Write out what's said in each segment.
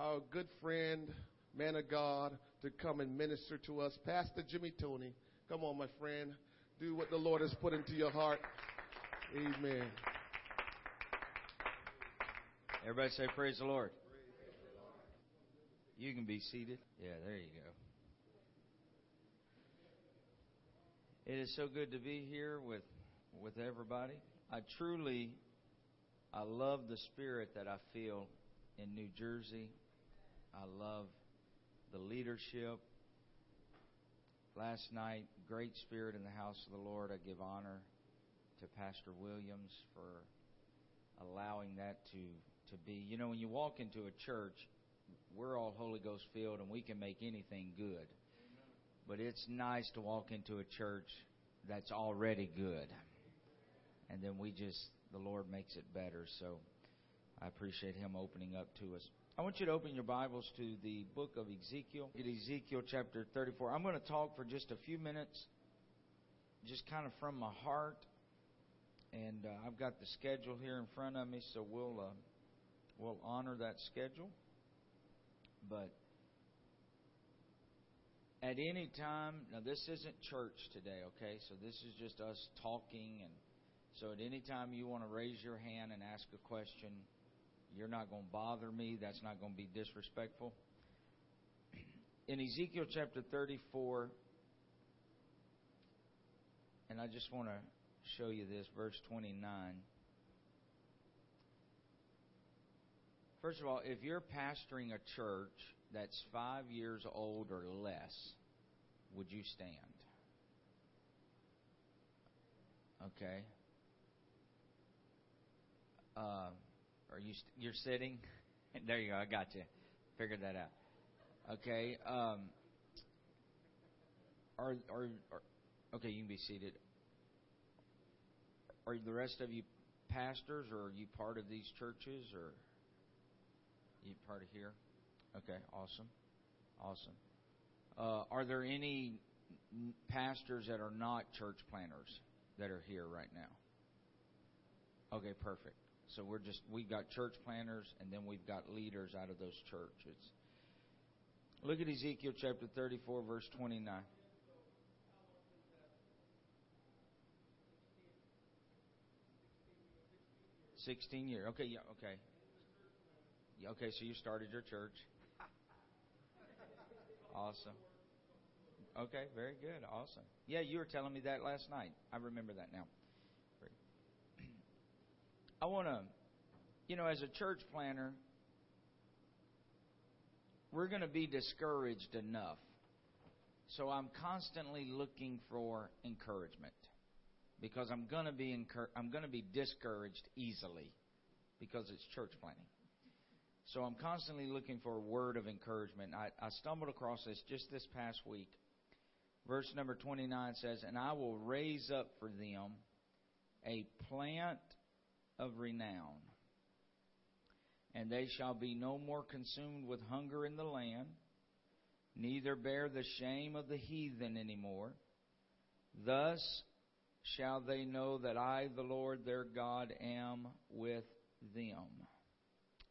our good friend, man of God, to come and minister to us. Pastor Jimmy Tony, come on, my friend. Do what the Lord has put into your heart. Amen. Everybody say praise the Lord. You can be seated. Yeah, there you go. It is so good to be here with everybody. I love the spirit that I feel in New Jersey. I love the leadership. Last night, great spirit in the house of the Lord. I give honor to Pastor Williams for allowing that to be. You know, when you walk into a church, we're all Holy Ghost filled and we can make anything good. But it's nice to walk into a church that's already good. And then the Lord makes it better. So I appreciate him opening up to us. I want you to open your Bibles to the book of Ezekiel. Ezekiel chapter 34. I'm going to talk for just a few minutes, just kind of from my heart. And I've got the schedule here in front of me, so we'll honor that schedule. But at any time, now this isn't church today, okay? So this is just us talking. And so at any time you want to raise your hand and ask a question, you're not going to bother me. That's not going to be disrespectful. In Ezekiel chapter 34, and I just want to show you this, verse 29. First of all, if you're pastoring a church that's 5 years old or less, would you stand? Okay. You're sitting? There you go. I got you. Figured that out. Okay. Okay, you can be seated. Are the rest of you pastors, or are you part of these churches, or are you part of here? Okay, awesome. Are there any pastors that are not church planters that are here right now? Okay, perfect. So we've got church planters, and then we've got leaders out of those churches. Look at Ezekiel chapter 34, verse 29. Okay, so you started your church. Awesome. Okay, very good. Awesome. Yeah, you were telling me that last night. I remember that now. I want to, as a church planner, we're going to be discouraged enough. So I'm constantly looking for encouragement, because I'm going to be discouraged easily, because it's church planning. So I'm constantly looking for a word of encouragement. I stumbled across this just this past week. Verse number 29 says, "And I will raise up for them a plant of renown, and they shall be no more consumed with hunger in the land, neither bear the shame of the heathen any more. Thus shall they know that I, the Lord their God, am with them,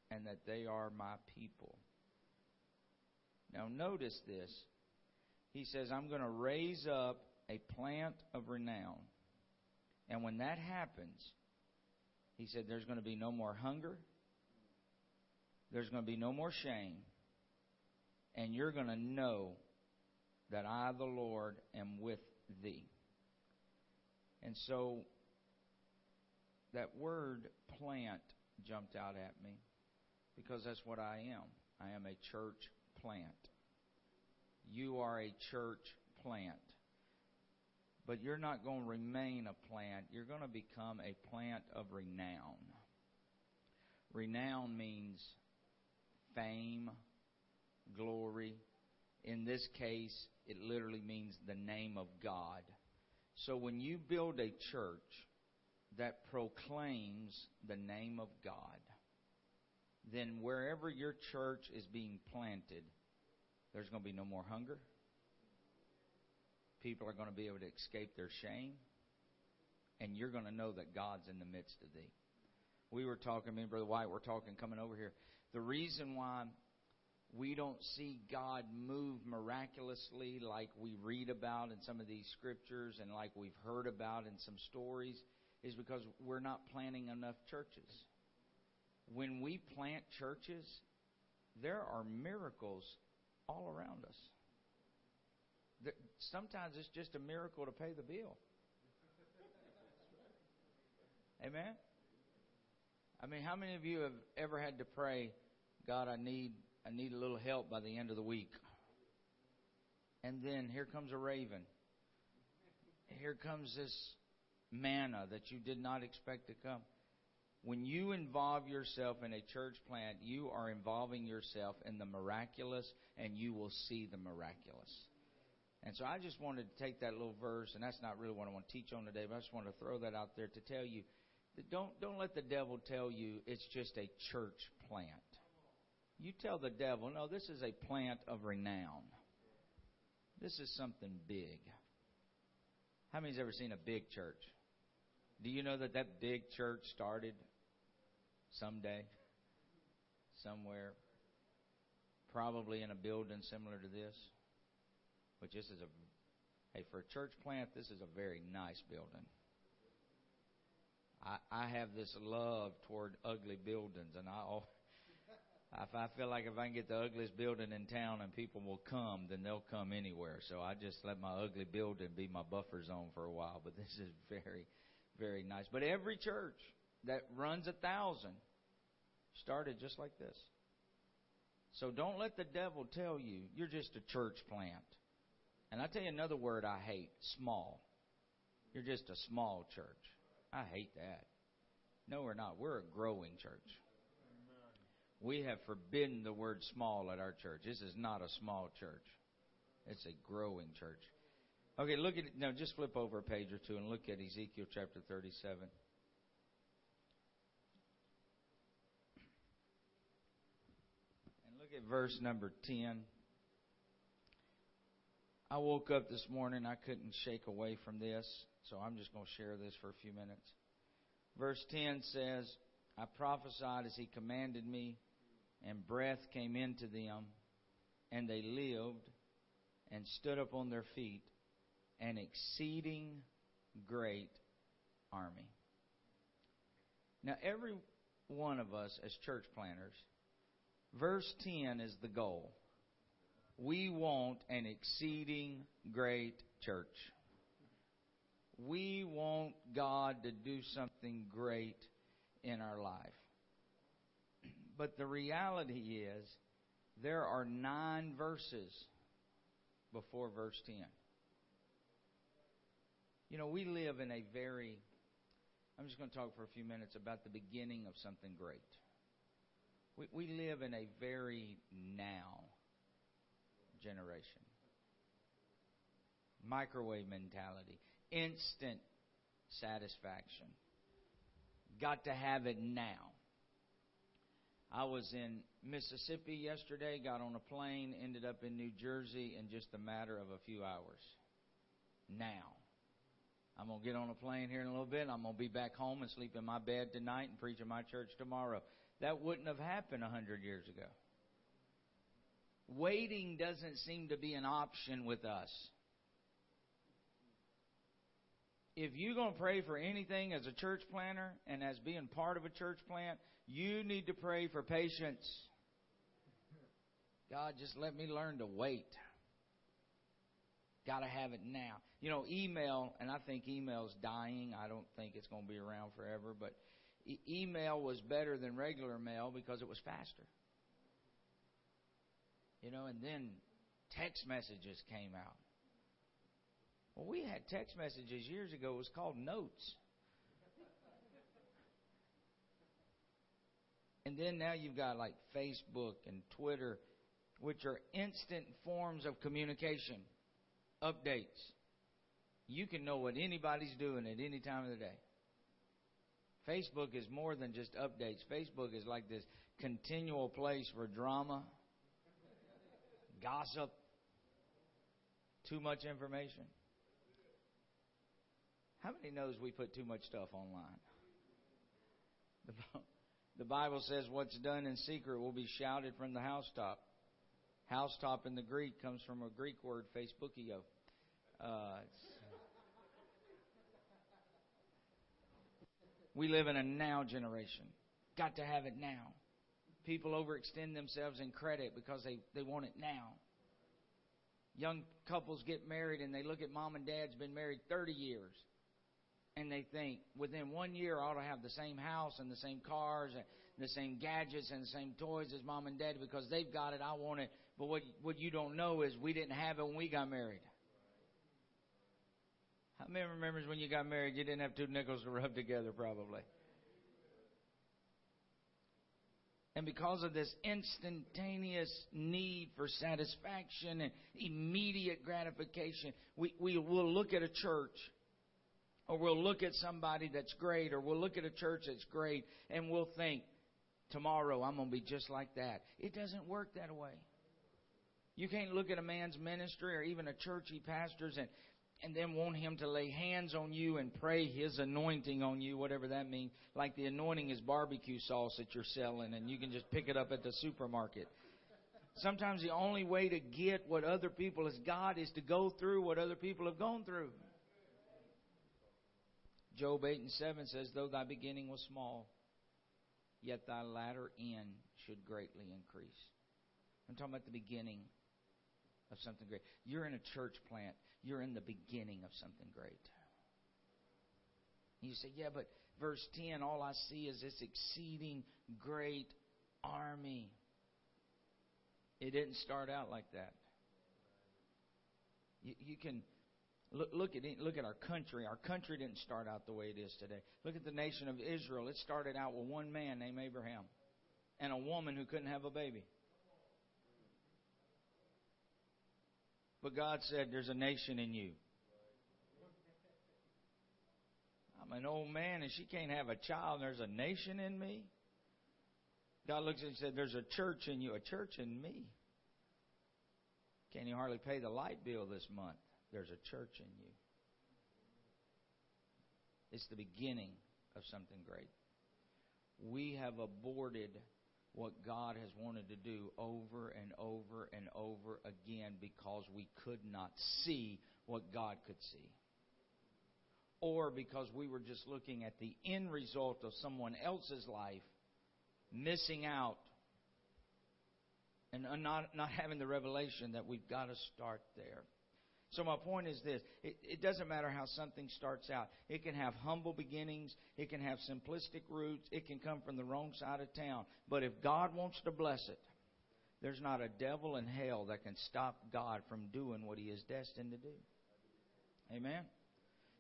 and that they are my people." Now notice this. He says, I'm going to raise up a plant of renown. And when that happens, he said, there's going to be no more hunger. There's going to be no more shame. And you're going to know that I, the Lord, am with thee. And so that word plant jumped out at me, because that's what I am. I am a church plant. You are a church plant. But you're not going to remain a plant. You're going to become a plant of renown. Renown means fame, glory. In this case, it literally means the name of God. So when you build a church that proclaims the name of God, then wherever your church is being planted, there's going to be no more hunger. People are going to be able to escape their shame. And you're going to know that God's in the midst of thee. Me and Brother White were talking coming over here. The reason why We don't see God move miraculously like we read about in some of these scriptures and like we've heard about in some stories is because we're not planting enough churches. When we plant churches, there are miracles all around us. Sometimes it's just a miracle to pay the bill. Amen? I mean, how many of you have ever had to pray, God, I need a little help by the end of the week? And then here comes a raven. Here comes this manna that you did not expect to come. When you involve yourself in a church plant, you are involving yourself in the miraculous, and you will see the miraculous. And so I just wanted to take that little verse, and that's not really what I want to teach on today, but I just want to throw that out there to tell you that don't let the devil tell you it's just a church plant. You tell the devil, no, this is a plant of renown. This is something big. How many's ever seen a big church? Do you know that big church started someday, somewhere, probably in a building similar to this? Which this is for a church plant, this is a very nice building. I have this love toward ugly buildings, and I feel like if I can get the ugliest building in town and people will come, then they'll come anywhere. So I just let my ugly building be my buffer zone for a while. But this is very, very nice. But every church that runs 1,000 started just like this. So don't let the devil tell you you're just a church plant. And I tell you another word I hate, small. You're just a small church. I hate that. No, we're not. We're a growing church. We have forbidden the word small at our church. This is not a small church. It's a growing church. Okay, look at it. Now just flip over a page or two and look at Ezekiel chapter 37. And look at verse number 10. I woke up this morning. I couldn't shake away from this, so I'm just going to share this for a few minutes. Verse 10 says, I prophesied as he commanded me, and breath came into them, and they lived and stood up on their feet, an exceeding great army. Now, every one of us as church planters, verse 10 is the goal. We want an exceeding great church. We want God to do something great in our life. But the reality is, there are 9 verses before verse 10. You know, we live in a very... I'm just going to talk for a few minutes about the beginning of something great. We live in a very now generation. Microwave mentality. Instant satisfaction. Got to have it now. I was in Mississippi yesterday, got on a plane, ended up in New Jersey in just a matter of a few hours. Now. I'm going to get on a plane here in a little bit. I'm going to be back home and sleep in my bed tonight and preach in my church tomorrow. That wouldn't have happened 100 years ago. Waiting doesn't seem to be an option with us. If you're going to pray for anything as a church planter and as being part of a church plant, you need to pray for patience. God, just let me learn to wait. Got to have it now. You know, email, and I think email's dying. I don't think it's going to be around forever. But email was better than regular mail because it was faster. You know, and then text messages came out. Well, we had text messages years ago. It was called notes. And then now you've got like Facebook and Twitter, which are instant forms of communication, updates. You can know what anybody's doing at any time of the day. Facebook is more than just updates. Facebook is like this continual place for drama, gossip, too much information. How many knows we put too much stuff online? The Bible says what's done in secret will be shouted from the housetop. Housetop in the Greek comes from a Greek word, Facebookio. We live in a now generation. Got to have it now. People overextend themselves in credit because they want it now. Young couples get married and they look at mom and dad's been married 30 years. And they think, within 1 year, I ought to have the same house and the same cars and the same gadgets and the same toys as mom and dad because they've got it, I want it. But what you don't know is we didn't have it when we got married. How many remembers when you got married, you didn't have two nickels to rub together probably? And because of this instantaneous need for satisfaction and immediate gratification, we will look at a church, or we'll look at somebody that's great, or we'll look at a church that's great, and we'll think, tomorrow I'm going to be just like that. It doesn't work that way. You can't look at a man's ministry or even a church he pastors and then want him to lay hands on you and pray his anointing on you, whatever that means. Like the anointing is barbecue sauce that you're selling, and you can just pick it up at the supermarket. Sometimes the only way to get what other people has got is to go through what other people have gone through. Job 8:7 says, though thy beginning was small, yet thy latter end should greatly increase. I'm talking about the beginning of something great. You're in a church plant. You're in the beginning of something great. You say, yeah, but verse 10, all I see is this exceeding great army. It didn't start out like that. You can... Look at our country. Our country didn't start out the way it is today. Look at the nation of Israel. It started out with one man named Abraham and a woman who couldn't have a baby. But God said, there's a nation in you. I'm an old man and she can't have a child. And there's a nation in me. God looks at it and said, there's a church in you, a church in me. Can you hardly pay the light bill this month? There's a church in you. It's the beginning of something great. We have aborted what God has wanted to do over and over and over again because we could not see what God could see. Or because we were just looking at the end result of someone else's life, missing out, and not having the revelation that we've got to start there. So my point is this. It doesn't matter how something starts out. It can have humble beginnings. It can have simplistic roots. It can come from the wrong side of town. But if God wants to bless it, there's not a devil in hell that can stop God from doing what He is destined to do. Amen?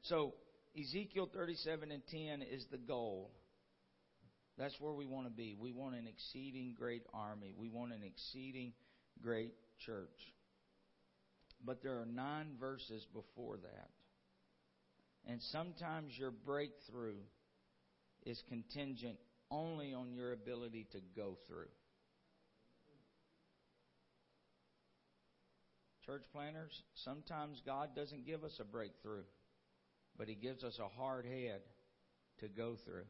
So Ezekiel 37:10 is the goal. That's where we want to be. We want an exceeding great army. We want an exceeding great church. But there are 9 verses before that. And sometimes your breakthrough is contingent only on your ability to go through. Church planners, sometimes God doesn't give us a breakthrough, but He gives us a hard head to go through.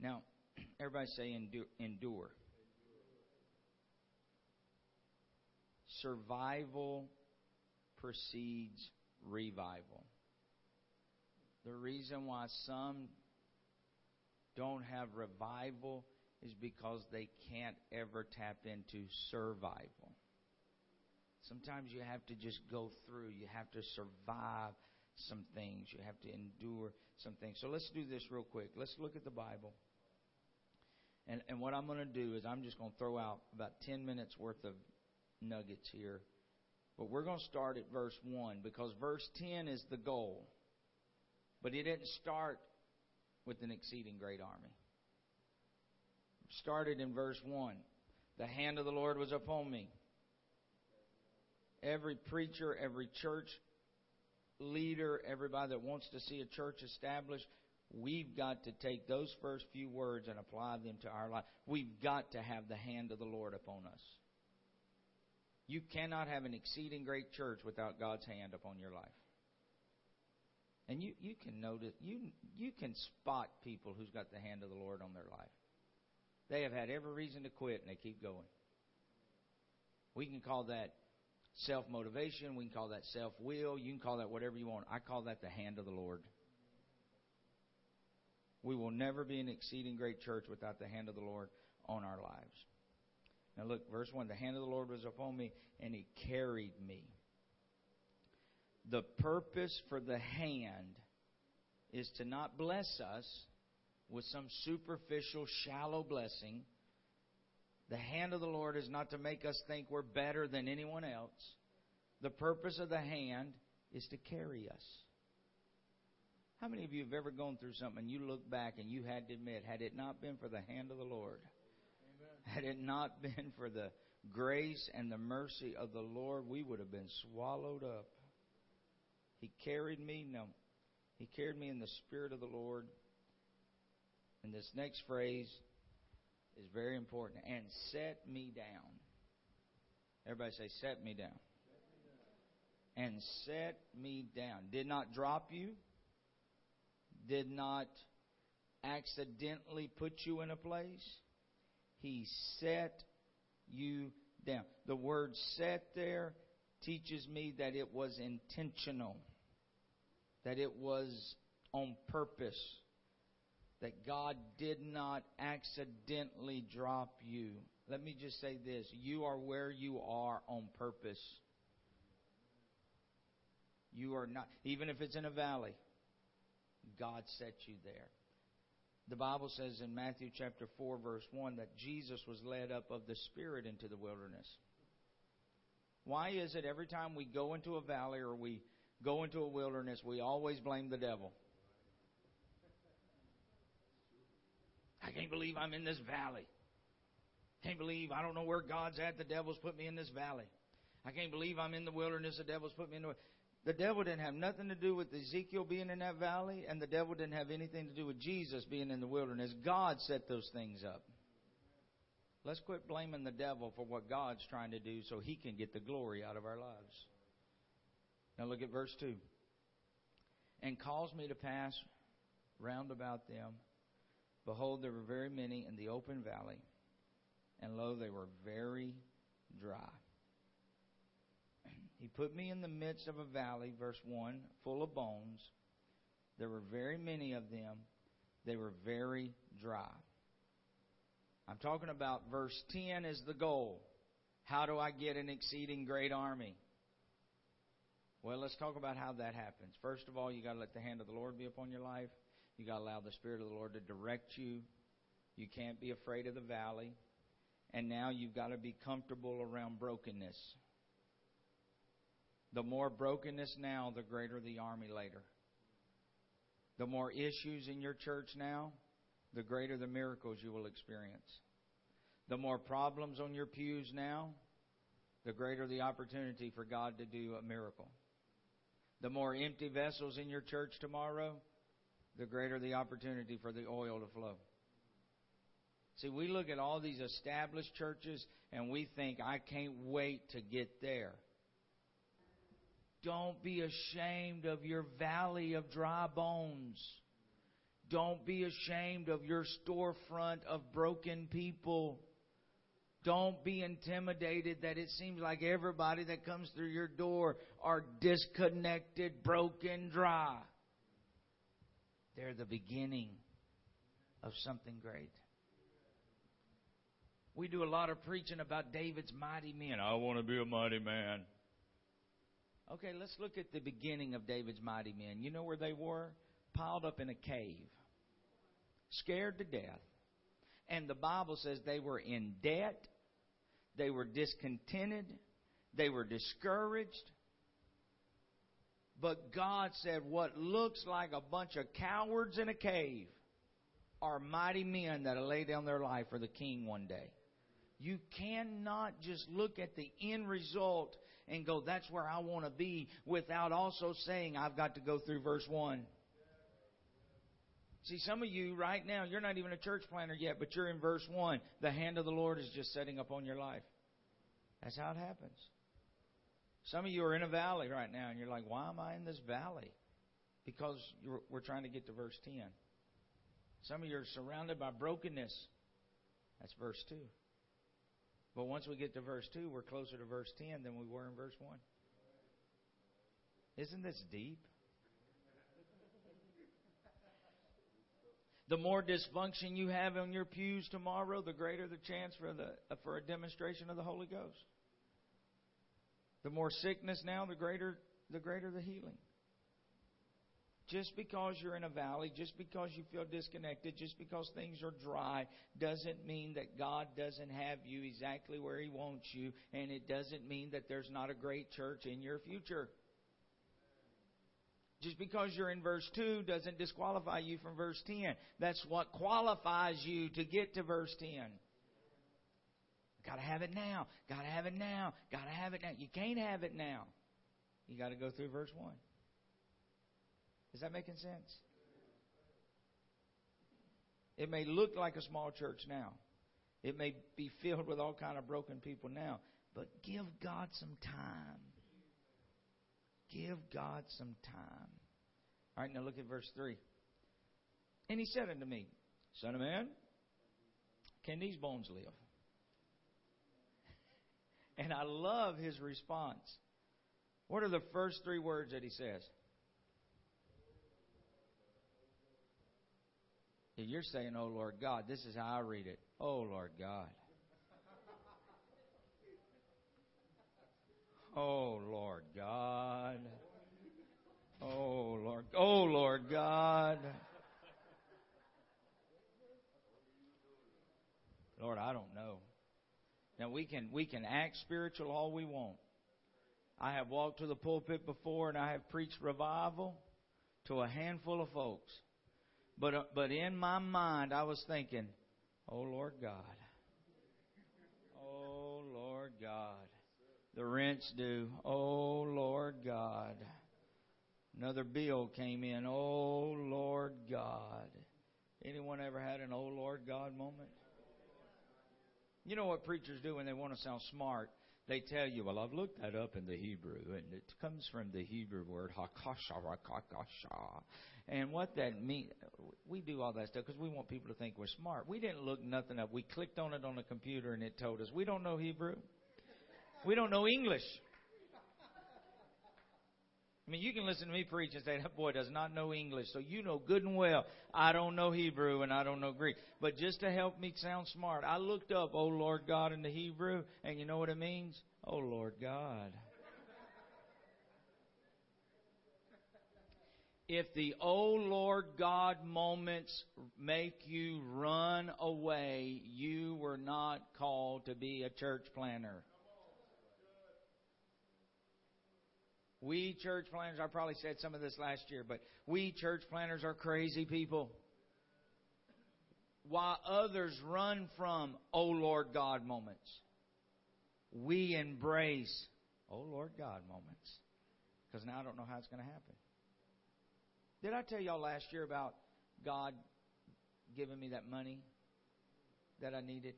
Now, everybody say endure. Survival precedes revival. The reason why some don't have revival is because they can't ever tap into survival. Sometimes you have to just go through. You have to survive some things. You have to endure some things. So let's do this real quick. Let's look at the Bible. And what I'm going to do is I'm just going to throw out about 10 minutes worth of nuggets here. But we're going to start at verse 1 because verse 10 is the goal. But it didn't start with an exceeding great army. It started in verse 1. The hand of the Lord was upon me. Every preacher, every church leader, everybody that wants to see a church established, we've got to take those first few words and apply them to our life. We've got to have the hand of the Lord upon us. You cannot have an exceeding great church without God's hand upon your life. And you can notice, you can spot people who's got the hand of the Lord on their life. They have had every reason to quit and they keep going. We can call that self-motivation. We can call that self-will. You can call that whatever you want. I call that the hand of the Lord. We will never be an exceeding great church without the hand of the Lord on our lives. Now look, verse 1, the hand of the Lord was upon me, and He carried me. The purpose for the hand is to not bless us with some superficial, shallow blessing. The hand of the Lord is not to make us think we're better than anyone else. The purpose of the hand is to carry us. How many of you have ever gone through something and you look back and you had to admit, had it not been for the hand of the Lord, had it not been for the grace and the mercy of the Lord, we would have been swallowed up. He carried me. No, He carried me in the Spirit of the Lord. And this next phrase is very important. And set me down. Everybody say, set me down. Set me down. And set me down. Did not drop you. Did not accidentally put you in a place. He set you down. The word set there teaches me that it was intentional, that it was on purpose, that God did not accidentally drop you. Let me just say this. You are where you are on purpose. You are not, even if it's in a valley, God set you there. The Bible says in Matthew chapter 4, verse 1, that Jesus was led up of the Spirit into the wilderness. Why is it every time we go into a valley or we go into a wilderness, we always blame the devil? I can't believe I'm in this valley. Can't believe I don't know where God's at. The devil's put me in this valley. I can't believe I'm in the wilderness. The devil's put me in the wilderness. The devil didn't have nothing to do with Ezekiel being in that valley, and the devil didn't have anything to do with Jesus being in the wilderness. God set those things up. Let's quit blaming the devil for what God's trying to do so He can get the glory out of our lives. Now look at verse 2. And caused me to pass round about them. Behold, there were very many in the open valley, and lo, they were very dry. He put me in the midst of a valley, verse 1, full of bones. There were very many of them. They were very dry. I'm talking about verse 10 is the goal. How do I get an exceeding great army? Well, let's talk about how that happens. First of all, you got to let the hand of the Lord be upon your life. You got to allow the Spirit of the Lord to direct you. You can't be afraid of the valley. And now you've got to be comfortable around brokenness. The more brokenness now, the greater the army later. The more issues in your church now, the greater the miracles you will experience. The more problems on your pews now, the greater the opportunity for God to do a miracle. The more empty vessels in your church tomorrow, the greater the opportunity for the oil to flow. See, we look at all these established churches and we think, I can't wait to get there. Don't be ashamed of your valley of dry bones. Don't be ashamed of your storefront of broken people. Don't be intimidated that it seems like everybody that comes through your door are disconnected, broken, dry. They're the beginning of something great. We do a lot of preaching about David's mighty men. I want to be a mighty man. Okay, let's look at the beginning of David's mighty men. You know where they were? Piled up in a cave. Scared to death. And the Bible says they were in debt. They were discontented. They were discouraged. But God said, what looks like a bunch of cowards in a cave are mighty men that will lay down their life for the king one day. You cannot just look at the end result and go, that's where I want to be, without also saying, I've got to go through verse 1. See, some of you right now, you're not even a church planner yet, but you're in verse 1. The hand of the Lord is just setting up on your life. That's how it happens. Some of you are in a valley right now, and you're like, why am I in this valley? Because we're trying to get to verse 10. Some of you are surrounded by brokenness. That's verse 2. But once we get to verse 2, we're closer to verse 10 than we were in verse 1. Isn't this deep? The more dysfunction you have on your pews tomorrow, the greater the chance for a demonstration of the Holy Ghost. The more sickness now, the greater the healing. Just because you're in a valley, just because you feel disconnected, just because things are dry, doesn't mean that God doesn't have you exactly where He wants you, and it doesn't mean that there's not a great church in your future. Just because you're in verse 2 doesn't disqualify you from verse 10. That's what qualifies you to get to verse 10. Got to have it now. Got to have it now. Got to have it now. You can't have it now. You got to go through verse 1. Is that making sense? It may look like a small church now. It may be filled with all kind of broken people now. But give God some time. Give God some time. All right, now look at verse 3. And he said unto me, Son of man, can these bones live? And I love his response. What are the first three words that he says? If you're saying, oh, Lord God, this is how I read it. Oh, Lord God. Oh, Lord God. Oh, Lord. Oh, Lord God. Lord, I don't know. Now, we can act spiritual all we want. I have walked to the pulpit before, and I have preached revival to a handful of folks. But in my mind, I was thinking, oh, Lord God. Oh, Lord God. The rent's due. Oh, Lord God. Another bill came in. Oh, Lord God. Anyone ever had an oh, Lord God moment? You know what preachers do when they want to sound smart? They tell you, well, I've looked that up in the Hebrew, and it comes from the Hebrew word hakasha, rakakasha. And what that means, we do all that stuff because we want people to think we're smart. We didn't look nothing up. We clicked on it on the computer, and it told us. We don't know Hebrew. We don't know English. I mean, you can listen to me preach and say, that boy does not know English. So you know good and well, I don't know Hebrew and I don't know Greek. But just to help me sound smart, I looked up, oh, Lord God, in the Hebrew. And you know what it means? Oh, Lord God. If the oh, Lord God moments make you run away, you were not called to be a church planner. We church planners, I probably said some of this last year, but we church planners are crazy people. While others run from, oh, Lord God moments, we embrace, oh, Lord God moments. Because now I don't know how it's going to happen. Did I tell y'all last year about God giving me that money that I needed?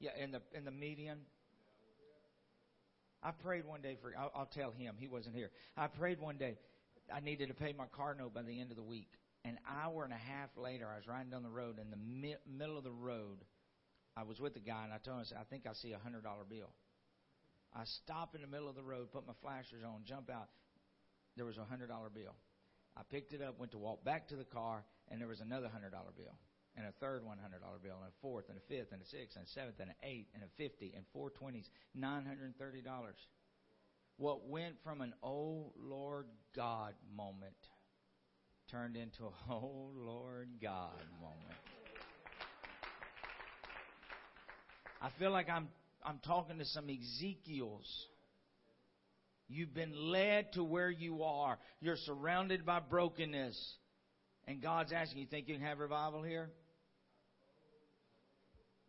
Yeah, in the median. I prayed one day for, I'll tell him, he wasn't here. I prayed one day, I needed to pay my car note by the end of the week. An hour and a half later, I was riding down the road. In the middle of the road, I was with the guy, and I told him, I think I see a $100 bill. I stopped in the middle of the road, put my flashers on, jump out. There was a $100 bill. I picked it up, went to walk back to the car, and there was another $100 bill, and a third $100 bill, and a fourth, and a fifth, and a sixth, and a seventh, and an eighth, and a 50, and 420s, $930. What went from an oh, Lord God moment turned into a oh, Lord God moment. I feel like I'm talking to some Ezekiels. You've been led to where you are. You're surrounded by brokenness. And God's asking, you think you can have revival here?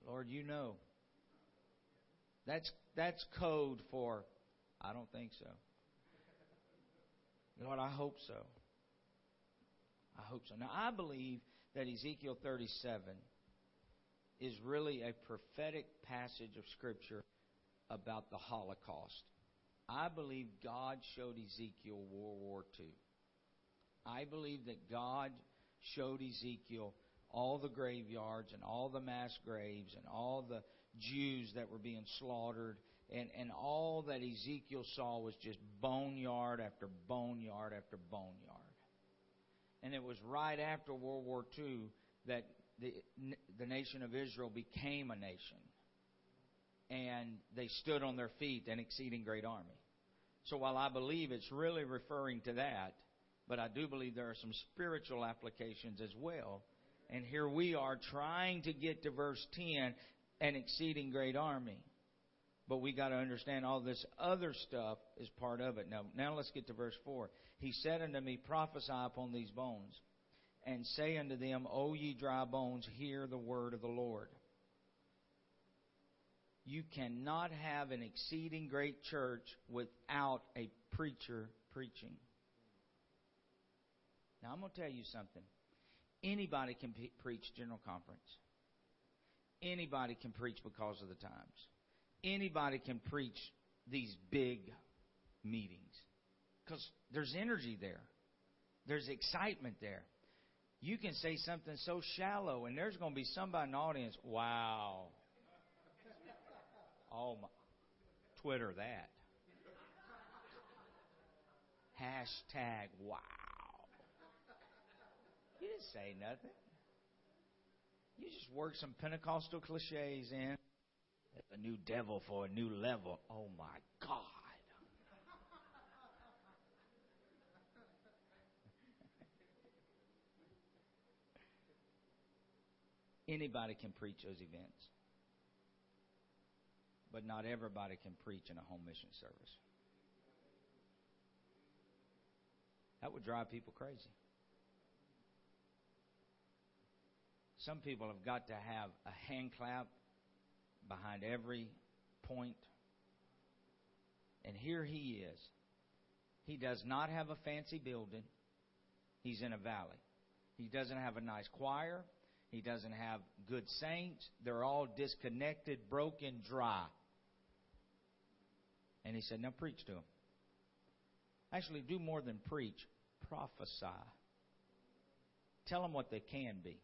Lord, you know. That's code for, I don't think so. Lord, I hope so. I hope so. Now, I believe that Ezekiel 37 is really a prophetic passage of Scripture about the Holocaust. I believe God showed Ezekiel World War II. I believe that God showed Ezekiel all the graveyards and all the mass graves and all the Jews that were being slaughtered. And all that Ezekiel saw was just boneyard after boneyard after boneyard. And it was right after World War II that the nation of Israel became a nation. And they stood on their feet, an exceeding great army. So while I believe it's really referring to that, but I do believe there are some spiritual applications as well. And here we are trying to get to verse 10, an exceeding great army. But we got to understand all this other stuff is part of it. Now let's get to verse 4. He said unto me, prophesy upon these bones, and say unto them, O ye dry bones, hear the word of the Lord. You cannot have an exceeding great church without a preacher preaching. Now I'm going to tell you something. Anybody can preach General Conference. Anybody can preach Because of the Times. Anybody can preach these big meetings because there's energy there. There's excitement there. You can say something so shallow, and there's going to be somebody in the audience, wow. Oh, my. Twitter that. Hashtag wow. You didn't say nothing. You just worked some Pentecostal cliches in. A new devil for a new level. Oh, my God. Anybody can preach those events. But not everybody can preach in a home mission service. That would drive people crazy. Some people have got to have a hand clap behind every point. And here he is. He does not have a fancy building. He's in a valley. He doesn't have a nice choir. He doesn't have good saints. They're all disconnected, broken, dry. And he said, now preach to them. Actually, do more than preach. Prophesy. Tell them what they can be.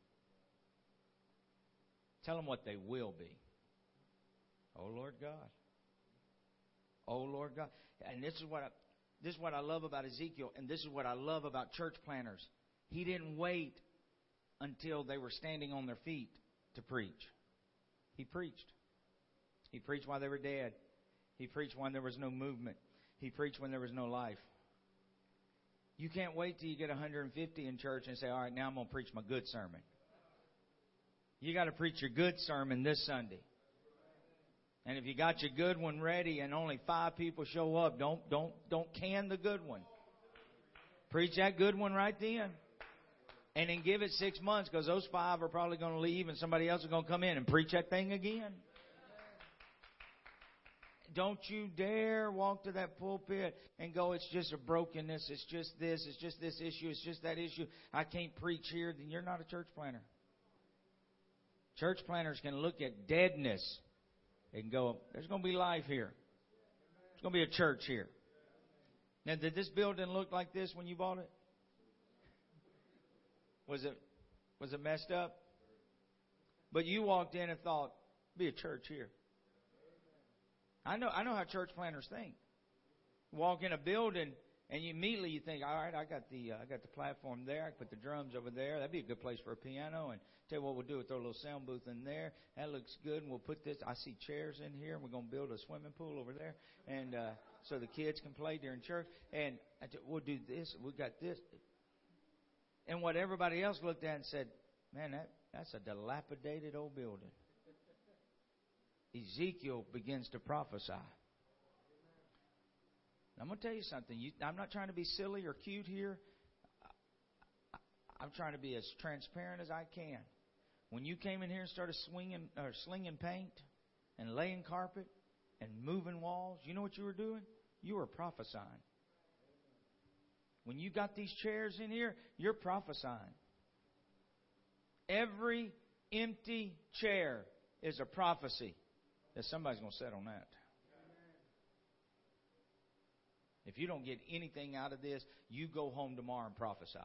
Tell them what they will be. Oh, Lord God. Oh, Lord God. And this is what I love about Ezekiel, and this is what I love about church planners. He didn't wait until they were standing on their feet to preach. He preached. He preached while they were dead. He preached when there was no movement. He preached when there was no life. You can't wait till you get 150 in church and say, all right, now I'm going to preach my good sermon. You got to preach your good sermon this Sunday. And if you got your good one ready and only 5 people show up, don't can the good one. Preach that good one right then. And then give it 6 months because those 5 are probably going to leave and somebody else is going to come in and preach that thing again. Don't you dare walk to that pulpit and go, it's just a brokenness, it's just this, it's just this issue, it's just that issue. I can't preach here. Then you're not a church planter. Church planters can look at deadness and go, there's going to be life here. There's going to be a church here. Now, did this building look like this when you bought it? Was it messed up? But you walked in and thought, be a church here. I know how church planters think. Walk in a building and you immediately think, all right, I got the platform there. I can put the drums over there. That'd be a good place for a piano. And tell you what we'll do, we'll throw a little sound booth in there. That looks good. And we'll put this. I see chairs in here. And we're going to build a swimming pool over there. And so the kids can play during church. And we'll do this. We got this. And what everybody else looked at and said, man, that's a dilapidated old building. Ezekiel begins to prophesy. I'm going to tell you something. I'm not trying to be silly or cute here. I'm trying to be as transparent as I can. When you came in here and started swinging or slinging paint and laying carpet and moving walls, you know what you were doing? You were prophesying. When you got these chairs in here, you're prophesying. Every empty chair is a prophecy that somebody's going to sit on that. If you don't get anything out of this, you go home tomorrow and prophesy.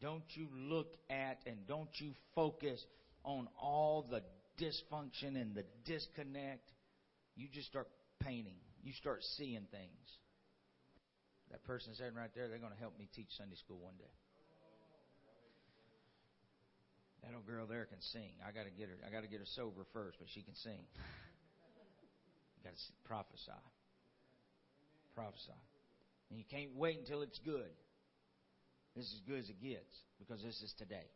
Don't you look at and don't you focus on all the dysfunction and the disconnect, you just start painting. You start seeing things. That person sitting right there, they're going to help me teach Sunday school one day. That old girl there can sing. I got to get her sober first, but she can sing. You got to prophesy. And you can't wait until it's good. This is as good as it gets because this is today.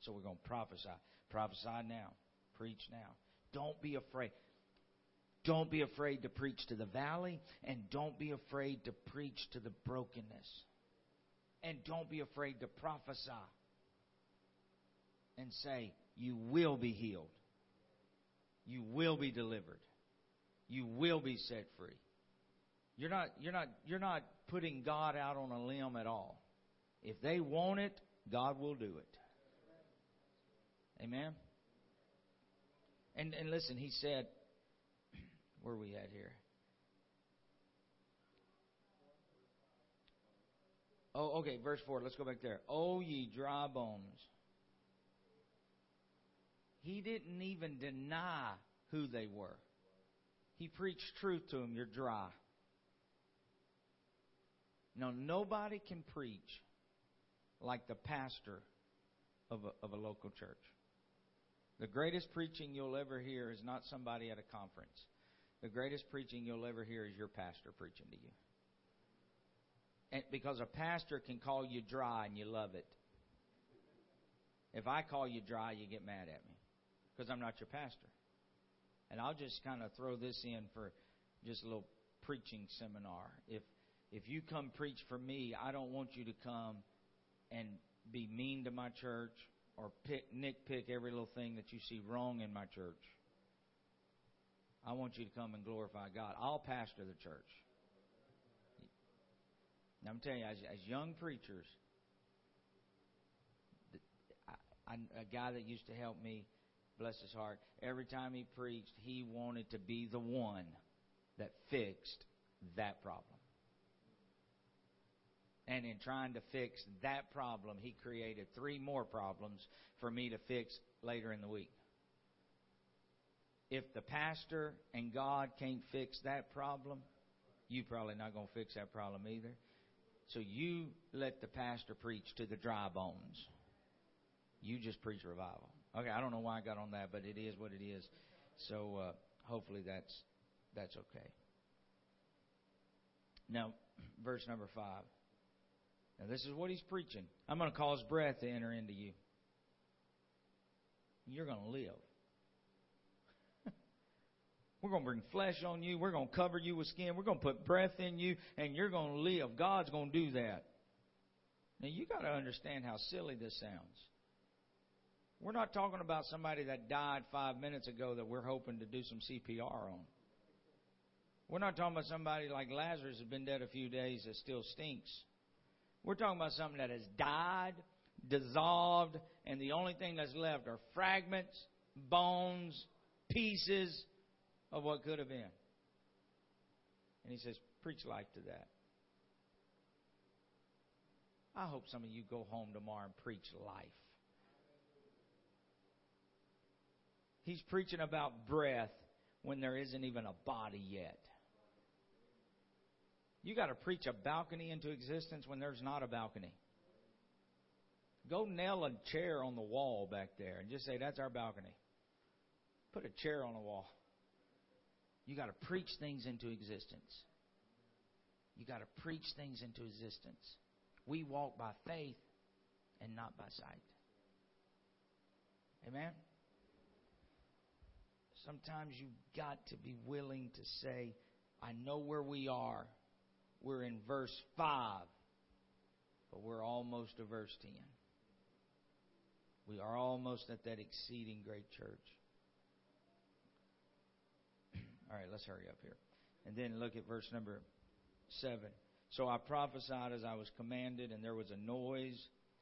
So we're going to prophesy. Prophesy now. Preach now. Don't be afraid. Don't be afraid to preach to the valley, and don't be afraid to preach to the brokenness. And don't be afraid to prophesy and say, you will be healed. You will be delivered. You will be set free. You're not putting God out on a limb at all. If they want it, God will do it. Amen? And listen, he said, where are we at here? Oh, okay, verse 4. Let's go back there. O ye dry bones. He didn't even deny who they were. He preached truth to them. You're dry. Now, nobody can preach like the pastor of a local church. The greatest preaching you'll ever hear is not somebody at a conference. The greatest preaching you'll ever hear is your pastor preaching to you. And because a pastor can call you dry and you love it. If I call you dry, you get mad at me because I'm not your pastor. And I'll just kind of throw this in for just a little preaching seminar. If you come preach for me, I don't want you to come and be mean to my church or nitpick every little thing that you see wrong in my church. I want you to come and glorify God. I'll pastor the church. Now, I'm telling you, as young preachers, a guy that used to help me, bless his heart, every time he preached, he wanted to be the one that fixed that problem. And in trying to fix that problem, he created 3 more problems for me to fix later in the week. If the pastor and God can't fix that problem, you're probably not going to fix that problem either. So you let the pastor preach to the dry bones. You just preach revival. Okay, I don't know why I got on that, but it is what it is. So hopefully that's okay. Now, verse number 5. Now, this is what he's preaching. I'm going to cause breath to enter into you. You're going to live. We're going to bring flesh on you. We're going to cover you with skin. We're going to put breath in you, and you're going to live. God's going to do that. Now, you got to understand how silly this sounds. We're not talking about somebody that died 5 minutes ago that we're hoping to do some CPR on. We're not talking about somebody like Lazarus who's been dead a few days that still stinks. We're talking about something that has died, dissolved, and the only thing that's left are fragments, bones, pieces of what could have been. And he says, preach life to that. I hope some of you go home tomorrow and preach life. He's preaching about breath when there isn't even a body yet. You got to preach a balcony into existence when there's not a balcony. Go nail a chair on the wall back there and just say, that's our balcony. Put a chair on the wall. You got to preach things into existence. You got to preach things into existence. We walk by faith and not by sight. Amen? Sometimes you've got to be willing to say, I know where we are. We're in verse 5, but we're almost to verse 10. We are almost at that exceeding great church. All right, let's hurry up here. And then look at verse number 7. So I prophesied as I was commanded, and there was a noise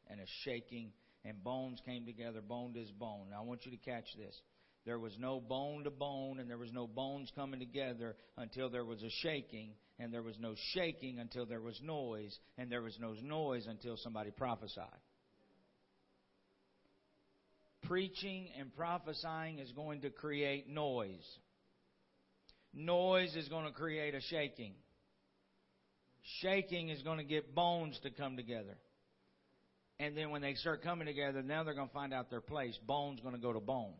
and a shaking, and bones came together, bone to his bone. Now I want you to catch this. There was no bone to bone, and there was no bones coming together until there was a shaking, and there was no shaking until there was noise, and there was no noise until somebody prophesied. preaching and prophesying is going to create noise. Noise is going to create a shaking. Shaking is going to get bones to come together. And then when they start coming together, now they're going to find out their place. Bone's going to go to bone.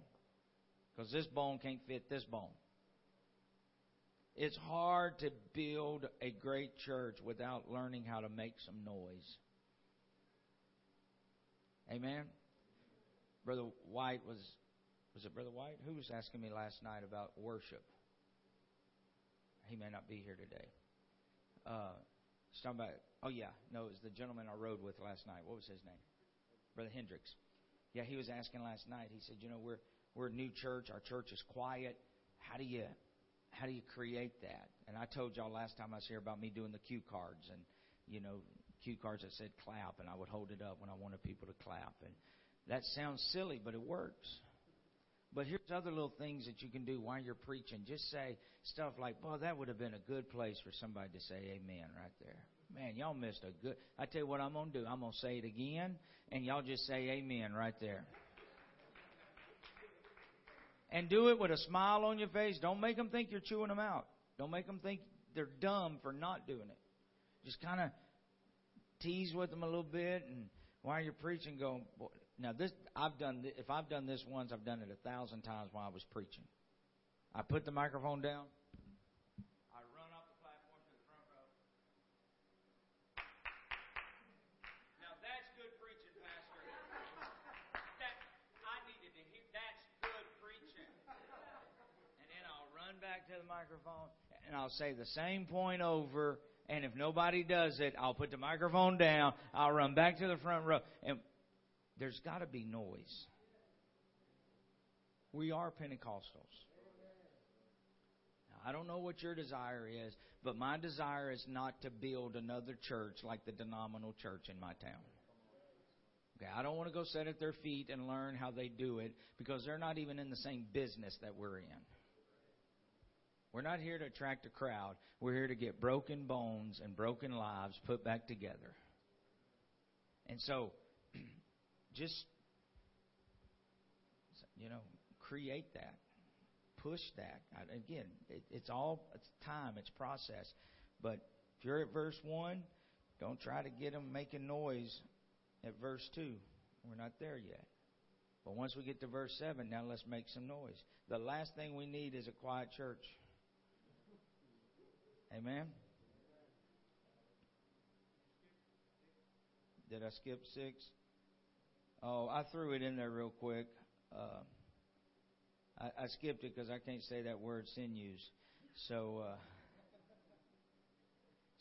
Because this bone can't fit this bone. It's hard to build a great church without learning how to make some noise. Amen? Brother White was it Brother White? Who was asking me last night about worship? He may not be here today. It was the gentleman I rode with last night. What was his name? Brother Hendricks. Yeah, he was asking last night. He said, we're a new church. Our church is quiet. How do you create that? And I told y'all last time I was here about me doing the cue cards and, cue cards that said clap, and I would hold it up when I wanted people to clap. And that sounds silly, but it works. But here's other little things that you can do while you're preaching. Just say stuff like, "Boy, that would have been a good place for somebody to say amen right there. Man, y'all missed a good..." I tell you what I'm going to do. I'm going to say it again, and y'all just say amen right there. And do it with a smile on your face. Don't make them think you're chewing them out. Don't make them think they're dumb for not doing it. Just kind of tease with them a little bit, and while you're preaching, go... Now, this I've done. If I've done this once, I've done it 1,000 times while I was preaching. I put the microphone down. I run off the platform to the front row. Now, that's good preaching, Pastor. I needed to hear. That's good preaching. And then I'll run back to the microphone, and I'll say the same point over. And if nobody does it, I'll put the microphone down. I'll run back to the front row. And there's got to be noise. We are Pentecostals. Now, I don't know what your desire is, but my desire is not to build another church like the denominational church in my town. Okay, I don't want to go sit at their feet and learn how they do it, because they're not even in the same business that we're in. We're not here to attract a crowd. We're here to get broken bones and broken lives put back together. And so... just, create that. Push that. Again, it's time. It's process. But if you're at verse 1, don't try to get them making noise at verse 2. We're not there yet. But once we get to verse 7, now let's make some noise. The last thing we need is a quiet church. Amen? Did I skip 6? Oh, I threw it in there real quick. I skipped it because I can't say that word, sinews. So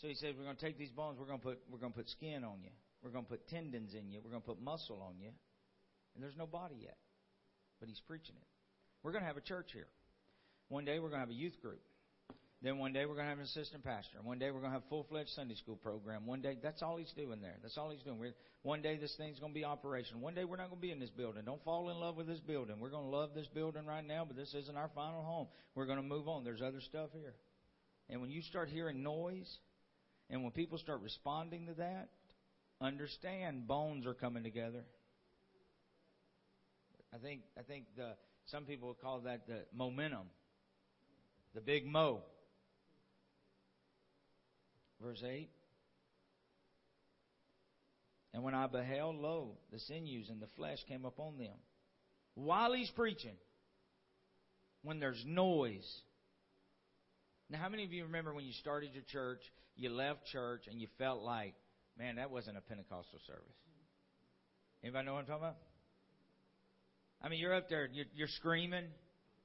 he says, we're going to take these bones. We're going to put skin on you. We're going to put tendons in you. We're going to put muscle on you. And there's no body yet, but he's preaching it. We're going to have a church here. One day we're going to have a youth group. Then one day we're going to have an assistant pastor. One day we're going to have a full-fledged Sunday school program. One day, that's all he's doing there. That's all he's doing. One day this thing's going to be operational. One day we're not going to be in this building. Don't fall in love with this building. We're going to love this building right now, but this isn't our final home. We're going to move on. There's other stuff here. And when you start hearing noise, and when people start responding to that, understand bones are coming together. I think some people call that the momentum. The big mo. Verse 8. And when I beheld, lo, the sinews and the flesh came upon them. While he's preaching, when there's noise. Now, how many of you remember when you started your church, you left church, and you felt like, man, that wasn't a Pentecostal service? Anybody know what I'm talking about? I mean, you're up there, you're screaming,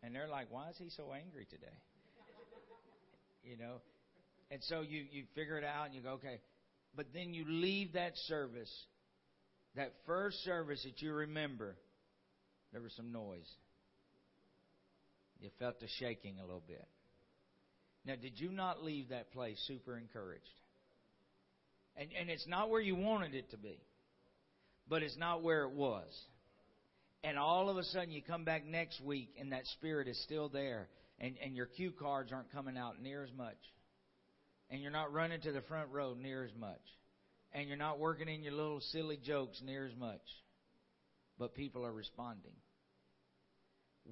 and they're like, why is he so angry today? And so you figure it out and you go, okay. But then you leave that service, that first service that you remember, there was some noise. You felt the shaking a little bit. Now, did you not leave that place super encouraged? And it's not where you wanted it to be, but it's not where it was. And all of a sudden you come back next week and that spirit is still there. And your cue cards aren't coming out near as much. And you're not running to the front row near as much. And you're not working in your little silly jokes near as much. But people are responding.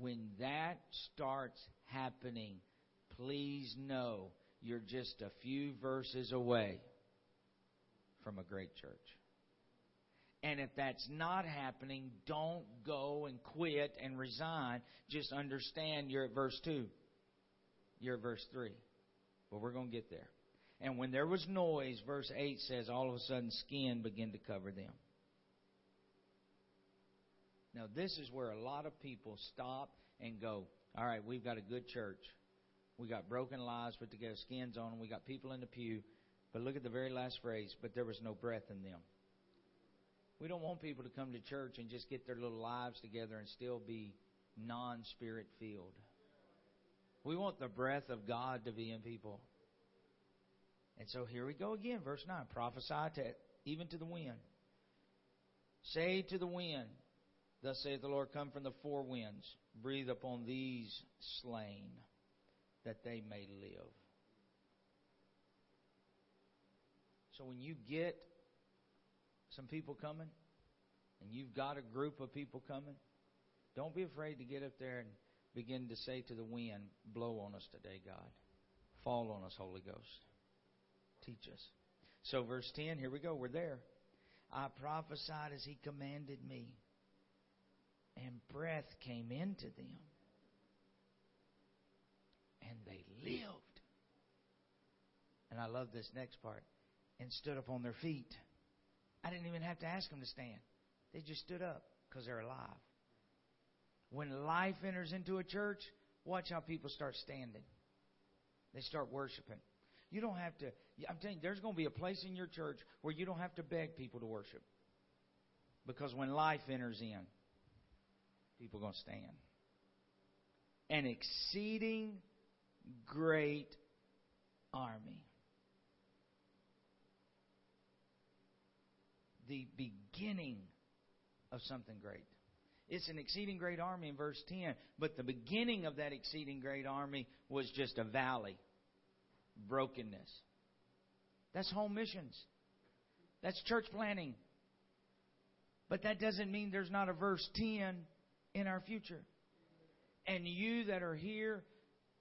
When that starts happening, please know you're just a few verses away from a great church. And if that's not happening, don't go and quit and resign. Just understand you're at verse 2. You're at verse 3. But we're going to get there. And when there was noise, verse 8 says, all of a sudden skin began to cover them. Now, this is where a lot of people stop and go, all right, we've got a good church. We got broken lives put together, skins on them. We got people in the pew. But look at the very last phrase, but there was no breath in them. We don't want people to come to church and just get their little lives together and still be non-spirit filled. We want the breath of God to be in people. And so here we go again, verse 9. Prophesy even to the wind. Say to the wind, thus saith the Lord, come from the four winds. Breathe upon these slain, that they may live. So when you get some people coming, and you've got a group of people coming, don't be afraid to get up there and begin to say to the wind, blow on us today, God. Fall on us, Holy Ghost. Teach us. So verse 10, here we go, we're there. I prophesied as he commanded me, and breath came into them, and they lived. And I love this next part. And stood upon their feet. I didn't even have to ask them to stand. They just stood up because they're alive. When life enters into a church, watch how people start standing. They start worshiping. You don't have to. I'm telling you, there's going to be a place in your church where you don't have to beg people to worship. Because when life enters in, people are going to stand. An exceeding great army. The beginning of something great. It's an exceeding great army in verse 10. But the beginning of that exceeding great army was just a valley. Brokenness. That's home missions. That's church planning. But that doesn't mean there's not a verse 10 in our future. And you that are here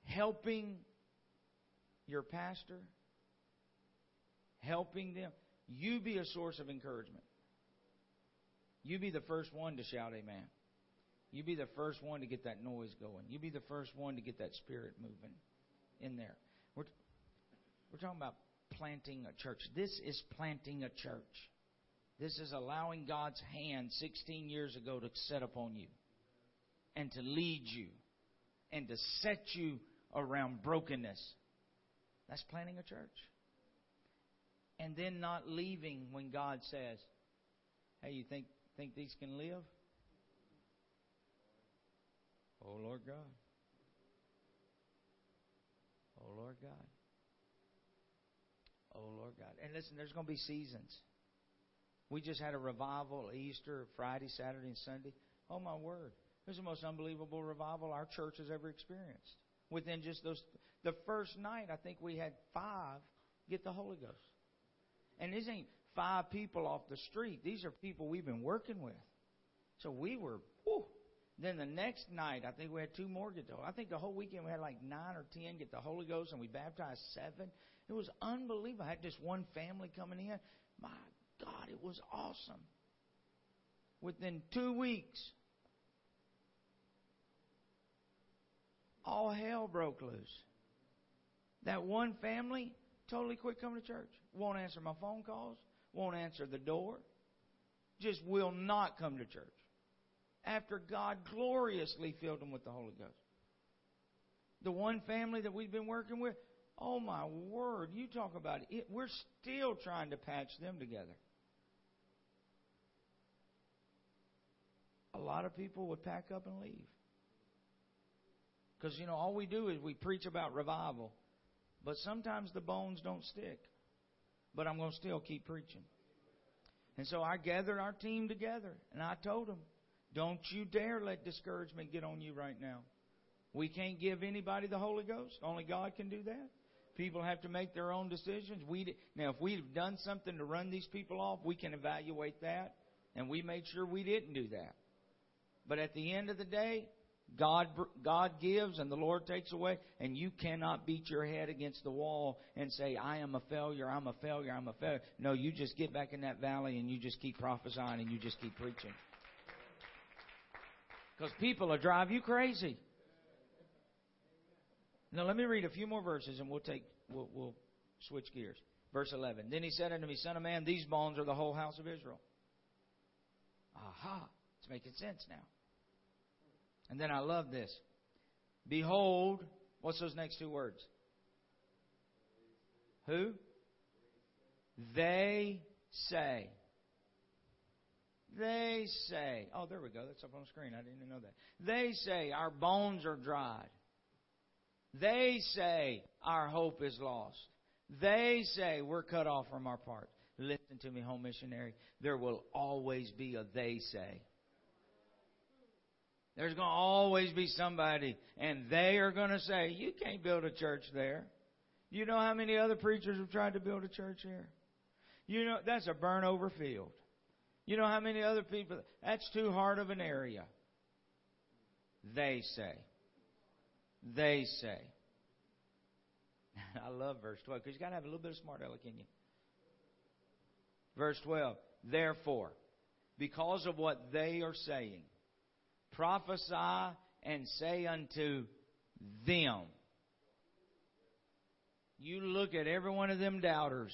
helping your pastor, helping them, you be a source of encouragement. You be the first one to shout amen. You be the first one to get that noise going. You be the first one to get that spirit moving in there. We're talking about planting a church. This is planting a church. This is allowing God's hand 16 years ago to set upon you and to lead you and to set you around brokenness. That's planting a church. And then not leaving when God says, hey, you think these can live? Oh, Lord God. Oh, Lord God. Oh, Lord God. And listen, there's going to be seasons. We just had a revival Easter, Friday, Saturday, and Sunday. Oh, my word. It was the most unbelievable revival our church has ever experienced. Within just those, the first night, I think we had 5 get the Holy Ghost. And these ain't 5 people off the street. These are people we've been working with. So we were, whew. Then the next night, I think we had 2 more get the Holy Ghost. I think the whole weekend we had like 9 or 10 get the Holy Ghost, and we baptized 7. It was unbelievable. I had just one family coming in. My God, it was awesome. Within 2 weeks, all hell broke loose. That one family totally quit coming to church. Won't answer my phone calls. Won't answer the door. Just will not come to church. After God gloriously filled them with the Holy Ghost. The one family that we've been working with, oh my word, you talk about it. We're still trying to patch them together. A lot of people would pack up and leave. Because, you know, all we do is we preach about revival. But sometimes the bones don't stick. But I'm going to still keep preaching. And so I gathered our team together. And I told them, don't you dare let discouragement get on you right now. We can't give anybody the Holy Ghost. Only God can do that. People have to make their own decisions. Now, if we have done something to run these people off, we can evaluate that. And we made sure we didn't do that. But at the end of the day, God gives and the Lord takes away, and you cannot beat your head against the wall and say, I am a failure, I'm a failure, I'm a failure. No, you just get back in that valley and you just keep prophesying and you just keep preaching. Because people will drive you crazy. Now let me read a few more verses and we'll switch gears. Verse 11. Then he said unto me, Son of man, these bones are the whole house of Israel. Aha. It's making sense now. And then I love this. Behold, what's those next two words? Who? They say. They say. Oh, there we go. That's up on the screen. I didn't even know that. They say our bones are dried. They say our hope is lost. They say we're cut off from our part. Listen to me, home missionary. There will always be a they say. There's going to always be somebody, and they are going to say, you can't build a church there. You know how many other preachers have tried to build a church here? You know, that's a burnover field. You know how many other people, that's too hard of an area. They say. They say. I love verse 12, because you've got to have a little bit of smart aleck in you. Verse 12, therefore, because of what they are saying, prophesy and say unto them. You look at every one of them doubters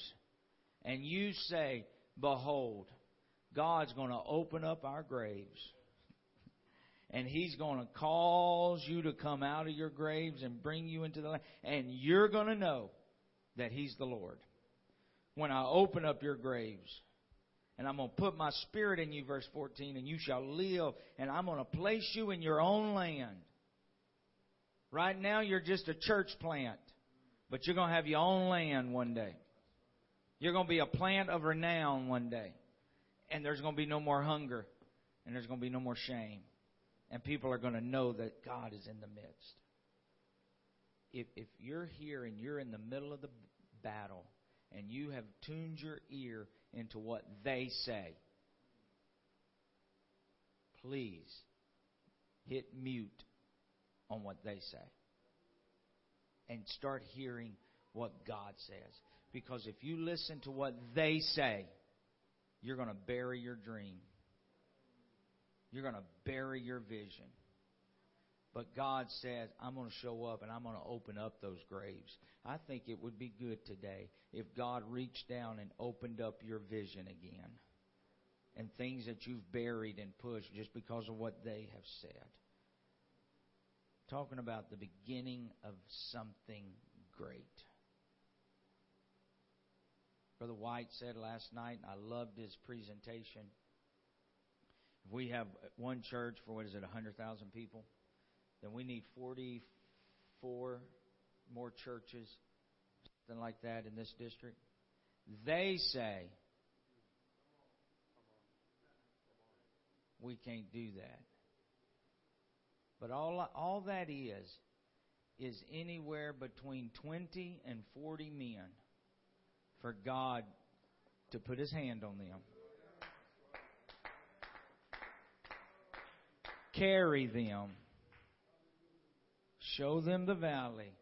and you say, behold, God's going to open up our graves. And He's going to cause you to come out of your graves and bring you into the land. And you're going to know that He's the Lord. When I open up your graves, and I'm going to put my spirit in you, verse 14, and you shall live. And I'm going to place you in your own land. Right now, you're just a church plant. But you're going to have your own land one day. You're going to be a plant of renown one day. And there's going to be no more hunger. And there's going to be no more shame. And people are going to know that God is in the midst. If you're here and you're in the middle of the battle, and you have tuned your ear into what they say, please hit mute on what they say. And start hearing what God says. Because if you listen to what they say, you're going to bury your dream. You're going to bury your vision. But God says, I'm going to show up and I'm going to open up those graves. I think it would be good today if God reached down and opened up your vision again. And things that you've buried and pushed just because of what they have said. I'm talking about the beginning of something great. Brother White said last night, and I loved his presentation. If we have one church for, 100,000 people? Then we need 44 more churches, something like that, in this district. They say, we can't do that. But all that is anywhere between 20 and 40 men for God to put His hand on them. Carry them. Show them the valley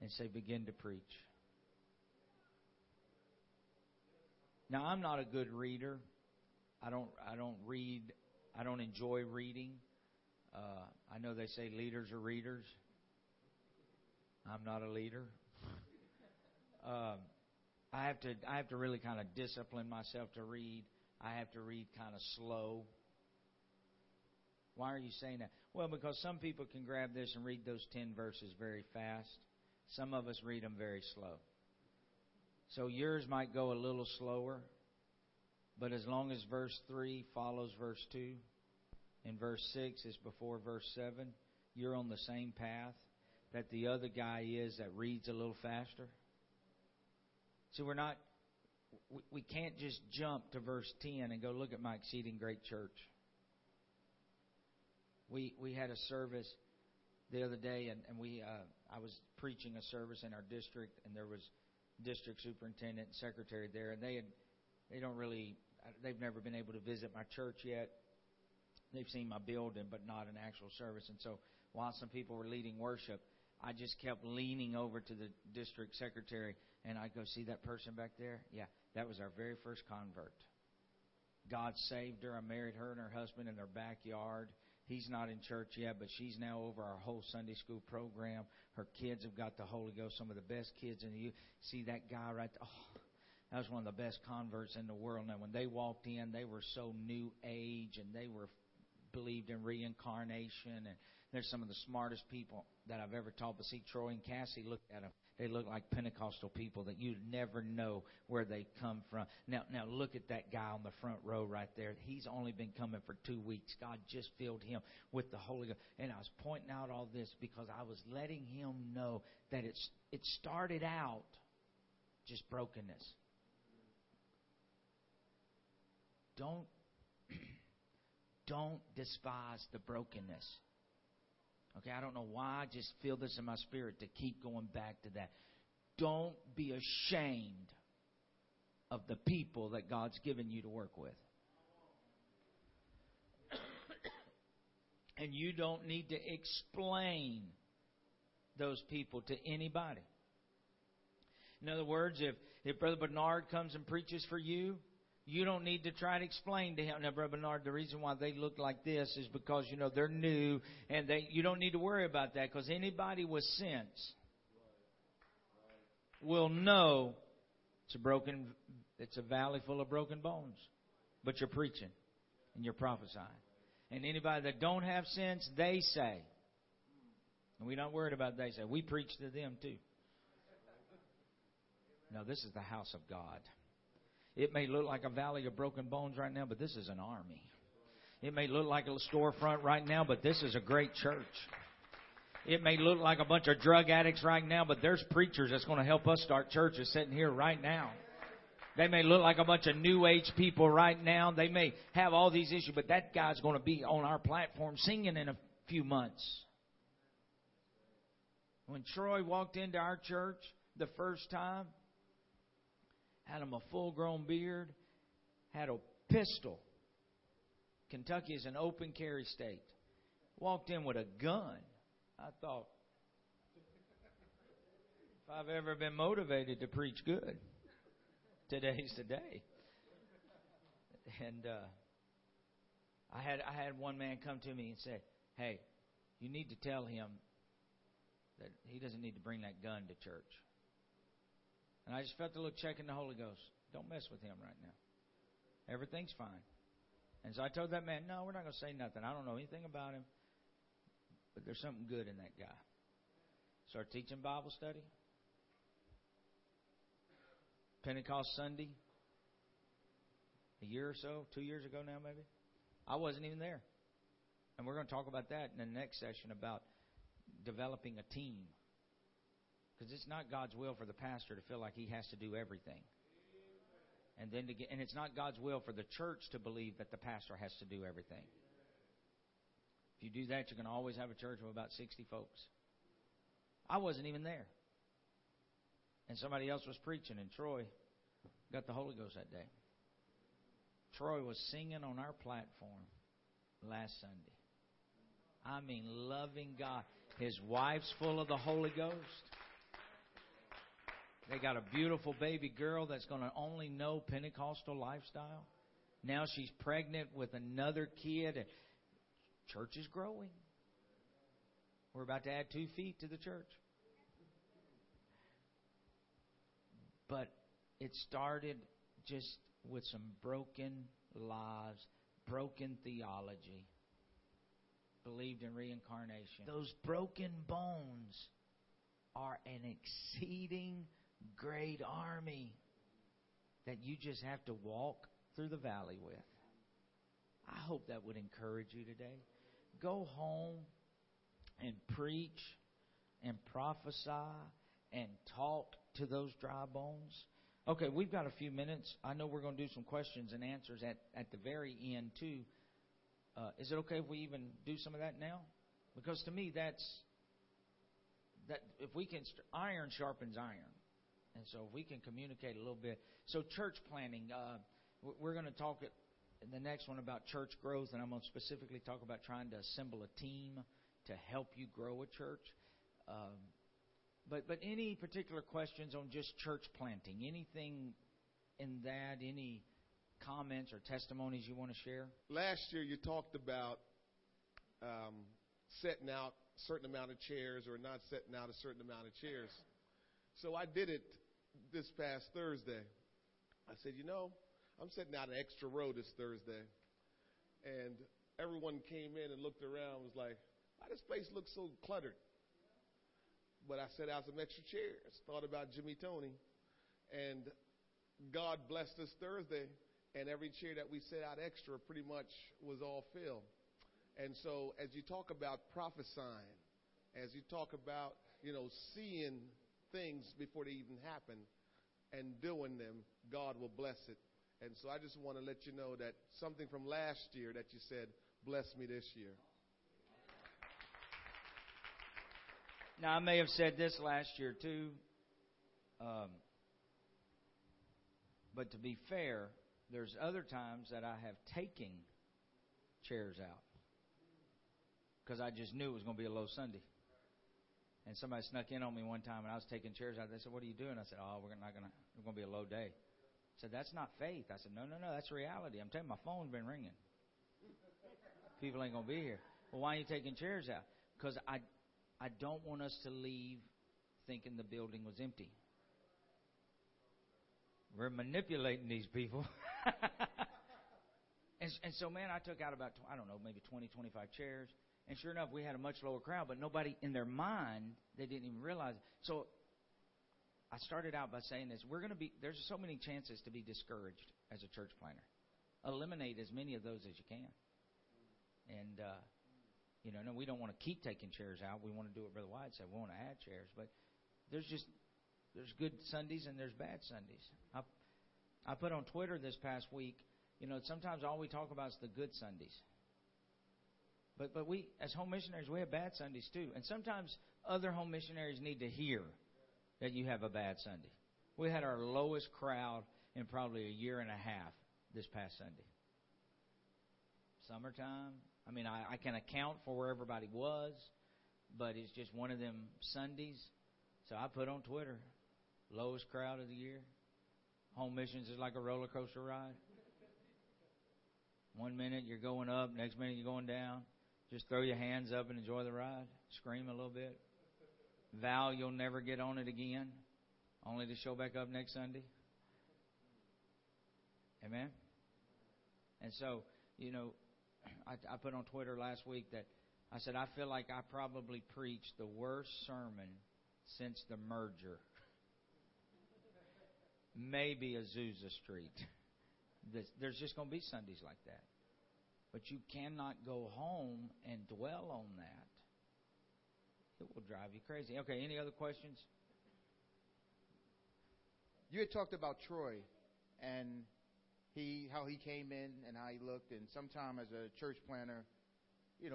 and say, begin to preach. Now, I'm not a good reader. I don't read. I don't enjoy reading. I know they say leaders are readers. I'm not a leader. I have to really kind of discipline myself to read. I have to read kind of slow. Why are you saying that? Well, because some people can grab this and read those 10 verses very fast. Some of us read them very slow. So yours might go a little slower, but as long as verse 3 follows verse 2 and verse 6 is before verse 7, you're on the same path that the other guy is that reads a little faster. See, we can't just jump to verse 10 and go look at my exceeding great church. We had a service the other day, and I was preaching a service in our district, and there was district superintendent and secretary there, and they've never been able to visit my church yet, they've seen my building, but not an actual service. And so while some people were leading worship, I just kept leaning over to the district secretary, and I'd go, see that person back there? Yeah, that was our very first convert. God saved her. I married her and her husband in their backyard. He's not in church yet, but she's now over our whole Sunday school program. Her kids have got the Holy Ghost, some of the best kids in the youth. See that guy right there? Oh, that was one of the best converts in the world. Now, when they walked in, they were so new age, and they were believed in reincarnation, and they're some of the smartest people that I've ever taught. But see, Troy and Cassie, look at them. They look like Pentecostal people that you never know where they come from. Now look at that guy on the front row right there. He's only been coming for 2 weeks. God just filled him with the Holy Ghost. And I was pointing out all this because I was letting him know that it started out just brokenness. Don't despise the brokenness. Okay, I don't know why, I just feel this in my spirit to keep going back to that. Don't be ashamed of the people that God's given you to work with. And you don't need to explain those people to anybody. In other words, if Brother Bernard comes and preaches for you, you don't need to try to explain to him. Now, Brother Bernard, the reason why they look like this is because, you know, they're new, and you don't need to worry about that, because anybody with sense will know it's a valley full of broken bones. But you're preaching and you're prophesying. And anybody that don't have sense, they say. And we're not worried about they say. We preach to them too. No, this is the house of God. It may look like a valley of broken bones right now, but this is an army. It may look like a storefront right now, but this is a great church. It may look like a bunch of drug addicts right now, but there's preachers that's going to help us start churches sitting here right now. They may look like a bunch of new age people right now. They may have all these issues, but that guy's going to be on our platform singing in a few months. When Troy walked into our church the first time, had him a full-grown beard, had a pistol. Kentucky is an open carry state. Walked in with a gun. I thought, if I've ever been motivated to preach good, today's the day. And I had one man come to me and say, hey, you need to tell him that he doesn't need to bring that gun to church. And I just felt a little check in the Holy Ghost. Don't mess with him right now. Everything's fine. And so I told that man, no, we're not going to say nothing. I don't know anything about him. But there's something good in that guy. Start teaching Bible study. Pentecost Sunday. A year or so, 2 years ago now maybe. I wasn't even there. And we're going to talk about that in the next session about developing a team. Because it's not God's will for the pastor to feel like he has to do everything. And it's not God's will for the church to believe that the pastor has to do everything. If you do that, you're going to always have a church of about 60 folks. I wasn't even there. And somebody else was preaching, and Troy got the Holy Ghost that day. Troy was singing on our platform last Sunday. I mean, loving God. His wife's full of the Holy Ghost. They got a beautiful baby girl that's going to only know Pentecostal lifestyle. Now she's pregnant with another kid. And church is growing. We're about to add 2 feet to the church. But it started just with some broken lives, broken theology, believed in reincarnation. Those broken bones are an exceeding great army that you just have to walk through the valley with. I hope that would encourage you today. Go home and preach and prophesy and talk to those dry bones. Okay, we've got a few minutes. I know we're going to do some questions and answers at the very end too. Is it okay if we even do some of that now? Because to me, that if we can, iron sharpens iron. And so if we can communicate a little bit. So church planning, we're going to talk the next one about church growth, and I'm going to specifically talk about trying to assemble a team to help you grow a church. But any particular questions on just church planting? Anything in that? Any comments or testimonies you want to share? Last year you talked about setting out a certain amount of chairs or not setting out a certain amount of chairs. So I did it this past Thursday. I said, you know, I'm setting out an extra row this Thursday. And everyone came in and looked around and was like, why this place looks so cluttered? But I set out some extra chairs, thought about Jimmy Tony. And God blessed us Thursday, and every chair that we set out extra pretty much was all filled. And so as you talk about prophesying, as you talk about, you know, seeing things before they even happen and doing them, God will bless it. And so I just want to let you know that something from last year that you said, bless me this year. Now, I may have said this last year, too, but to be fair, there's other times that I have taken chairs out because I just knew it was going to be a low Sunday. And somebody snuck in on me one time, and I was taking chairs out. They said, what are you doing? I said, oh, we're going to be a low day. I said, that's not faith. I said, no, that's reality. I'm telling you, my phone's been ringing. People ain't going to be here. Well, why are you taking chairs out? Because I don't want us to leave thinking the building was empty. We're manipulating these people. and so, man, I took out about, I don't know, maybe 20, 25 chairs. And sure enough, we had a much lower crowd, but nobody in their mind, they didn't even realize it. So I started out by saying this. There's so many chances to be discouraged as a church planner. Eliminate as many of those as you can. And, no, we don't want to keep taking chairs out. We want to do what Brother Wyatt said. We want to add chairs. But there's good Sundays and there's bad Sundays. I put on Twitter this past week, sometimes all we talk about is the good Sundays. But we, as home missionaries, we have bad Sundays too. And sometimes other home missionaries need to hear that you have a bad Sunday. We had our lowest crowd in probably a year and a half this past Sunday. Summertime. I mean, I can account for where everybody was, but it's just one of them Sundays. So I put on Twitter, lowest crowd of the year. Home missions is like a roller coaster ride. One minute you're going up, next minute you're going down. Just throw your hands up and enjoy the ride. Scream a little bit. Vow you'll never get on it again, only to show back up next Sunday. Amen? And so, I put on Twitter last week that I said, I feel like I probably preached the worst sermon since the merger. Maybe Azusa Street. There's just going to be Sundays like that. But you cannot go home and dwell on that. It will drive you crazy. Okay, any other questions? You had talked about Troy and how he came in and how he looked, and sometime as a church planner,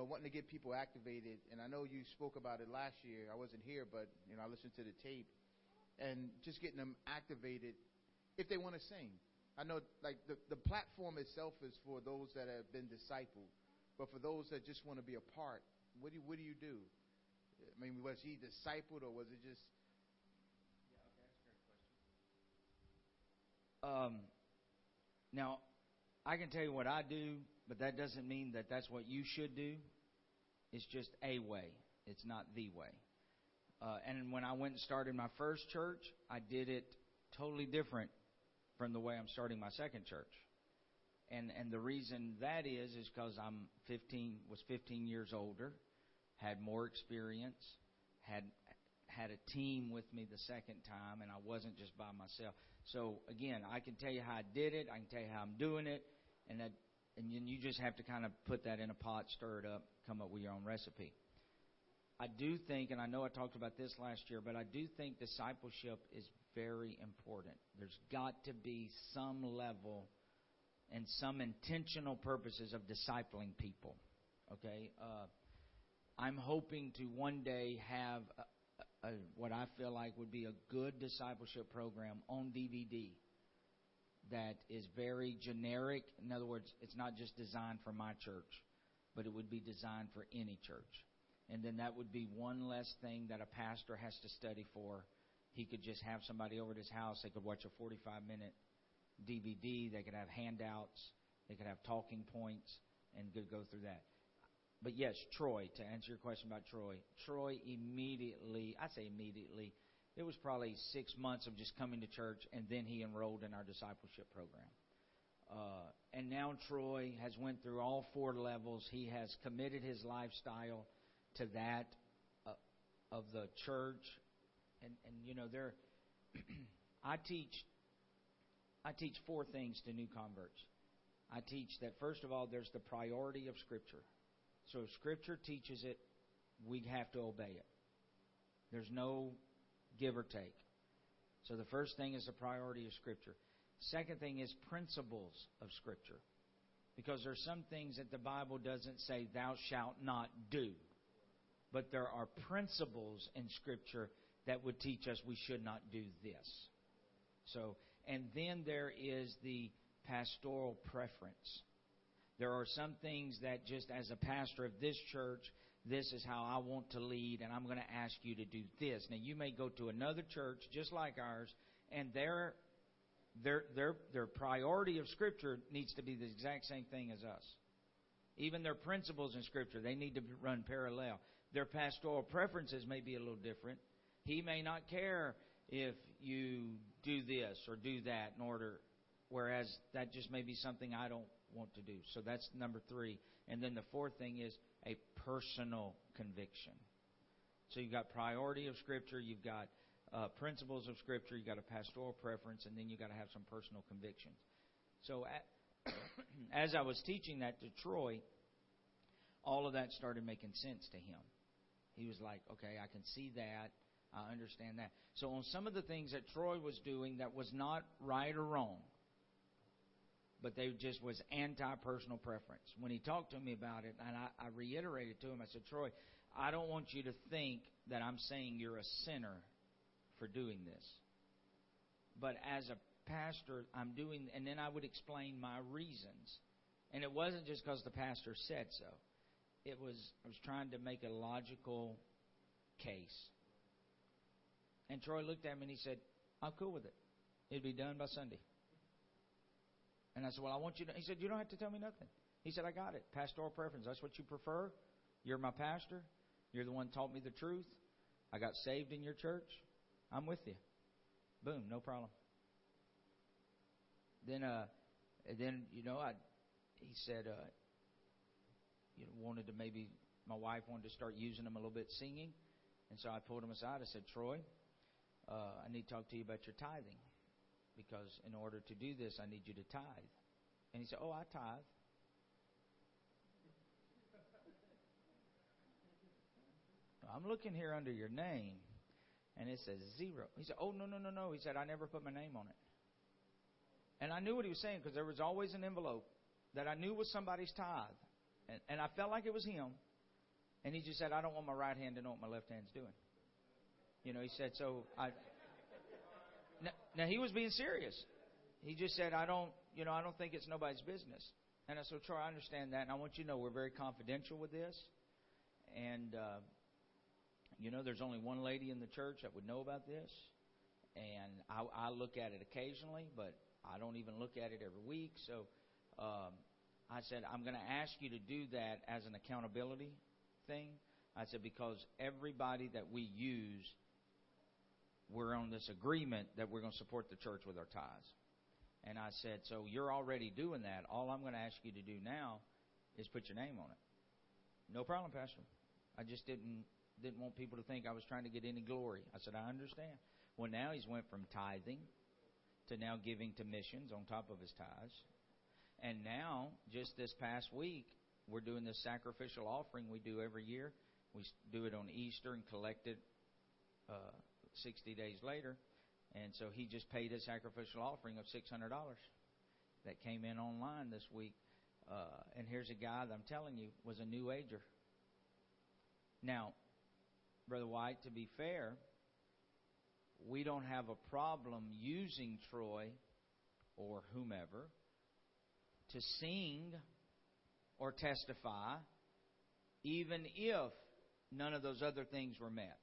wanting to get people activated. And I know you spoke about it last year. I wasn't here, but, I listened to the tape. And just getting them activated if they want to sing. I know, like, the platform itself is for those that have been discipled. But for those that just want to be a part, what do you do? I mean, was he discipled or was it just... Yeah, okay, that's a great question. Now, I can tell you what I do, but that doesn't mean that that's what you should do. It's just a way. It's not the way. And when I went and started my first church, I did it totally different from the way I'm starting my second church. And the reason that is because I'm 15 years older, had more experience, had a team with me the second time, and I wasn't just by myself. So, again, I can tell you how I did it. I can tell you how I'm doing it. And then you just have to kind of put that in a pot, stir it up, come up with your own recipe. I do think, and I know I talked about this last year, but I do think discipleship is very important. There's got to be some level and some intentional purposes of discipling people. Okay? I'm hoping to one day have what I feel like would be a good discipleship program on DVD that is very generic. In other words, it's not just designed for my church, but it would be designed for any church. And then that would be one less thing that a pastor has to study for. He could just have somebody over at his house. They could watch a 45-minute DVD. They could have handouts. They could have talking points and could go through that. But yes, Troy, to answer your question about Troy, Troy immediately, I say immediately, it was probably 6 months of just coming to church, and then he enrolled in our discipleship program. And now Troy has went through all 4 levels. He has committed his lifestyle to that of the church. And you know, there I teach 4 things to new converts. I teach that, first of all, there's the priority of Scripture. So if Scripture teaches it, we have to obey it. There's no give or take. So the first thing is the priority of Scripture. Second thing is principles of Scripture. Because there's some things that the Bible doesn't say, thou shalt not do. But there are principles in Scripture that would teach us we should not do this. So, and then there is the pastoral preference. There are some things that just as a pastor of this church, this is how I want to lead, and I'm going to ask you to do this. Now, you may go to another church just like ours, and their priority of Scripture needs to be the exact same thing as us. Even their principles in Scripture, they need to run parallel. Their pastoral preferences may be a little different. He may not care if you do this or do that in order, whereas that just may be something I don't want to do. So that's number 3. And then the 4th thing is a personal conviction. So you've got priority of Scripture, you've got principles of Scripture, you've got a pastoral preference, and then you've got to have some personal convictions. So as I was teaching that to Troy, all of that started making sense to him. He was like, okay, I can see that, I understand that. So on some of the things that Troy was doing that was not right or wrong, but they just was anti-personal preference. When he talked to me about it, and I reiterated to him, I said, Troy, I don't want you to think that I'm saying you're a sinner for doing this. But as a pastor, I'm doing, and then I would explain my reasons. And it wasn't just because the pastor said so. It was, I was trying to make a logical case. And Troy looked at me and he said, I'm cool with it. It'd be done by Sunday. And I said, well, I want you to... He said, you don't have to tell me nothing. He said, I got it. Pastoral preference. That's what you prefer. You're my pastor. You're the one who taught me the truth. I got saved in your church. I'm with you. Boom. No problem. Then you know, he said, you know, wanted to maybe... My wife wanted to start using him a little bit singing. And so I pulled him aside. I said, Troy, I need to talk to you about your tithing. Because in order to do this, I need you to tithe. And he said, oh, I tithe. I'm looking here under your name, and it says 0. He said, oh, no. He said, I never put my name on it. And I knew what he was saying because there was always an envelope that I knew was somebody's tithe. And I felt like it was him. And he just said, I don't want my right hand to know what my left hand's doing. You know, he said, so I... Now, he was being serious. He just said, I don't think it's nobody's business. And I said, Troy, I understand that. And I want you to know we're very confidential with this. And, you know, there's only one lady in the church that would know about this. And I look at it occasionally, but I don't even look at it every week. So I said, I'm going to ask you to do that as an accountability thing. I said, because everybody that we use, we're on this agreement that we're going to support the church with our tithes. And I said, so you're already doing that. All I'm going to ask you to do now is put your name on it. No problem, Pastor. I just didn't want people to think I was trying to get any glory. I said, I understand. Well, now he's went from tithing to now giving to missions on top of his tithes. And now, just this past week, we're doing this sacrificial offering we do every year. We do it on Easter and collect it 60 days later, and so he just paid a sacrificial offering of $600 that came in online this week. And here's a guy that I'm telling you was a new ager. Now, Brother White, to be fair, we don't have a problem using Troy or whomever to sing or testify, even if none of those other things were met.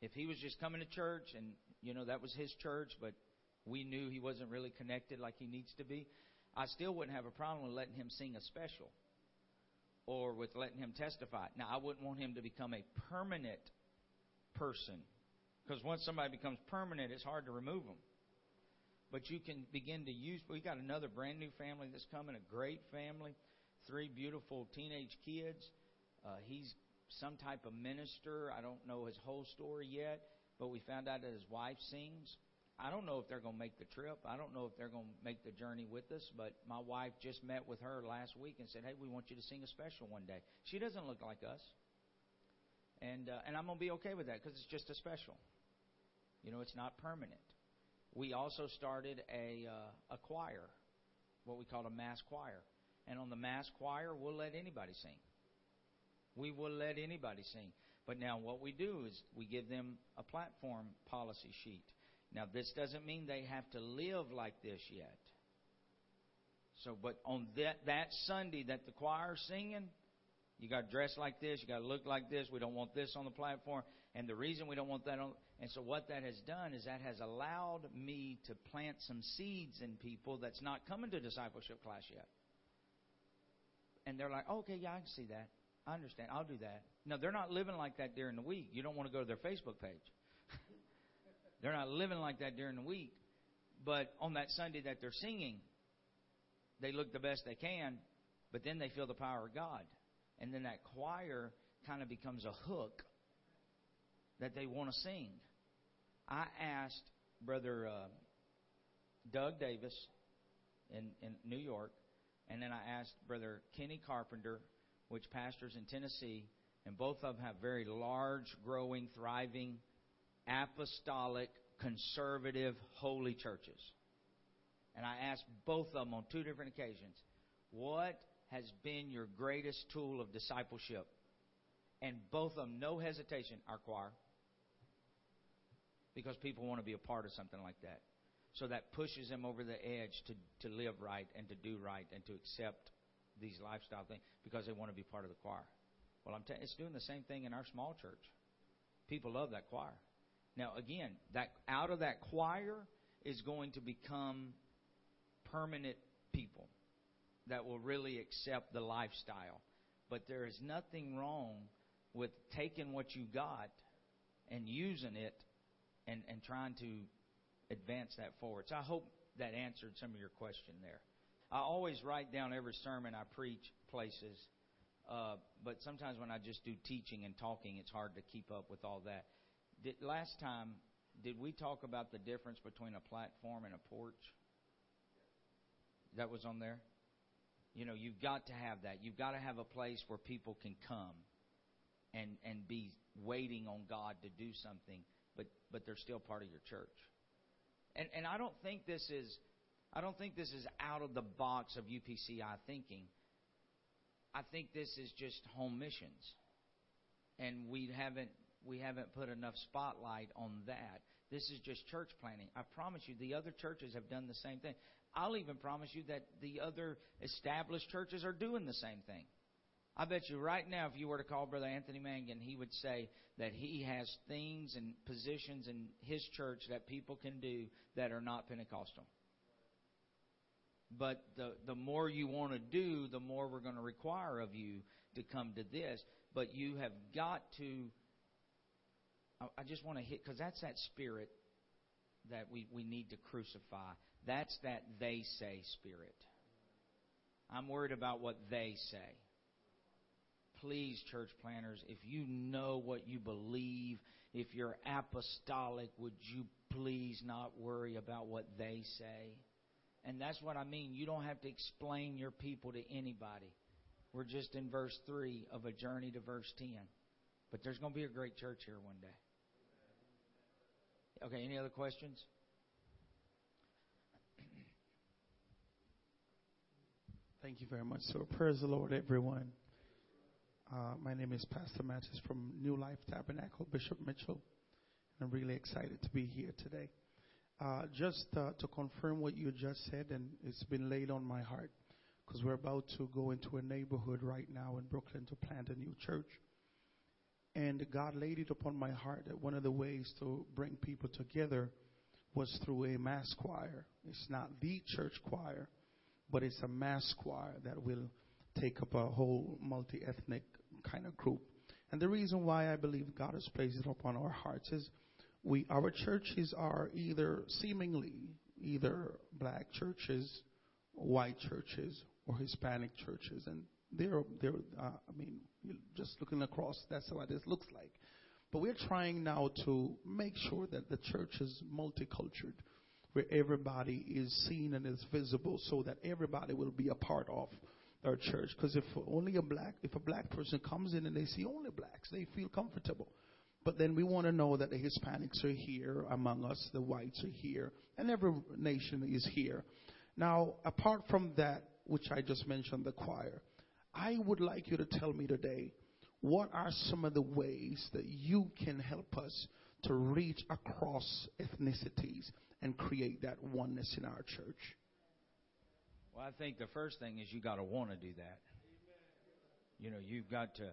If he was just coming to church and, you know, that was his church, but we knew he wasn't really connected like he needs to be, I still wouldn't have a problem with letting him sing a special or with letting him testify. Now, I wouldn't want him to become a permanent person, because once somebody becomes permanent, it's hard to remove them. But you can begin to use... We got another brand new family that's coming, a great family, 3 beautiful teenage kids. He's some type of minister. I don't know his whole story yet, but we found out that his wife sings. I don't know if they're going to make the trip. I don't know if they're going to make the journey with us, but my wife just met with her last week and said, hey, we want you to sing a special one day. She doesn't look like us, and I'm going to be okay with that, because it's just a special. You know, it's not permanent. We also started a choir, what we call a mass choir. And on the mass choir, we'll let anybody sing. We will let anybody sing. But now what we do is we give them a platform policy sheet. Now, this doesn't mean they have to live like this yet. So, but on that Sunday that the choir's singing, you got to dress like this, you got to look like this, we don't want this on the platform, and the reason we don't want that on... And so what that has done is that has allowed me to plant some seeds in people that's not coming to discipleship class yet. And they're like, oh, okay, yeah, I can see that. I understand. I'll do that. No, they're not living like that during the week. You don't want to go to their Facebook page. They're not living like that during the week. But on that Sunday that they're singing, they look the best they can, but then they feel the power of God. And then that choir kind of becomes a hook that they want to sing. I asked Brother Doug Davis in New York, and then I asked Brother Kenny Carpenter, which pastors in Tennessee, and both of them have very large, growing, thriving, apostolic, conservative, holy churches. And I asked both of them on 2 different occasions, what has been your greatest tool of discipleship? And both of them, no hesitation, our choir. Because people want to be a part of something like that. So that pushes them over the edge to live right and to do right and to accept these lifestyle things because they want to be part of the choir. Well, it's doing the same thing in our small church. People love that choir. Now, again, that out of that choir is going to become permanent people that will really accept the lifestyle. But there is nothing wrong with taking what you got and using it and trying to advance that forward. So I hope that answered some of your question there. I always write down every sermon I preach places, but sometimes when I just do teaching and talking, it's hard to keep up with all that. Last time, did we talk about the difference between a platform and a porch? That was on there? You know, you've got to have that. You've got to have a place where people can come and be waiting on God to do something, but they're still part of your church. And I don't think this is out of the box of UPCI thinking. I think this is just home missions. And we haven't put enough spotlight on that. This is just church planting. I promise you, the other churches have done the same thing. I'll even promise you that the other established churches are doing the same thing. I bet you right now, if you were to call Brother Anthony Mangan, he would say that he has things and positions in his church that people can do that are not Pentecostal. But the more you want to do, the more we're going to require of you to come to this. But you have got to... I just want to hit, because that's that spirit that we need to crucify. That's that they say spirit. I'm worried about what they say. Please, church planners, if you know what you believe, if you're apostolic, would you please not worry about what they say? And that's what I mean. You don't have to explain your people to anybody. We're just in verse 3 of a journey to verse 10. But there's going to be a great church here one day. Okay, any other questions? Thank you very much. So praise the Lord, everyone. My name is Pastor Mattis from New Life Tabernacle, Bishop Mitchell. And I'm really excited to be here today. Just to confirm what you just said, and it's been laid on my heart, because we're about to go into a neighborhood right now in Brooklyn to plant a new church. And God laid it upon my heart that one of the ways to bring people together was through a mass choir. It's not the church choir, but it's a mass choir that will take up a whole multi-ethnic kind of group. And the reason why I believe God has placed it upon our hearts is our churches are either black churches, white churches, or Hispanic churches, and just looking across, that's what this looks like. But we're trying now to make sure that the church is multicultural, where everybody is seen and is visible, so that everybody will be a part of our church. Because if a black person comes in and they see only blacks, they feel comfortable. But then we want to know that the Hispanics are here among us, the whites are here, and every nation is here. Now, apart from that, which I just mentioned, the choir, I would like you to tell me today, what are some of the ways that you can help us to reach across ethnicities and create that oneness in our church? Well, I think the first thing is you got to want to do that. You know, you've got to.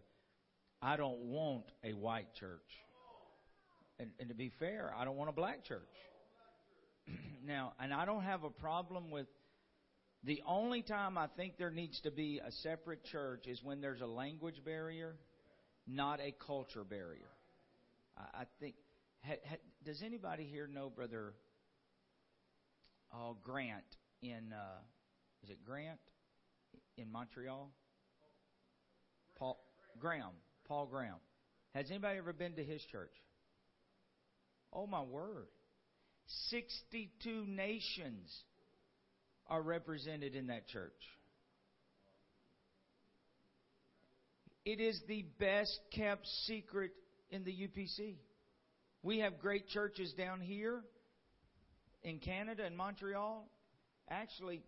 I don't want a white church. And to be fair, I don't want a black church. Now, and I don't have a problem with. The only time I think there needs to be a separate church is when there's a language barrier, not a culture barrier. I think, does anybody here know Brother Grant in, is it Grant in Montreal? Paul Graham. Has anybody ever been to his church? Oh, my word. 62 nations are represented in that church. It is the best kept secret in the UPC. We have great churches down here in Canada, in Montreal. Actually,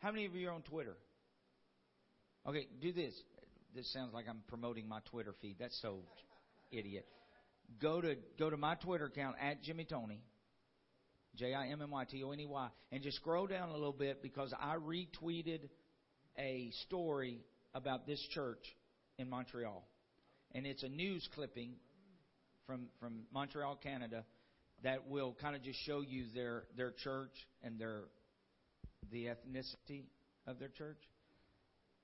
how many of you are on Twitter? Okay, do this. This sounds like I'm promoting my Twitter feed. That's so idiot. Go to my Twitter account, @JimmyTony. JimmyTony, and just scroll down a little bit, because I retweeted a story about this church in Montreal. And it's a news clipping from Montreal, Canada, that will kind of just show you their church and the ethnicity of their church.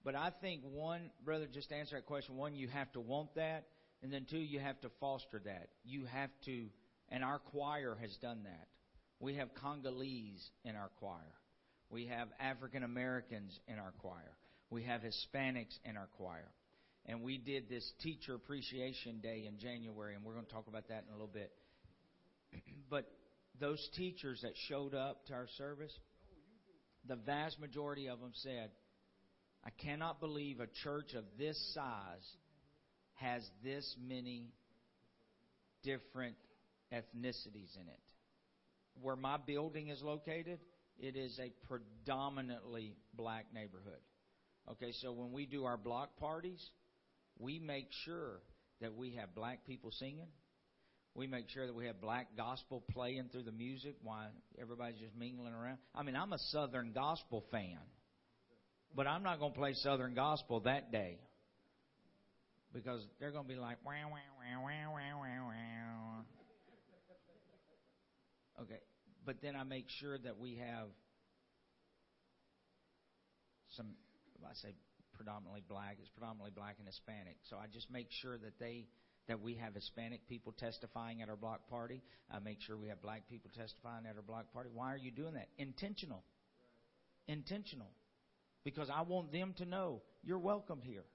But I think one, brother, just to answer that question, one, you have to want that, and then two, you have to foster that. You have to, and our choir has done that. We have Congolese in our choir. We have African Americans in our choir. We have Hispanics in our choir. And we did this Teacher Appreciation Day in January, and we're going to talk about that in a little bit. But those teachers that showed up to our service, the vast majority of them said, I cannot believe a church of this size has this many different ethnicities in it. Where my building is located, it is a predominantly black neighborhood. Okay, so when we do our block parties, we make sure that we have black people singing. We make sure that we have black gospel playing through the music while everybody's just mingling around. I mean, I'm a Southern gospel fan, but I'm not going to play Southern gospel that day, because they're going to be like, wow, wow, wow, wow, wow, wow, wow. Okay, but then I make sure that we have some, I say predominantly black, it's predominantly black and Hispanic. So I just make sure that we have Hispanic people testifying at our block party. I make sure we have black people testifying at our block party. Why are you doing that? Intentional. Intentional. Because I want them to know you're welcome here.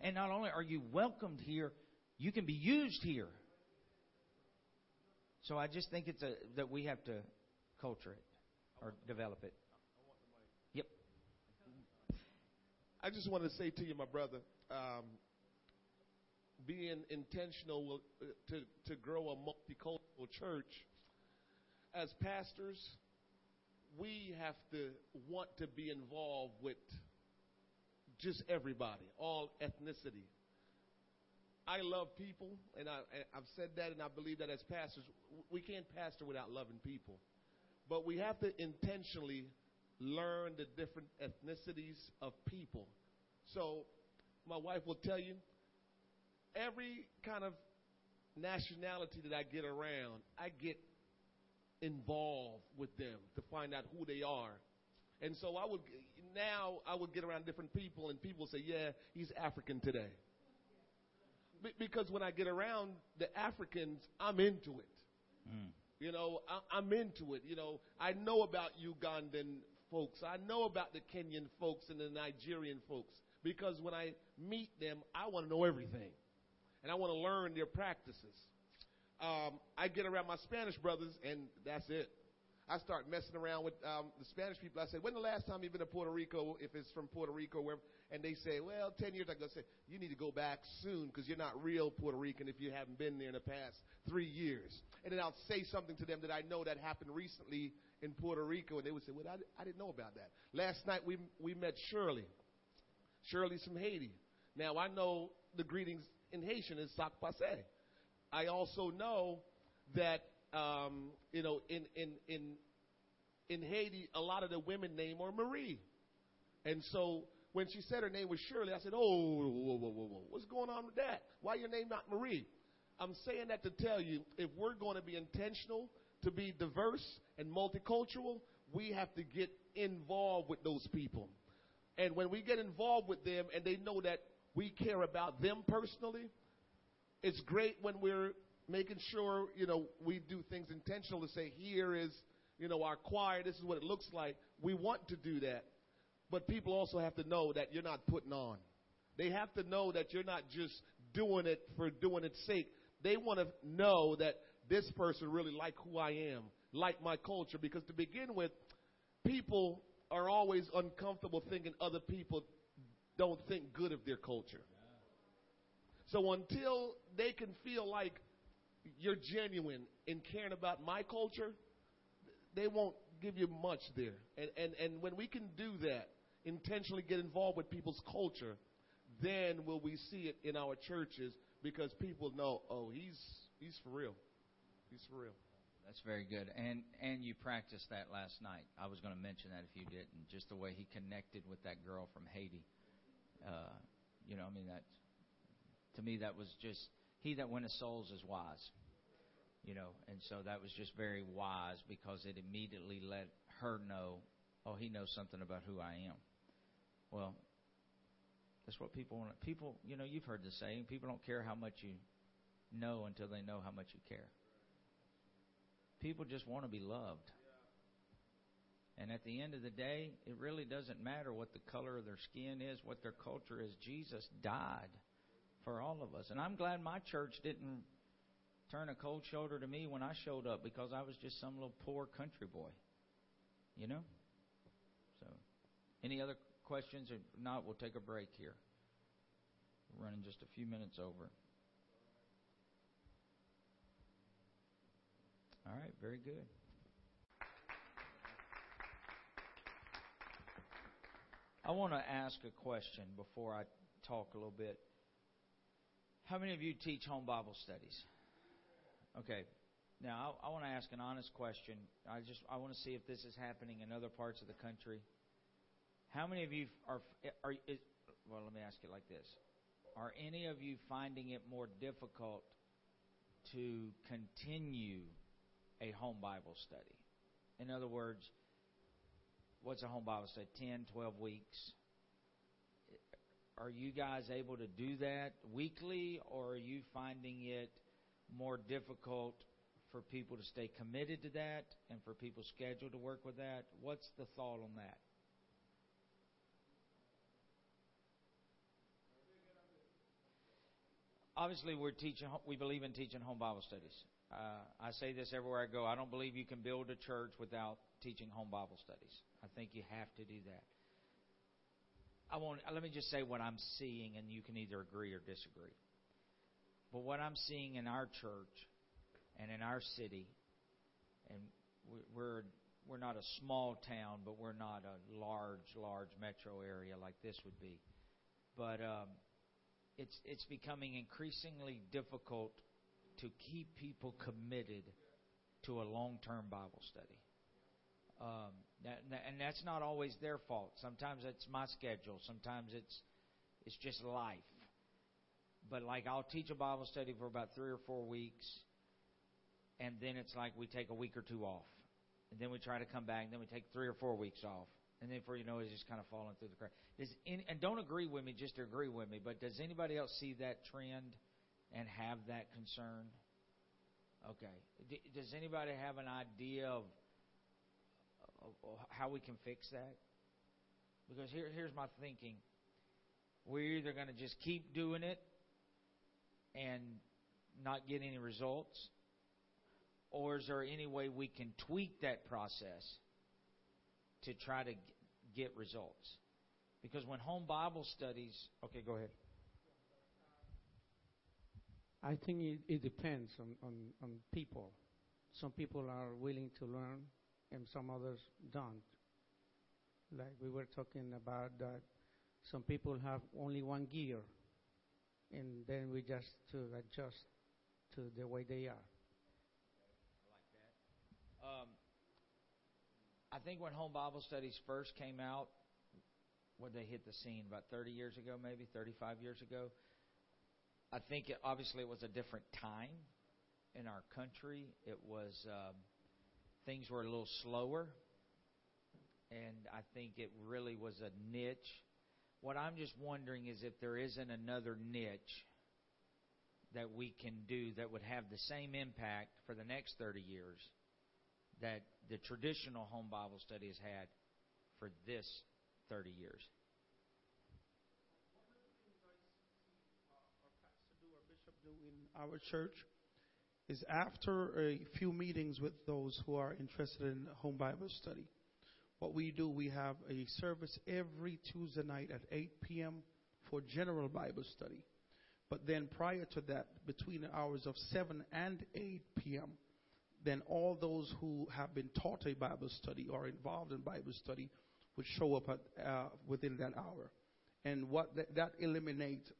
And not only are you welcomed here, you can be used here. So I just think it's that we have to culture it or develop it. Yep. I just want to say to you, my brother, being intentional to grow a multicultural church, as pastors, we have to want to be involved with just everybody, all ethnicity. I love people, and I've said that, and I believe that as pastors, we can't pastor without loving people. But we have to intentionally learn the different ethnicities of people. So my wife will tell you, every kind of nationality that I get around, I get involved with them to find out who they are. And so I would get around different people, and people say, yeah, he's African today. Because when I get around the Africans, I'm into it. Mm. You know, I'm into it. You know, I know about Ugandan folks. I know about the Kenyan folks and the Nigerian folks. Because when I meet them, I want to know everything. And I want to learn their practices. I get around my Spanish brothers, and that's it. I start messing around with the Spanish people. I say, when the last time you've been to Puerto Rico, if it's from Puerto Rico, wherever? And they say, well, 10 years ago. I say, you need to go back soon because you're not real Puerto Rican if you haven't been there in the past 3 years. And then I'll say something to them that I know that happened recently in Puerto Rico. And they would say, well, I didn't know about that. Last night we met Shirley. Shirley's from Haiti. Now, I know the greetings in Haitian is sac passe. I also know that you know, in Haiti, a lot of the women name are Marie. And so when she said her name was Shirley, I said, oh, whoa. What's going on with that? Why your name not Marie? I'm saying that to tell you, if we're going to be intentional, to be diverse and multicultural, we have to get involved with those people. And when we get involved with them and they know that we care about them personally, it's great when we're making sure, you know, we do things intentional to say, here is, you know, our choir, this is what it looks like. We want to do that. But people also have to know that you're not putting on. They have to know that you're not just doing it for doing its sake. They want to know that this person really like who I am, like my culture. Because to begin with, people are always uncomfortable thinking other people don't think good of their culture. So until they can feel like you're genuine in caring about my culture, they won't give you much there. And when we can do that, intentionally get involved with people's culture, then will we see it in our churches, because people know, oh, he's for real. He's for real. That's very good. And you practiced that last night. I was going to mention that if you didn't, just the way he connected with that girl from Haiti. You know, I mean, that to me, that was just, he that winneth souls is wise, you know. And so that was just very wise, because it immediately let her know, oh, he knows something about who I am. Well, that's what people want. People, you know, you've heard the saying, people don't care how much you know until they know how much you care. People just want to be loved. And at the end of the day, it really doesn't matter what the color of their skin is, what their culture is. Jesus died for all of us. And I'm glad my church didn't turn a cold shoulder to me when I showed up, because I was just some little poor country boy, you know. So any other questions? If not, we'll take a break here. We're running just a few minutes over. All right, very good. I want to ask a question before I talk a little bit. How many of you teach home Bible studies? Okay. Now, I want to ask an honest question. I want to see if this is happening in other parts of the country. How many of you well, let me ask it like this. Are any of you finding it more difficult to continue a home Bible study? In other words, what's a home Bible study? 10, 12 weeks? Are you guys able to do that weekly, or are you finding it more difficult for people to stay committed to that and for people's schedule to work with that? What's the thought on that? Obviously, we believe in teaching home Bible studies. I say this everywhere I go. I don't believe you can build a church without teaching home Bible studies. I think you have to do that. Let me just say what I'm seeing, and you can either agree or disagree. But what I'm seeing in our church and in our city, and we're not a small town, but we're not a large metro area like this would be. But it's becoming increasingly difficult to keep people committed to a long-term Bible study. And that's not always their fault. Sometimes it's my schedule. Sometimes it's just life. But like I'll teach a Bible study for about 3 or 4 weeks, and then it's like we take a week or two off. And then we try to come back, and then we take 3 or 4 weeks off. And then, you know, it's just kind of falling through the cracks. And don't agree with me just to agree with me, but does anybody else see that trend and have that concern? Okay. Does anybody have an idea of how we can fix that? Because here's my thinking. We're either going to just keep doing it and not get any results, or is there any way we can tweak that process to try to get results? Because when home Bible studies... Okay, go ahead. I think it depends on people. Some people are willing to learn and some others don't. Like we were talking about that some people have only one gear, and then we just to adjust to the way they are. I like that. I think when home Bible studies first came out, when they hit the scene about 30 years ago, maybe 35 years ago, I think it was a different time in our country. It was things were a little slower, and I think it really was a niche. What I'm just wondering is if there isn't another niche that we can do that would have the same impact for the next 30 years that the traditional home Bible study has had for this 30 years. One of the things I see our pastor do, our bishop do in our church is after a few meetings with those who are interested in home Bible study, what we do, we have a service every Tuesday night at 8 p.m. for general Bible study. But then prior to that, between the hours of 7 and 8 p.m., then all those who have been taught a Bible study or involved in Bible study would show up within that hour. And what that eliminates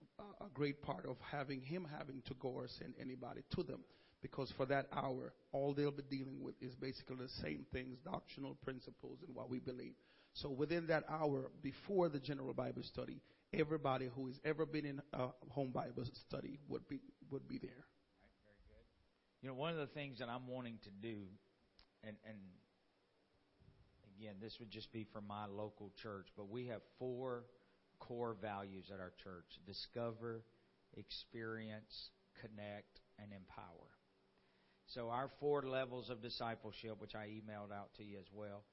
a great part of having to go or send anybody to them. Because for that hour, all they'll be dealing with is basically the same things, doctrinal principles and what we believe. So within that hour, before the general Bible study, everybody who has ever been in a home Bible study would be there. All right, very good. You know, one of the things that I'm wanting to do, and again, this would just be for my local church, but we have 4 core values at our church: discover, experience, connect, and empower. So our 4 levels of discipleship, which I emailed out to you as well,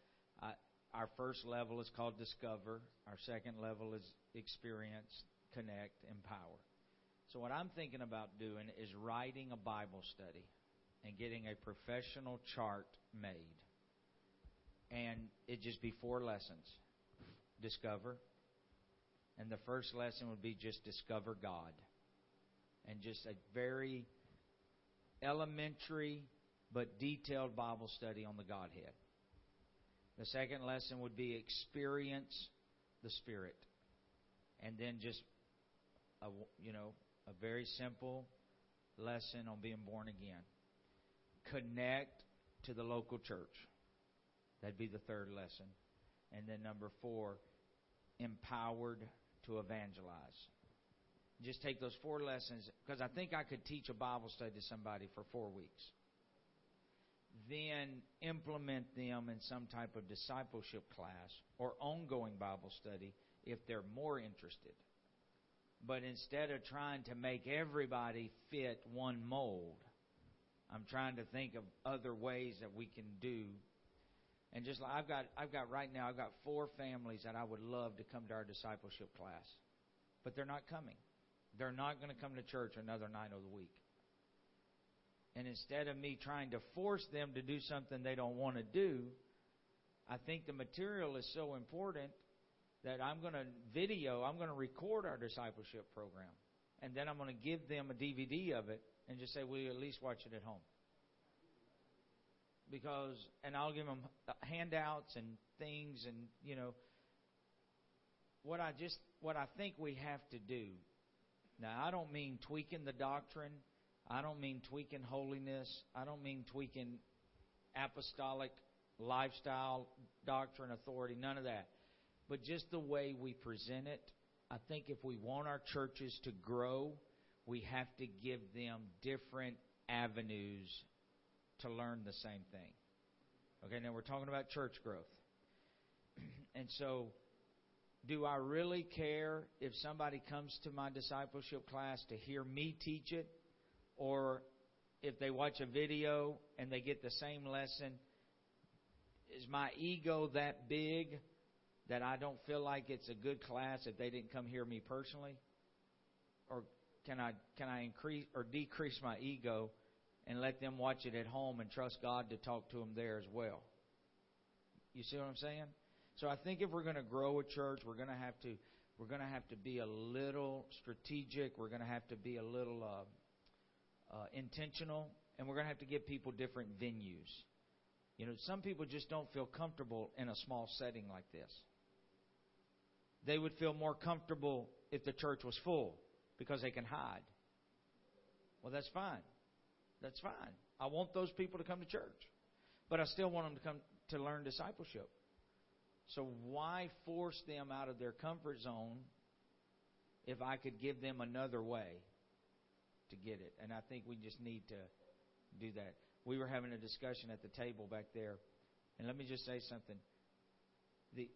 our first level is called discover. Our second level is experience, connect, empower. So what I'm thinking about doing is writing a Bible study and getting a professional chart made. And it'd just be 4 lessons. Discover. And the first lesson would be just discover God. And just a very elementary but detailed Bible study on the Godhead. The second lesson would be experience the Spirit. And then just a very simple lesson on being born again. Connect to the local church. That'd be the third lesson. And then number 4, empowered to evangelize. Just take those 4 lessons, because I think I could teach a Bible study to somebody for 4 weeks. Then implement them in some type of discipleship class or ongoing Bible study if they're more interested. But instead of trying to make everybody fit one mold, I'm trying to think of other ways that we can do. And just like I've got right now, I've got 4 families that I would love to come to our discipleship class, but they're not coming. They're not going to come to church another night of the week. And instead of me trying to force them to do something they don't want to do, I think the material is so important that I'm going to record our discipleship program. And then I'm going to give them a DVD of it and just say, will you at least watch it at home? Because, and I'll give them handouts and things and, you know, what I think we have to do. Now, I don't mean tweaking the doctrine. I don't mean tweaking holiness. I don't mean tweaking apostolic lifestyle, doctrine, authority, none of that. But just the way we present it, I think if we want our churches to grow, we have to give them different avenues to learn the same thing. Okay, now we're talking about church growth. And so, do I really care if somebody comes to my discipleship class to hear me teach it? Or if they watch a video and they get the same lesson, is my ego that big that I don't feel like it's a good class if they didn't come hear me personally? Or can I increase or decrease my ego and let them watch it at home and trust God to talk to them there as well? You see what I'm saying? So I think if we're going to grow a church, we're going to have to be a little strategic. We're going to have to be a little intentional, and we're going to have to give people different venues. You know, some people just don't feel comfortable in a small setting like this. They would feel more comfortable if the church was full because they can hide. Well, that's fine. That's fine. I want those people to come to church, but I still want them to come to learn discipleship. So why force them out of their comfort zone if I could give them another way to get it? And I think we just need to do that. We were having a discussion at the table back there. And let me just say something.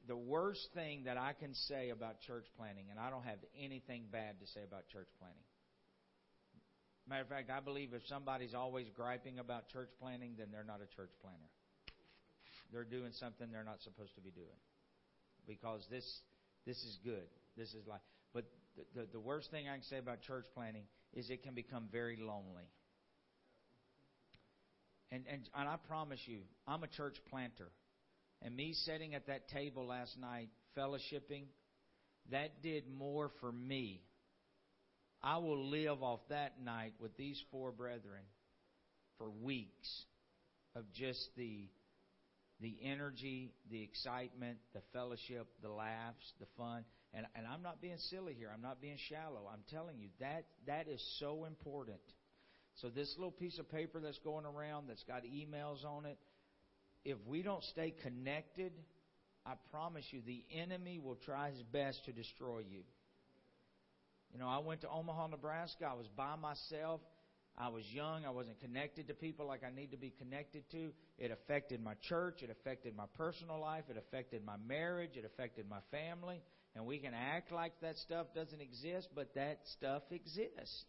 The worst thing that I can say about church planting, and I don't have anything bad to say about church planting. Matter of fact, I believe if somebody's always griping about church planting, then they're not a church planter. They're doing something they're not supposed to be doing. Because this is good. This is life. But the worst thing I can say about church planting is it can become very lonely. And I promise you, I'm a church planter. And me sitting at that table last night, fellowshipping, that did more for me. I will live off that night with these four brethren for weeks of just the energy, the excitement, the fellowship, the laughs, the fun. And I'm not being silly here. I'm not being shallow. I'm telling you, that is so important. So this little piece of paper that's going around that's got emails on it, if we don't stay connected, I promise you the enemy will try his best to destroy you. You know, I went to Omaha, Nebraska. I was by myself. I was young. I wasn't connected to people like I need to be connected to. It affected my church. It affected my personal life. It affected my marriage. It affected my family. And we can act like that stuff doesn't exist, but that stuff exists.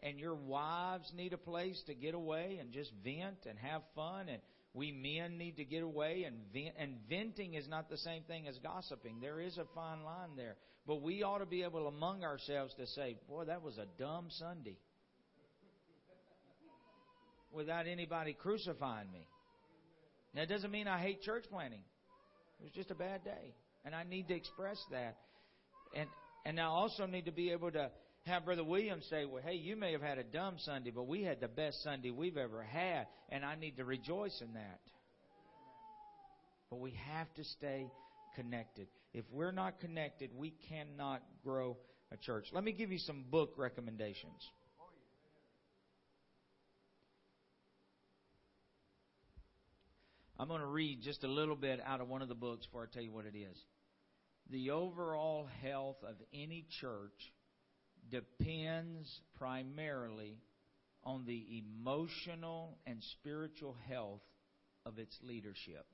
And your wives need a place to get away and just vent and have fun. And we men need to get away and vent. And venting is not the same thing as gossiping. There is a fine line there. But we ought to be able among ourselves to say, boy, that was a dumb Sunday. Without anybody crucifying me. Now, it doesn't mean I hate church planting. It was just a bad day. And I need to express that. And I also need to be able to have Brother Williams say, well, hey, you may have had a dumb Sunday, but we had the best Sunday we've ever had. And I need to rejoice in that. But we have to stay connected. If we're not connected, we cannot grow a church. Let me give you some book recommendations. I'm going to read just a little bit out of one of the books before I tell you what it is. The overall health of any church depends primarily on the emotional and spiritual health of its leadership.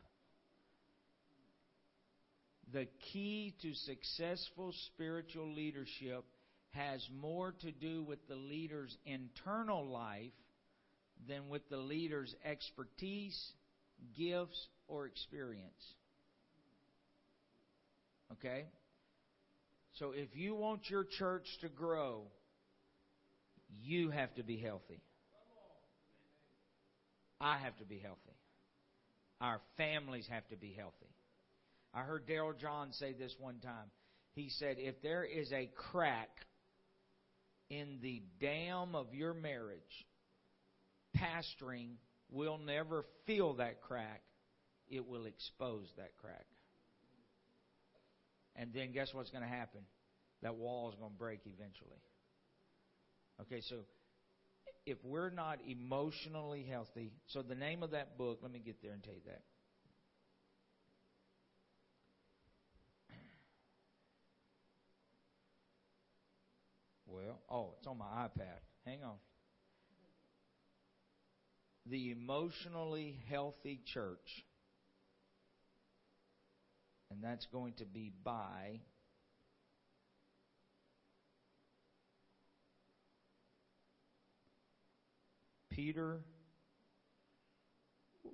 The key to successful spiritual leadership has more to do with the leader's internal life than with the leader's expertise, gifts, or experience. Okay? So if you want your church to grow, you have to be healthy. I have to be healthy. Our families have to be healthy. I heard Daryl John say this one time. He said, if there is a crack in the dam of your marriage, pastoring will never fill that crack. It will expose that crack. And then guess what's going to happen? That wall is going to break eventually. Okay, so if we're not emotionally healthy, so the name of that book, let me get there and tell you that. well. Oh, it's on my iPad. Hang on. The emotionally healthy church. And that's going to be by Peter,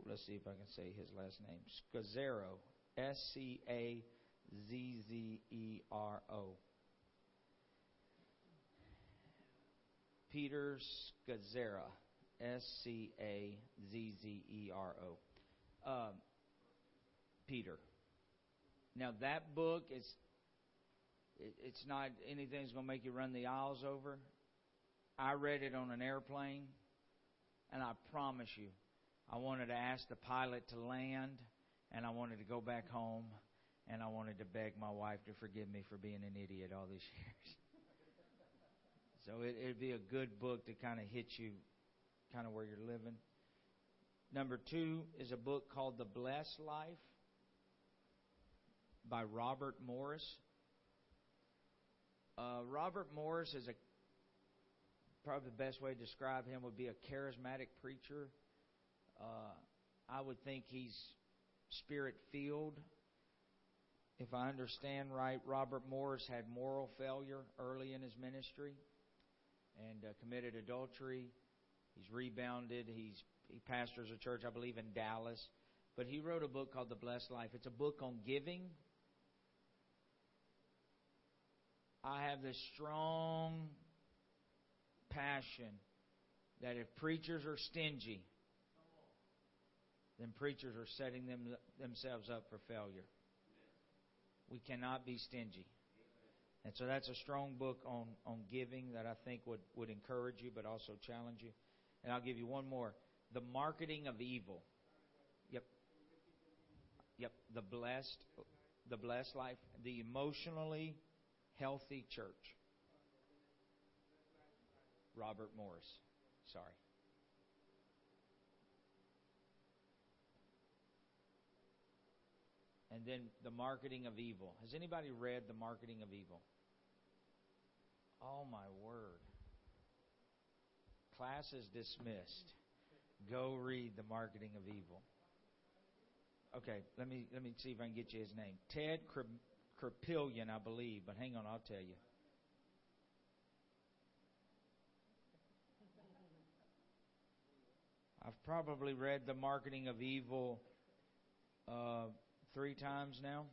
let's see if I can say his last name, Scazzero, S-C-A-Z-Z-E-R-O. Peter Scazzero, S-C-A-Z-Z-E-R-O. Peter. Now that book is, it's not anything that's going to make you run the aisles over. I read it on an airplane. And I promise you, I wanted to ask the pilot to land, and I wanted to go back home, and I wanted to beg my wife to forgive me for being an idiot all these years. So it'd be a good book to kind of hit you kind of where you're living. Number two is a book called The Blessed Life by Robert Morris. Robert Morris is a probably the best way to describe him would be a charismatic preacher. I would think he's spirit-filled. If I understand right, Robert Morris had moral failure early in his ministry and committed adultery. He's rebounded. He pastors a church, I believe, in Dallas. But he wrote a book called The Blessed Life. It's a book on giving. I have this strong passion that if preachers are stingy, then preachers are setting themselves up for failure. We cannot be stingy. And so that's a strong book on giving that I think would encourage you but also challenge you. And I'll give you one more. The Marketing of Evil. Yep. The Blessed Life. The Emotionally Healthy Church. Robert Morris. Sorry. And then The Marketing of Evil. Has anybody read The Marketing of Evil? Oh, my word. Class is dismissed. Go read The Marketing of Evil. Okay, let me see if I can get you his name. Ted Kripillion, I believe. But hang on, I'll tell you. I've probably read The Marketing of Evil 3 times now.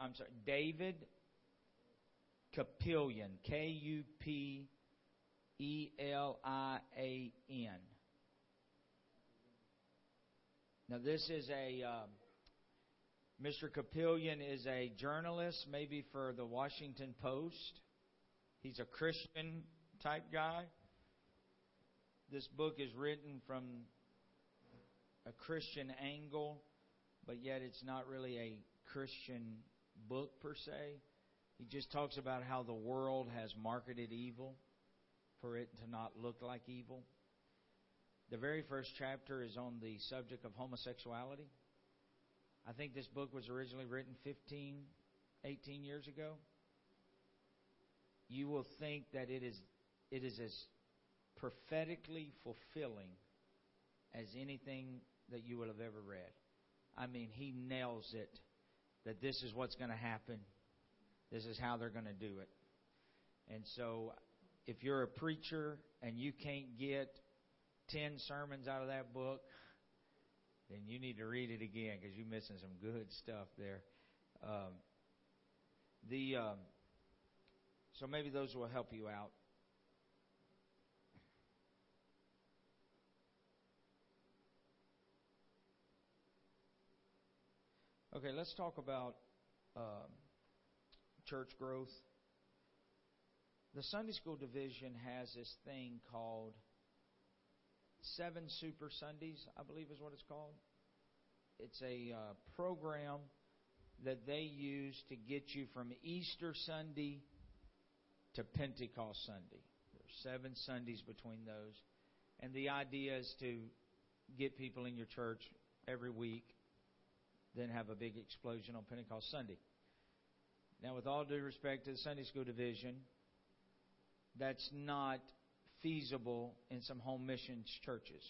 I'm sorry, David Kupelian, K-U-P-E-L-I-A-N. Now this is a Mr. Kupelian is a journalist, maybe for the Washington Post. He's a Christian type guy. This book is written from a Christian angle, but yet it's not really a Christian book per se. He just talks about how the world has marketed evil for it to not look like evil. The very first chapter is on the subject of homosexuality. I think this book was originally written 18 years ago. You will think that it is as prophetically fulfilling as anything that you will have ever read. I mean, he nails it that this is what's going to happen. This is how they're going to do it. And so if you're a preacher and you can't get 10 sermons out of that book, then you need to read it again because you're missing some good stuff there. So maybe those will help you out. Okay, let's talk about church growth. The Sunday school division has this thing called 7 Super Sundays, I believe is what it's called. It's a program that they use to get you from Easter Sunday to Pentecost Sunday. There's 7 Sundays between those. And the idea is to get people in your church every week, then have a big explosion on Pentecost Sunday. Now, with all due respect to the Sunday school division, that's not feasible in some home missions churches.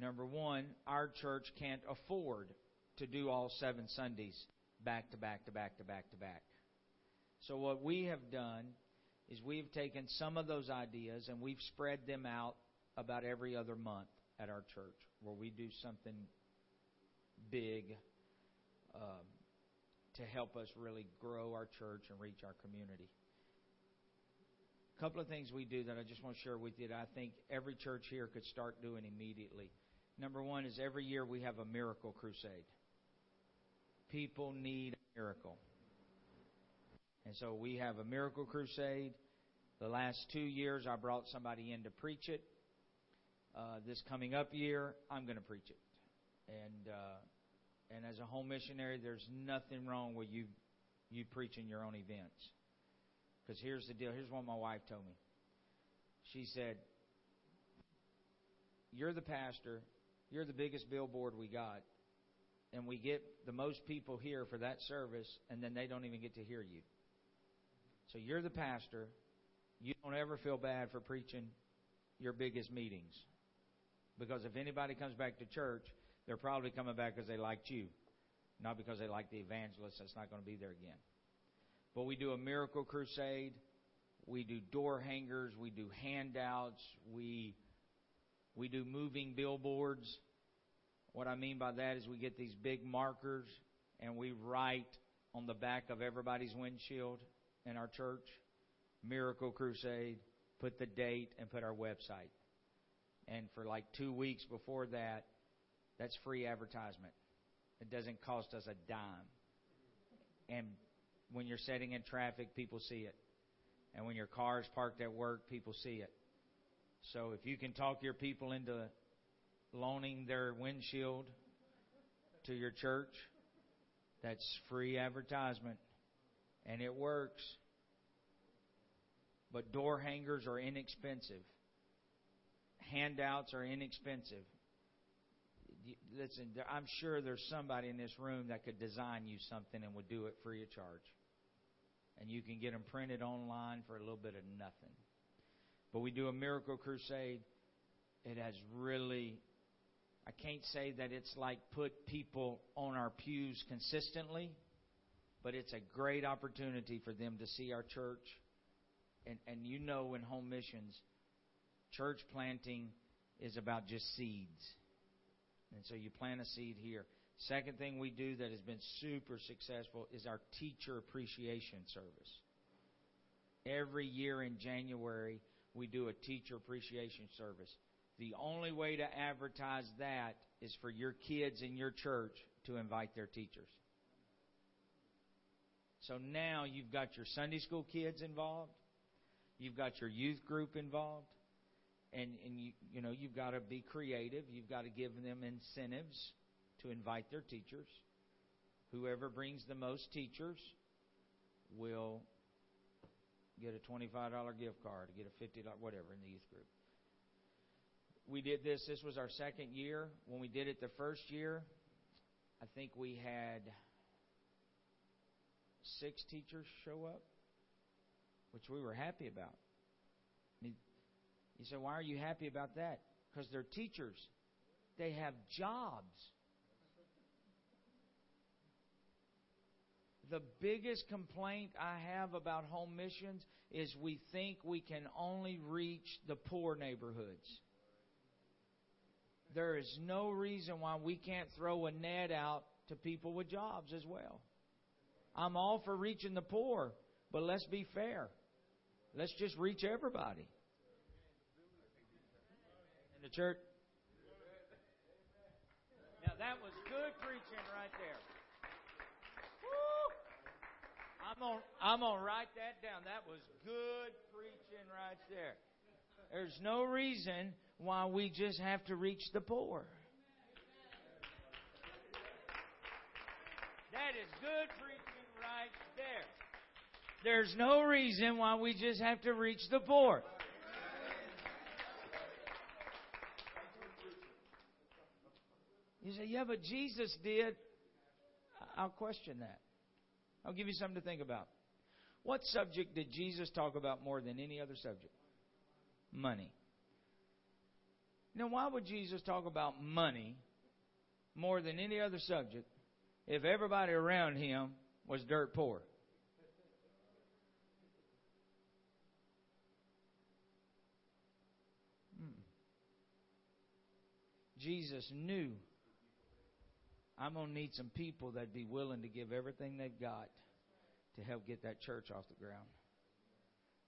Number one, our church can't afford to do all 7 Sundays back to back to back to back to back. So what we have done is we've taken some of those ideas and we've spread them out about every other month at our church where we do something big to help us really grow our church and reach our community. A couple of things we do that I just want to share with you that I think every church here could start doing immediately. Number one is every year we have a miracle crusade. People need a miracle. And so we have a miracle crusade. The last 2 years I brought somebody in to preach it. This coming up year, I'm going to preach it. And as a home missionary, there's nothing wrong with you preaching your own events. Because here's the deal. Here's what my wife told me. She said, "You're the pastor. You're the biggest billboard we got. And we get the most people here for that service, and then they don't even get to hear you. So you're the pastor. You don't ever feel bad for preaching your biggest meetings. Because if anybody comes back to church, they're probably coming back because they liked you, not because they liked the evangelist that's not going to be there again." But we do a miracle crusade. We do door hangers. We do handouts. We do moving billboards. What I mean by that is we get these big markers and we write on the back of everybody's windshield in our church, Miracle Crusade, put the date and put our website. And for like 2 weeks before that, that's free advertisement. It doesn't cost us a dime. And when you're sitting in traffic, people see it. And when your car is parked at work, people see it. So if you can talk your people into loaning their windshield to your church, that's free advertisement. And it works. But door hangers are inexpensive. Handouts are inexpensive. Listen, I'm sure there's somebody in this room that could design you something and would do it free of charge. And you can get them printed online for a little bit of nothing. But we do a miracle crusade. It has really, I can't say that it's like put people on our pews consistently, but it's a great opportunity for them to see our church. And you know, in home missions, church planting is about just seeds. And so you plant a seed here. Second thing we do that has been super successful is our teacher appreciation service. Every year in January, we do a teacher appreciation service. The only way to advertise that is for your kids in your church to invite their teachers. So now you've got your Sunday school kids involved. You've got your youth group involved. And you know, you've got to be creative. You've got to give them incentives to invite their teachers. Whoever brings the most teachers will get a $25 gift card, get a $50, whatever, in the youth group. We did this. This was our second year. When we did it the first year, I think we had 6 teachers show up, which we were happy about. I mean, you say, why are you happy about that? Because they're teachers. They have jobs. The biggest complaint I have about home missions is we think we can only reach the poor neighborhoods. There is no reason why we can't throw a net out to people with jobs as well. I'm all for reaching the poor, but let's be fair. Let's just reach everybody. In the church. Now that was good preaching right there. Woo! I'm gonna write that down. That was good preaching right there. There's no reason why we just have to reach the poor. That is good preaching right there. There's no reason why we just have to reach the poor. You say, yeah, but Jesus did. I'll question that. I'll give you something to think about. What subject did Jesus talk about more than any other subject? Money. Now, why would Jesus talk about money more than any other subject if everybody around him was dirt poor? Jesus knew, I'm going to need some people that'd be willing to give everything they've got to help get that church off the ground.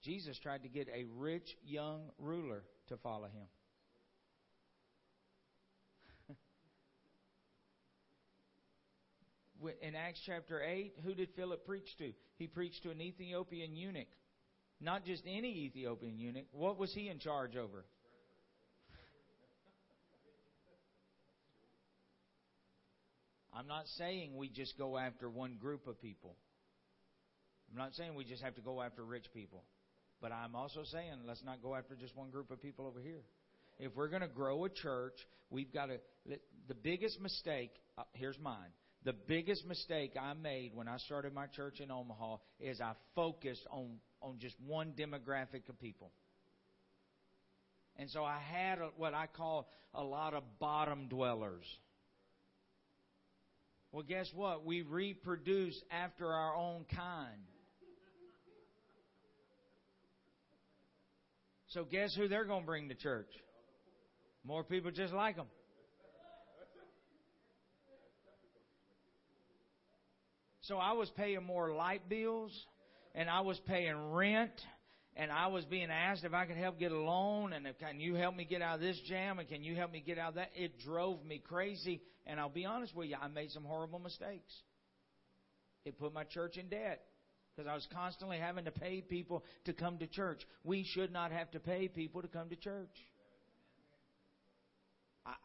Jesus tried to get a rich young ruler to follow him. In Acts chapter 8, who did Philip preach to? He preached to an Ethiopian eunuch. Not just any Ethiopian eunuch. What was he in charge over? I'm not saying we just go after one group of people. I'm not saying we just have to go after rich people. But I'm also saying let's not go after just one group of people over here. If we're going to grow a church, we've got to... The biggest mistake... Here's mine. The biggest mistake I made when I started my church in Omaha is I focused on just one demographic of people. And so I had what I call a lot of bottom dwellers. Well, guess what? We reproduce after our own kind. So guess who they're going to bring to church? More people just like them. So I was paying more light bills, and I was paying rent, and I was being asked if I could help get a loan, and can you help me get out of this jam, and can you help me get out of that? It drove me crazy, and I'll be honest with you, I made some horrible mistakes. It put my church in debt because I was constantly having to pay people to come to church. We should not have to pay people to come to church.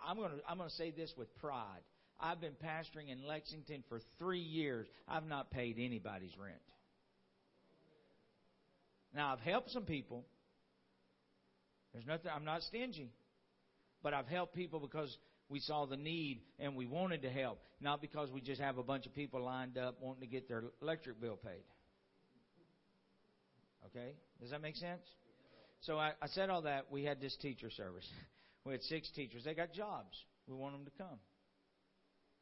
I'm going to say this with pride. I've been pastoring in Lexington for 3 years. I've not paid anybody's rent. Now, I've helped some people. There's nothing. I'm not stingy. But I've helped people because we saw the need and we wanted to help, not because we just have a bunch of people lined up wanting to get their electric bill paid. Okay? Does that make sense? So I said all that. We had this teacher service. We had 6 teachers. They got jobs. We want them to come.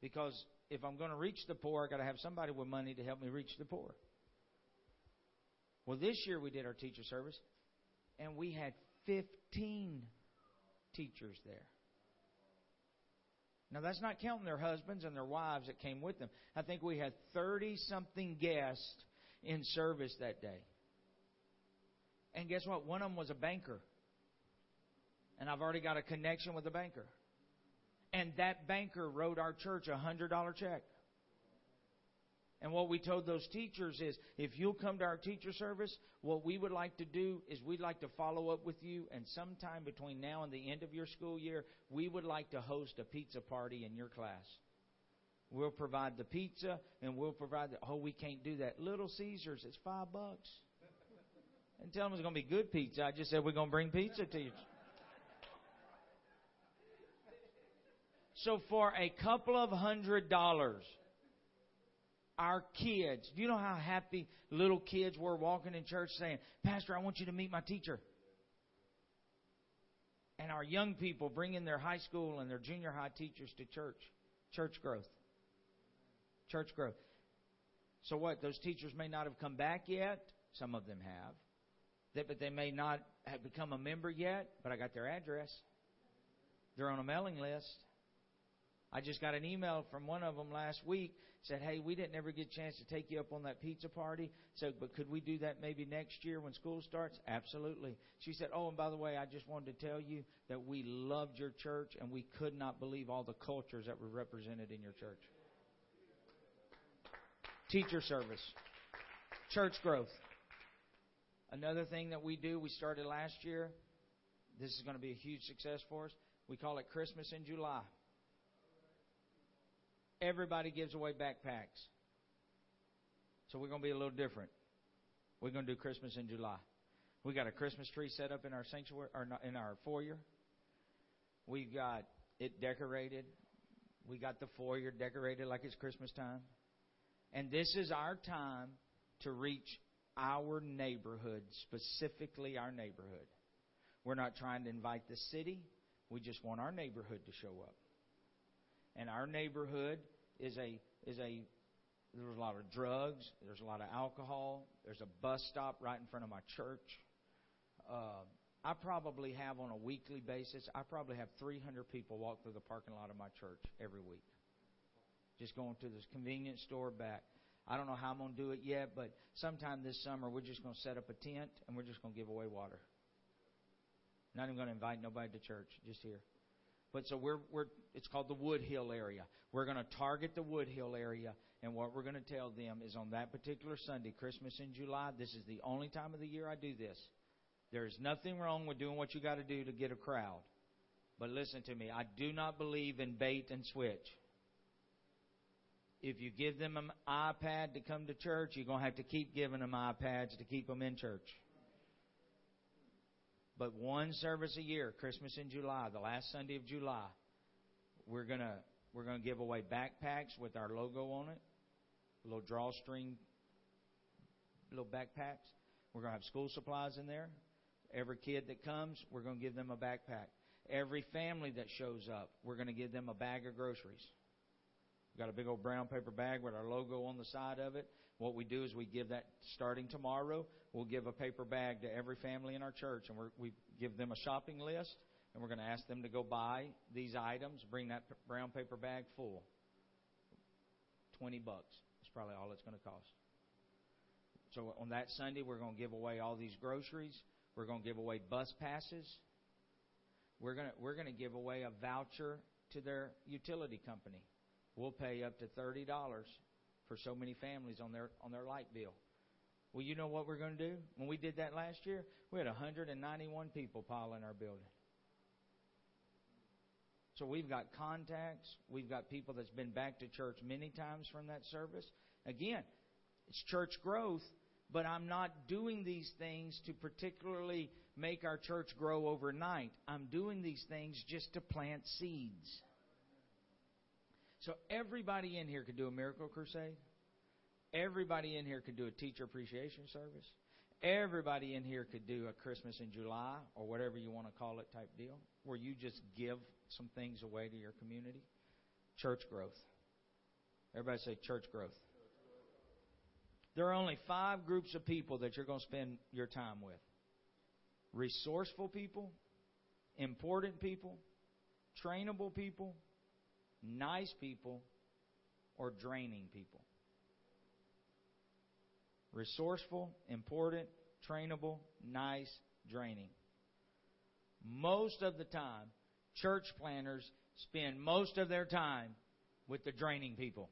Because if I'm going to reach the poor, I've got to have somebody with money to help me reach the poor. Well, this year we did our teacher service, and we had 15 teachers there. Now, that's not counting their husbands and their wives that came with them. I think we had 30-something guests in service that day. And guess what? One of them was a banker. And I've already got a connection with a banker. And that banker wrote our church a $100 check. And what we told those teachers is, if you'll come to our teacher service, what we would like to do is we'd like to follow up with you. And sometime between now and the end of your school year, we would like to host a pizza party in your class. We'll provide the pizza and we'll provide the... Oh, we can't do that. Little Caesars, it's $5. And tell them it's going to be good pizza. I just said we're going to bring pizza to you. So for a couple of $100, our kids, do you know how happy little kids were walking in church saying, Pastor, I want you to meet my teacher. And our young people bringing their high school and their junior high teachers to church. Church growth. Church growth. So what? Those teachers may not have come back yet. Some of them have. But they may not have become a member yet. But I got their address. They're on a mailing list. I just got an email from one of them last week. Said, hey, we didn't ever get a chance to take you up on that pizza party. So, but could we do that maybe next year when school starts? Absolutely. She said, oh, and by the way, I just wanted to tell you that we loved your church and we could not believe all the cultures that were represented in your church. Teacher service. Church growth. Another thing that we do, we started last year. This is going to be a huge success for us. We call it Christmas in July. Everybody gives away backpacks. So we're going to be a little different. We're going to do Christmas in July. We got a Christmas tree set up in our sanctuary, or in our foyer. We've got it decorated. We got the foyer decorated like it's Christmas time. And this is our time to reach our neighborhood, specifically our neighborhood. We're not trying to invite the city. We just want our neighborhood to show up. And our neighborhood is a there's a lot of drugs. There's a lot of alcohol. There's a bus stop right in front of my church. I probably have on a weekly basis, I probably have 300 people walk through the parking lot of my church every week. Just going to this convenience store back. I don't know how I'm going to do it yet, but sometime this summer we're just going to set up a tent and we're just going to give away water. Not even going to invite nobody to church, just here. But so we're it's called the Wood Hill area. We're going to target the Wood Hill area, and what we're going to tell them is on that particular Sunday, Christmas in July, this is the only time of the year I do this. There's nothing wrong with doing what you got to do to get a crowd. But listen to me, I do not believe in bait and switch. If you give them an iPad to come to church, you're going to have to keep giving them iPads to keep them in church. But one service a year, Christmas in July, the last Sunday of July, we're going to give away backpacks with our logo on it, little drawstring, little backpacks. We're going to have school supplies in there. Every kid that comes, we're going to give them a backpack. Every family that shows up, we're going to give them a bag of groceries. We've got a big old brown paper bag with our logo on the side of it. What we do is we give that, starting tomorrow, we'll give a paper bag to every family in our church, and we give them a shopping list, and we're going to ask them to go buy these items, bring that brown paper bag full. $20 is probably all it's going to cost. So on that Sunday, we're going to give away all these groceries. We're going to give away bus passes. We're going to give away a voucher to their utility company. We'll pay up to $30 for so many families on their light bill. Well, you know what we're going to do? When we did that last year, we had 191 people pile in our building. So we've got contacts. We've got people that's been back to church many times from that service. Again, it's church growth, but I'm not doing these things to particularly make our church grow overnight. I'm doing these things just to plant seeds. So everybody in here could do a miracle crusade. Everybody in here could do a teacher appreciation service. Everybody in here could do a Christmas in July or whatever you want to call it type deal, where you just give some things away to your community. Church growth. Everybody say church growth. There are only 5 groups of people that you're going to spend your time with. Resourceful people, important people, trainable people, nice people, or draining people. Resourceful, important, trainable, nice, draining. Most of the time, church planners spend most of their time with the draining people.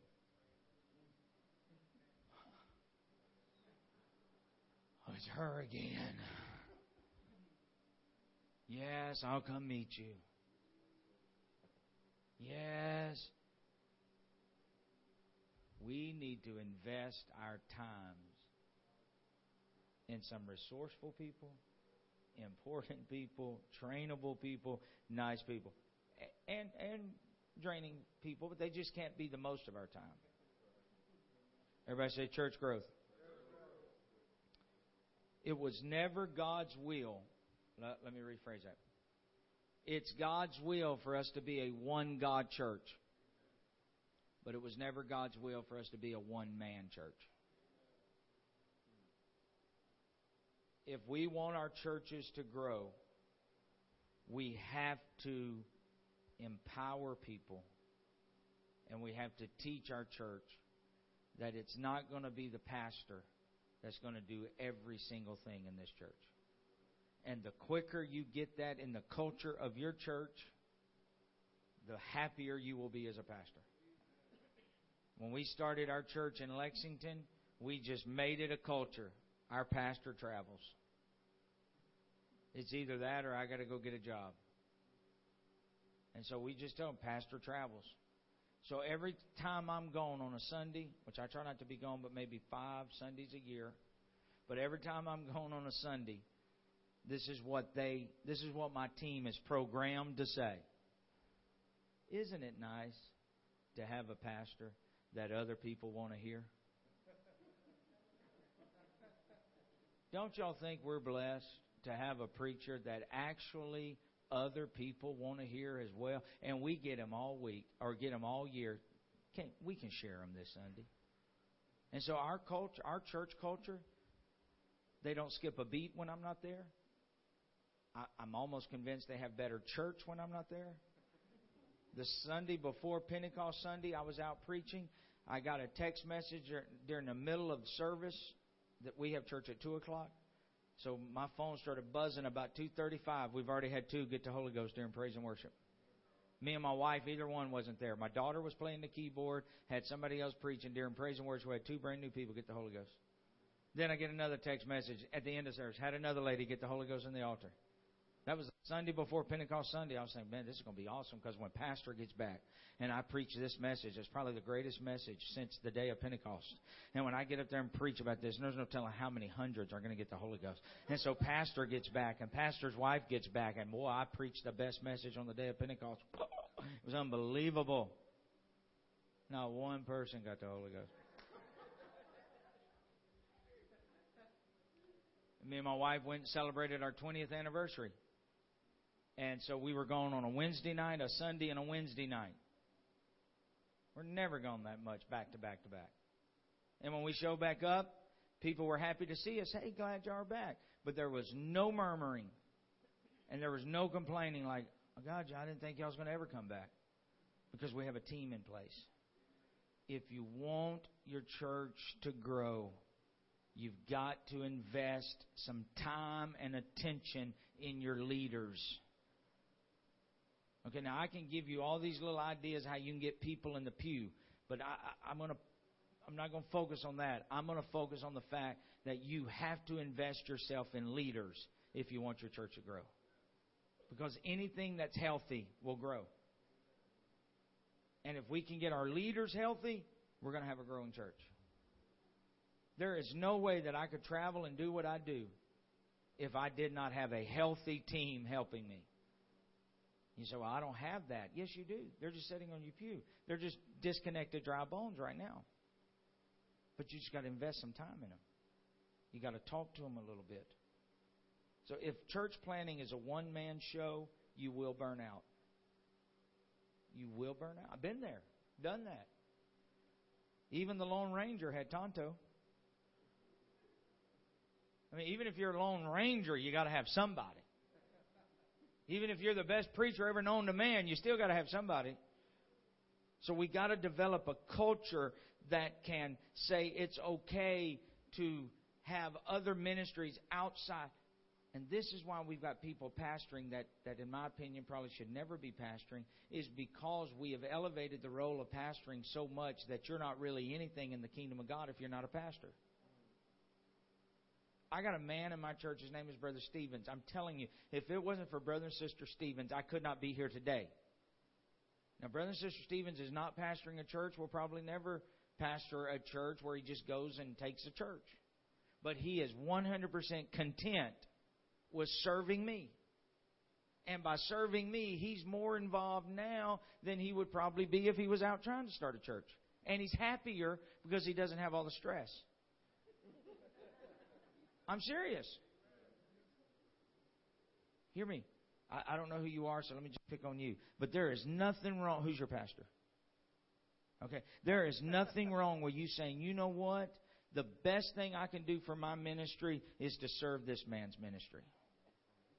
Oh, it's her again. Yes, I'll come meet you. Yes. We need to invest our times in some resourceful people, important people, trainable people, nice people, and draining people, but they just can't be the most of our time. Everybody say church growth. It was never God's will. Let me rephrase that. It's God's will for us to be a one God church. But it was never God's will for us to be a one man church. If we want our churches to grow, we have to empower people, and we have to teach our church that it's not going to be the pastor that's going to do every single thing in this church. And the quicker you get that in the culture of your church, the happier you will be as a pastor. When we started our church in Lexington, we just made it a culture. Our pastor travels. It's either that or I got to go get a job. And so we just tell them, pastor travels. So every time I'm gone on a Sunday, which I try not to be gone, but maybe 5 Sundays a year, but every time I'm gone on a Sunday, this is what my team is programmed to say. Isn't it nice to have a pastor that other people want to hear? Don't y'all think we're blessed to have a preacher that actually other people want to hear as well? And we get them all week or get them all year. We can share them this Sunday. And so our culture, our church culture, they don't skip a beat when I'm not there. I'm almost convinced they have better church when I'm not there. The Sunday before Pentecost Sunday, I was out preaching. I got a text message during the middle of service that we have church at 2 o'clock. So my phone started buzzing about 2:35. We've already had two get the Holy Ghost during praise and worship. Me and my wife, either one wasn't there. My daughter was playing the keyboard, had somebody else preaching during praise and worship. We had two brand new people get the Holy Ghost. Then I get another text message at the end of service. Had another lady get the Holy Ghost in the altar. That was Sunday before Pentecost Sunday. I was thinking, man, this is going to be awesome because when Pastor gets back and I preach this message, it's probably the greatest message since the day of Pentecost. And when I get up there and preach about this, there's no telling how many hundreds are going to get the Holy Ghost. And so Pastor gets back and Pastor's wife gets back. And boy, I preached the best message on the day of Pentecost. It was unbelievable. Not one person got the Holy Ghost. Me and my wife went and celebrated our 20th anniversary. And so we were gone on a Wednesday night, a Sunday, and a Wednesday night. We're never gone that much back to back to back. And when we show back up, people were happy to see us. Hey, glad y'all are back. But there was no murmuring. And there was no complaining like, oh, God, I didn't think y'all was going to ever come back. Because we have a team in place. If you want your church to grow, you've got to invest some time and attention in your leaders. Okay, now I can give you all these little ideas how you can get people in the pew, but I'm not going to focus on that. I'm going to focus on the fact that you have to invest yourself in leaders if you want your church to grow. Because anything that's healthy will grow. And if we can get our leaders healthy, we're going to have a growing church. There is no way that I could travel and do what I do if I did not have a healthy team helping me. You say, well, I don't have that. Yes, you do. They're just sitting on your pew. They're just disconnected dry bones right now. But you just got to invest some time in them. You got to talk to them a little bit. So if church planning is a one-man show, you will burn out. You will burn out. I've been there, done that. Even the Lone Ranger had Tonto. I mean, even if you're a Lone Ranger, you got to have somebody. Even if you're the best preacher ever known to man, you still got to have somebody. So we got to develop a culture that can say it's okay to have other ministries outside. And this is why we've got people pastoring that in my opinion, probably should never be pastoring, is because we have elevated the role of pastoring so much that you're not really anything in the kingdom of God if you're not a pastor. I got a man in my church. His name is Brother Stevens. I'm telling you, if it wasn't for Brother and Sister Stevens, I could not be here today. Now, Brother and Sister Stevens is not pastoring a church. We'll probably never pastor a church where he just goes and takes a church. But he is 100% content with serving me. And by serving me, he's more involved now than he would probably be if he was out trying to start a church. And he's happier because he doesn't have all the stress. I'm serious. Hear me. I don't know who you are, so let me just pick on you. But there is nothing wrong. Who's your pastor? Okay. There is nothing wrong with you saying, you know what? The best thing I can do for my ministry is to serve this man's ministry.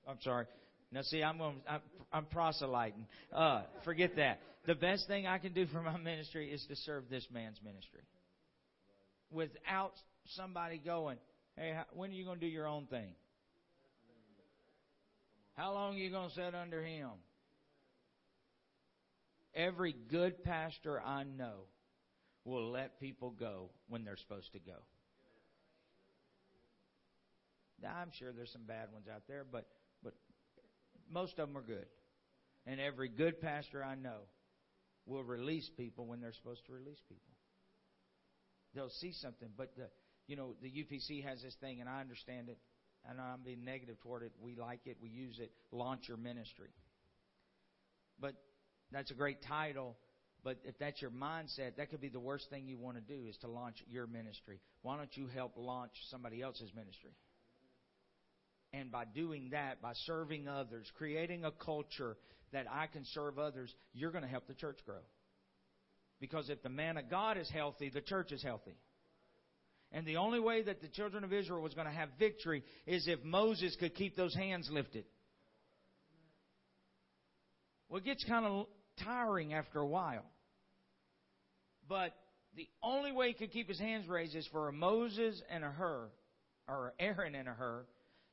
I'm sorry. Now, see, I'm proselyting. Forget that. The best thing I can do for my ministry is to serve this man's ministry. Without somebody going, hey, when are you going to do your own thing? How long are you going to sit under him? Every good pastor I know will let people go when they're supposed to go. Now, I'm sure there's some bad ones out there, but most of them are good. And every good pastor I know will release people when they're supposed to release people. They'll see something, but the UPC has this thing, and I understand it. I know I'm being negative toward it. We like it. We use it. Launch your ministry. But that's a great title. But if that's your mindset, that could be the worst thing you want to do is to launch your ministry. Why don't you help launch somebody else's ministry? And by doing that, by serving others, creating a culture that I can serve others, you're going to help the church grow. Because if the man of God is healthy, the church is healthy. And the only way that the children of Israel was going to have victory is if Moses could keep those hands lifted. Well, it gets kind of tiring after a while. But the only way he could keep his hands raised is for a Moses and a Hur, or Aaron and a Hur,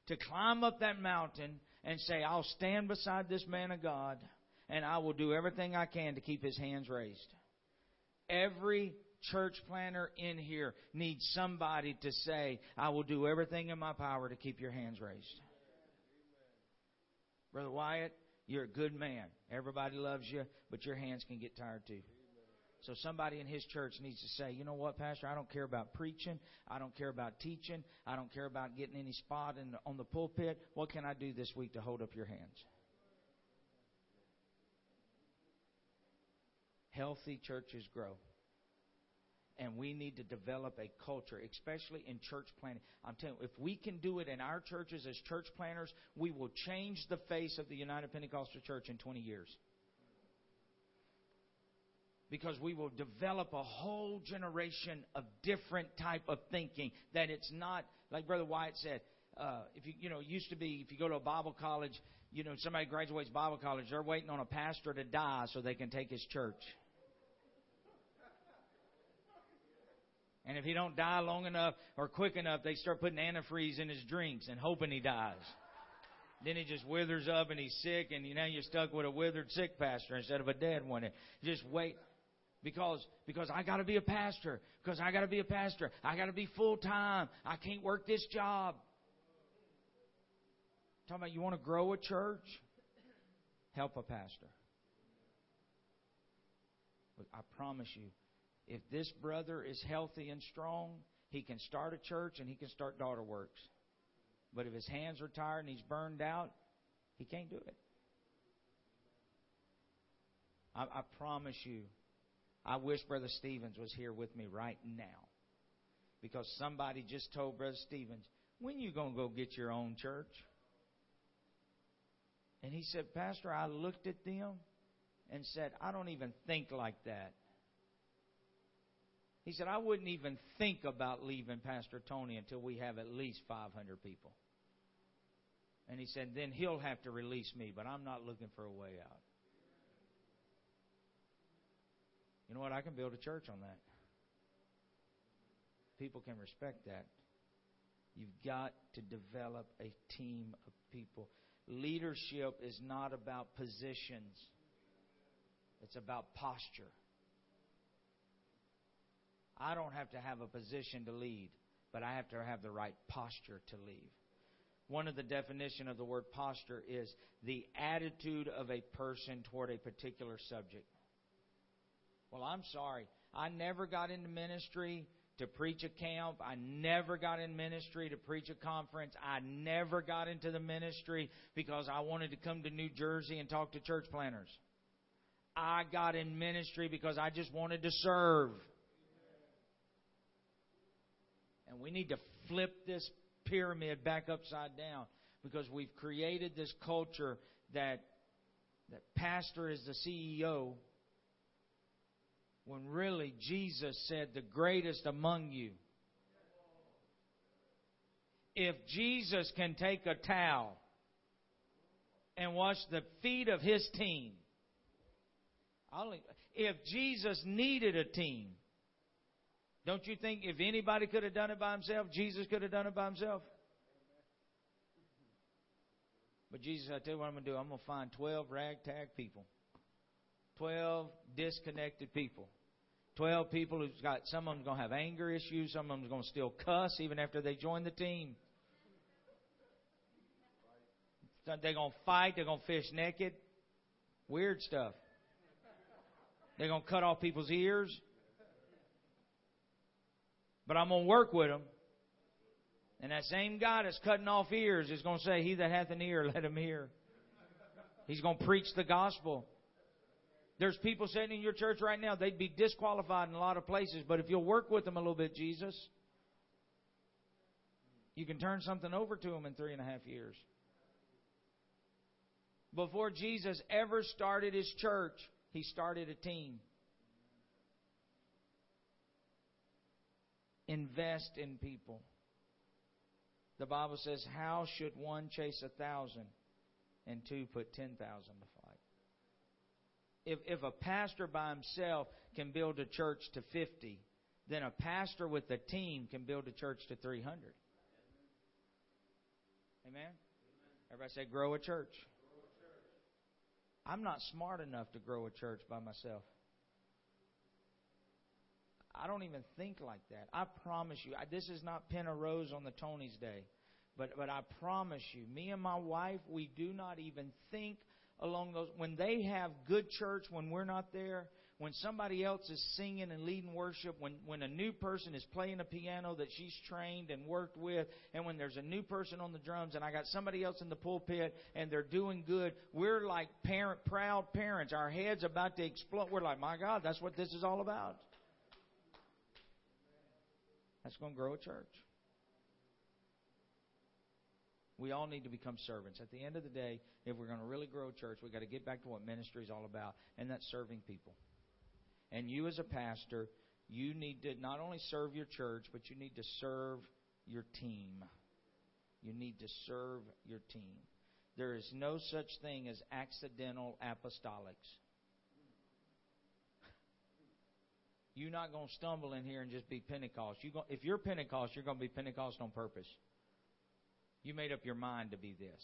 to climb up that mountain and say, I'll stand beside this man of God and I will do everything I can to keep his hands raised. Every church planner in here needs somebody to say, I will do everything in my power to keep your hands raised. Brother Wyatt, you're a good man. Everybody loves you, but your hands can get tired too. So somebody in his church needs to say, you know what, Pastor, I don't care about preaching. I don't care about teaching. I don't care about getting any spot on the pulpit. What can I do this week to hold up your hands? Healthy churches grow. And we need to develop a culture, especially in church planting. I'm telling you, if we can do it in our churches as church planters, we will change the face of the United Pentecostal Church in 20 years. Because we will develop a whole generation of different type of thinking. That it's not, like Brother Wyatt said, if you go to a Bible college, you know, somebody graduates Bible college, they're waiting on a pastor to die so they can take his church. And if he don't die long enough or quick enough, they start putting antifreeze in his drinks and hoping he dies. Then he just withers up and he's sick, and now you're stuck with a withered, sick pastor instead of a dead one. Just wait. Because I got to be a pastor. Because I got to be a pastor. I got to be full-time. I can't work this job. I'm talking about you want to grow a church? Help a pastor. But I promise you, if this brother is healthy and strong, he can start a church and he can start daughter works. But if his hands are tired and he's burned out, he can't do it. I promise you, I wish Brother Stevens was here with me right now. Because somebody just told Brother Stevens, when you going to go get your own church? And he said, Pastor, I looked at them and said, I don't even think like that. He said, I wouldn't even think about leaving Pastor Tony until we have at least 500 people. And he said, then he'll have to release me, but I'm not looking for a way out. You know what? I can build a church on that. People can respect that. You've got to develop a team of people. Leadership is not about positions. It's about posture. I don't have to have a position to lead, but I have to have the right posture to lead. One of the definitions of the word posture is the attitude of a person toward a particular subject. Well, I'm sorry. I never got into ministry to preach a camp. I never got in ministry to preach a conference. I never got into the ministry because I wanted to come to New Jersey and talk to church planners. I got in ministry because I just wanted to serve. And we need to flip this pyramid back upside down, because we've created this culture that pastor is the CEO, when really Jesus said the greatest among you. If Jesus can take a towel and wash the feet of his team, if Jesus needed a team, don't you think if anybody could have done it by himself, Jesus could have done it by himself? But Jesus, I tell you what I'm going to do. I'm going to find 12 ragtag people. 12 disconnected people. 12 people who's got, some of them going to have anger issues. Some of them going to still cuss even after they join the team. They're going to fight. They're going to fish naked. Weird stuff. They're going to cut off people's ears. But I'm going to work with them. And that same guy that's cutting off ears is going to say, he that hath an ear, let him hear. He's going to preach the gospel. There's people sitting in your church right now, they'd be disqualified in a lot of places. But if you'll work with them a little bit, Jesus, You can turn something over to them in 3.5 years. Before Jesus ever started His church, He started a team. Invest in people. The Bible says, how should one chase 1,000 and two put 10,000 to flight? If a pastor by himself can build a church to 50, then a pastor with a team can build a church to 300. Amen? Everybody say, grow a church. I'm not smart enough to grow a church by myself. I don't even think like that. I promise you, this is not pin a rose on the Tony's day. But I promise you, me and my wife, we do not even think along those. When they have good church, when we're not there, when somebody else is singing and leading worship, when a new person is playing a piano that she's trained and worked with, and when there's a new person on the drums, and I got somebody else in the pulpit, and they're doing good, we're like proud parents. Our heads about to explode. We're like, my God, that's what this is all about. That's going to grow a church. We all need to become servants. At the end of the day, if we're going to really grow a church, we've got to get back to what ministry is all about, and that's serving people. And you as a pastor, you need to not only serve your church, but you need to serve your team. You need to serve your team. There is no such thing as accidental apostolics. You're not going to stumble in here and just be Pentecost. If you're Pentecost, you're going to be Pentecost on purpose. You made up your mind to be this.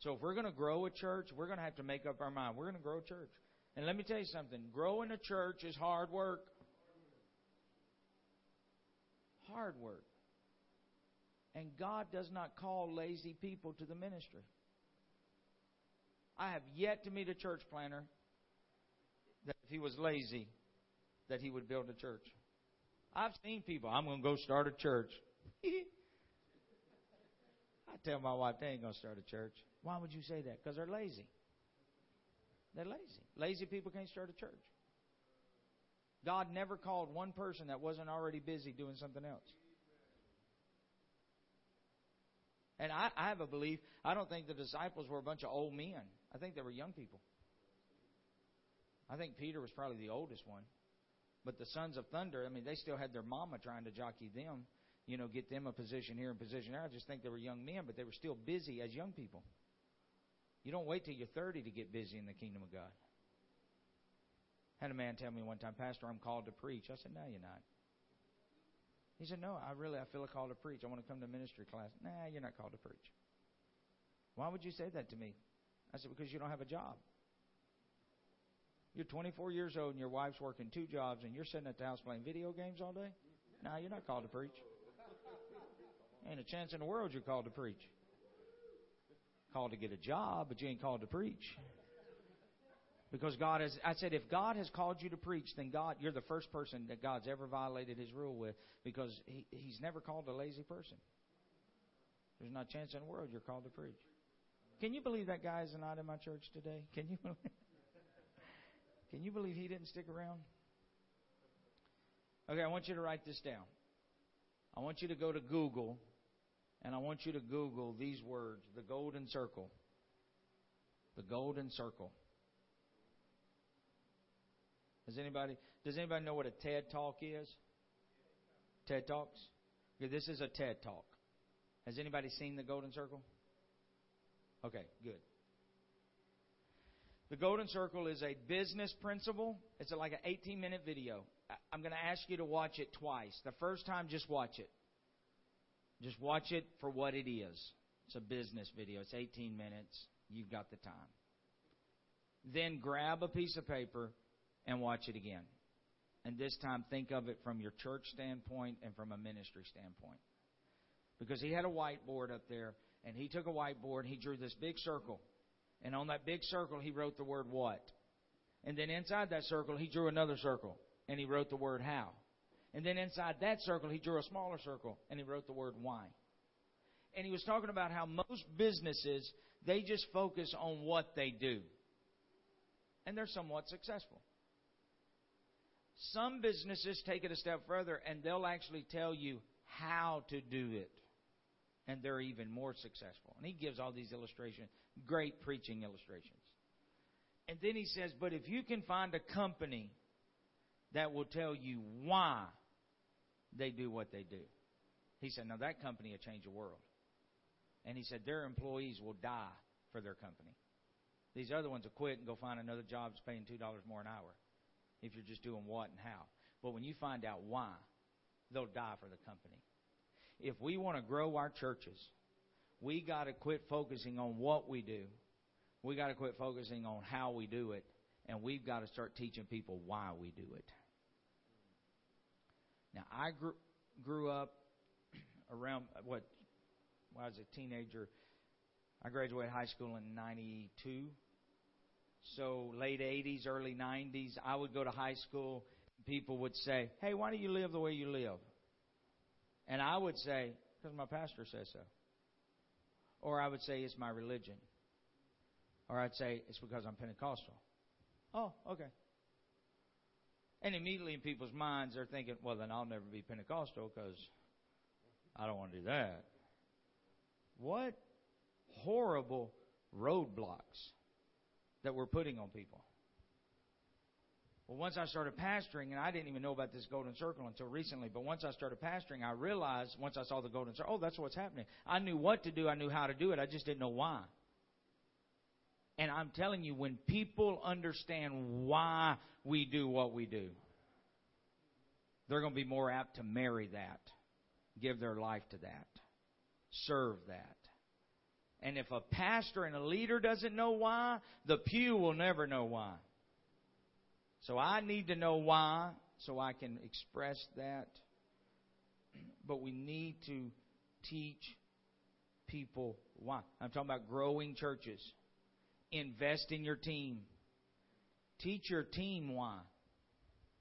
So if we're going to grow a church, we're going to have to make up our mind. We're going to grow a church. And let me tell you something. Growing a church is hard work. Hard work. And God does not call lazy people to the ministry. I have yet to meet a church planner that if he was lazy, that he would build a church. I've seen people, I'm going to go start a church. I tell my wife, they ain't going to start a church. Why would you say that? Because they're lazy. They're lazy. Lazy people can't start a church. God never called one person that wasn't already busy doing something else. And I have a belief, I don't think the disciples were a bunch of old men. I think they were young people. I think Peter was probably the oldest one. But the sons of thunder, I mean, they still had their mama trying to jockey them, you know, get them a position here and position there. I just think they were young men, but they were still busy as young people. You don't wait till you're 30 to get busy in the kingdom of God. Had a man tell me one time, Pastor, I'm called to preach. I said, no, you're not. He said, no, I feel a call to preach. I want to come to ministry class. Nah, you're not called to preach. Why would you say that to me? I said, because you don't have a job. You're 24 years old and your wife's working 2 jobs and you're sitting at the house playing video games all day? No, you're not called to preach. Ain't a chance in the world you're called to preach. Called to get a job, but you ain't called to preach. Because God has, I said, if God has called you to preach, then God, you're the first person that God's ever violated His rule with, because He's never called a lazy person. There's not a chance in the world you're called to preach. Can you believe that guy is not in my church today? Can you believe he didn't stick around? Okay, I want you to write this down. I want you to go to Google, and I want you to Google these words, the golden circle. The golden circle. Does anybody know what a TED Talk is? TED Talks? Okay, this is a TED Talk. Has anybody seen the golden circle? Okay, good. The golden circle is a business principle. It's like an 18-minute video. I'm going to ask you to watch it twice. The first time, just watch it. Just watch it for what it is. It's a business video. It's 18 minutes. You've got the time. Then grab a piece of paper and watch it again. And this time, think of it from your church standpoint and from a ministry standpoint. Because he had a whiteboard up there, and he took a whiteboard and he drew this big circle. And on that big circle, he wrote the word what. And then inside that circle, he drew another circle. And he wrote the word how. And then inside that circle, he drew a smaller circle. And he wrote the word why. And he was talking about how most businesses, they just focus on what they do. And they're somewhat successful. Some businesses take it a step further, and they'll actually tell you how to do it. and they're even more successful. And he gives all these illustrations, great preaching illustrations. And then he says, but if you can find a company that will tell you why they do what they do. He said, now that company will change the world. And he said, their employees will die for their company. These other ones will quit and go find another job that's paying $2 more an hour if you're just doing what and how. But when you find out why, they'll die for the company. If we want to grow our churches, we got to quit focusing on what we do. We got to quit focusing on how we do it, and we've got to start teaching people why we do it. Now, I grew up around, when I was a teenager, I graduated high school in 92. So late 80s, early 90s, I would go to high school. People would say, hey, why do you live the way you live? And I would say, because my pastor says so. Or I would say, it's my religion. Or I'd say, it's because I'm Pentecostal. Oh, okay. And immediately in people's minds, they're thinking, well, then I'll never be Pentecostal because I don't want to do that. What horrible roadblocks that we're putting on people. Well, once I started pastoring, and I didn't even know about this golden circle until recently, but once I started pastoring, I realized, once I saw the golden circle, oh, that's what's happening. I knew what to do. I knew how to do it. I just didn't know why. And I'm telling you, when people understand why we do what we do, they're going to be more apt to marry that, give their life to that, serve that. And if a pastor and a leader doesn't know why, the pew will never know why. So I need to know why so I can express that. But we need to teach people why. I'm talking about growing churches. Invest in your team. Teach your team why.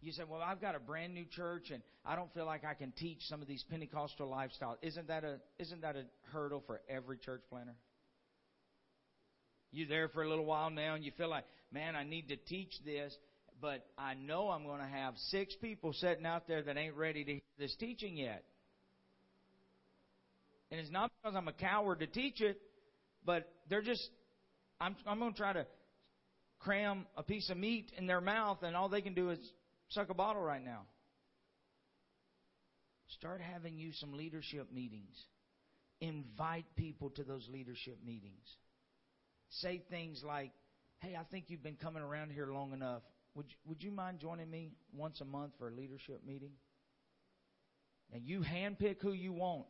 You say, well, I've got a brand new church and I don't feel like I can teach some of these Pentecostal lifestyles. Isn't that a hurdle for every church planner? You're there for a little while now and you feel like, man, I need to teach this, but I know I'm going to have 6 people sitting out there that ain't ready to hear this teaching yet. And it's not because I'm a coward to teach it, but they're just... I'm going to try to cram a piece of meat in their mouth, and all they can do is suck a bottle right now. Start having you some leadership meetings. Invite people to those leadership meetings. Say things like, hey, I think you've been coming around here long enough. Would you mind joining me once a month for a leadership meeting? And you handpick who you want,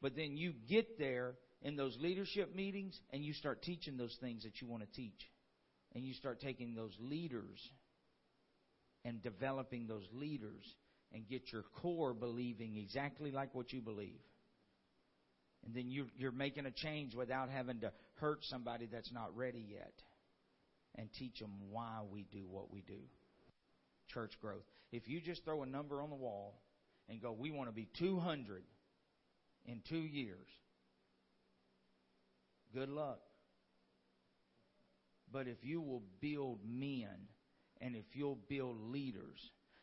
but then you get there in those leadership meetings, and you start teaching those things that you want to teach. And you start taking those leaders and developing those leaders and get your core believing exactly like what you believe. And then you're making a change without having to hurt somebody that's not ready yet. And teach them why we do what we do. Church growth. If you just throw a number on the wall and go, we want to be 200 in 2 years. Good luck. But if you will build men and if you'll build leaders,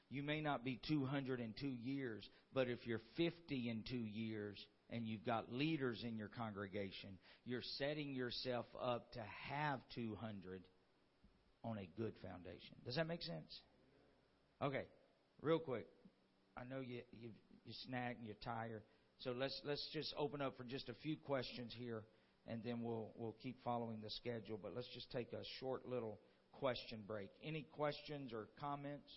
you may not be 200 in 2 years, but if you're 50 in 2 years and you've got leaders in your congregation, you're setting yourself up to have 200 on a good foundation. Does that make sense? Okay, real quick. I know you snack and you're tired. So let's just open up for just a few questions here. And then we'll keep following the schedule. But let's just take a short little question break. Any questions or comments?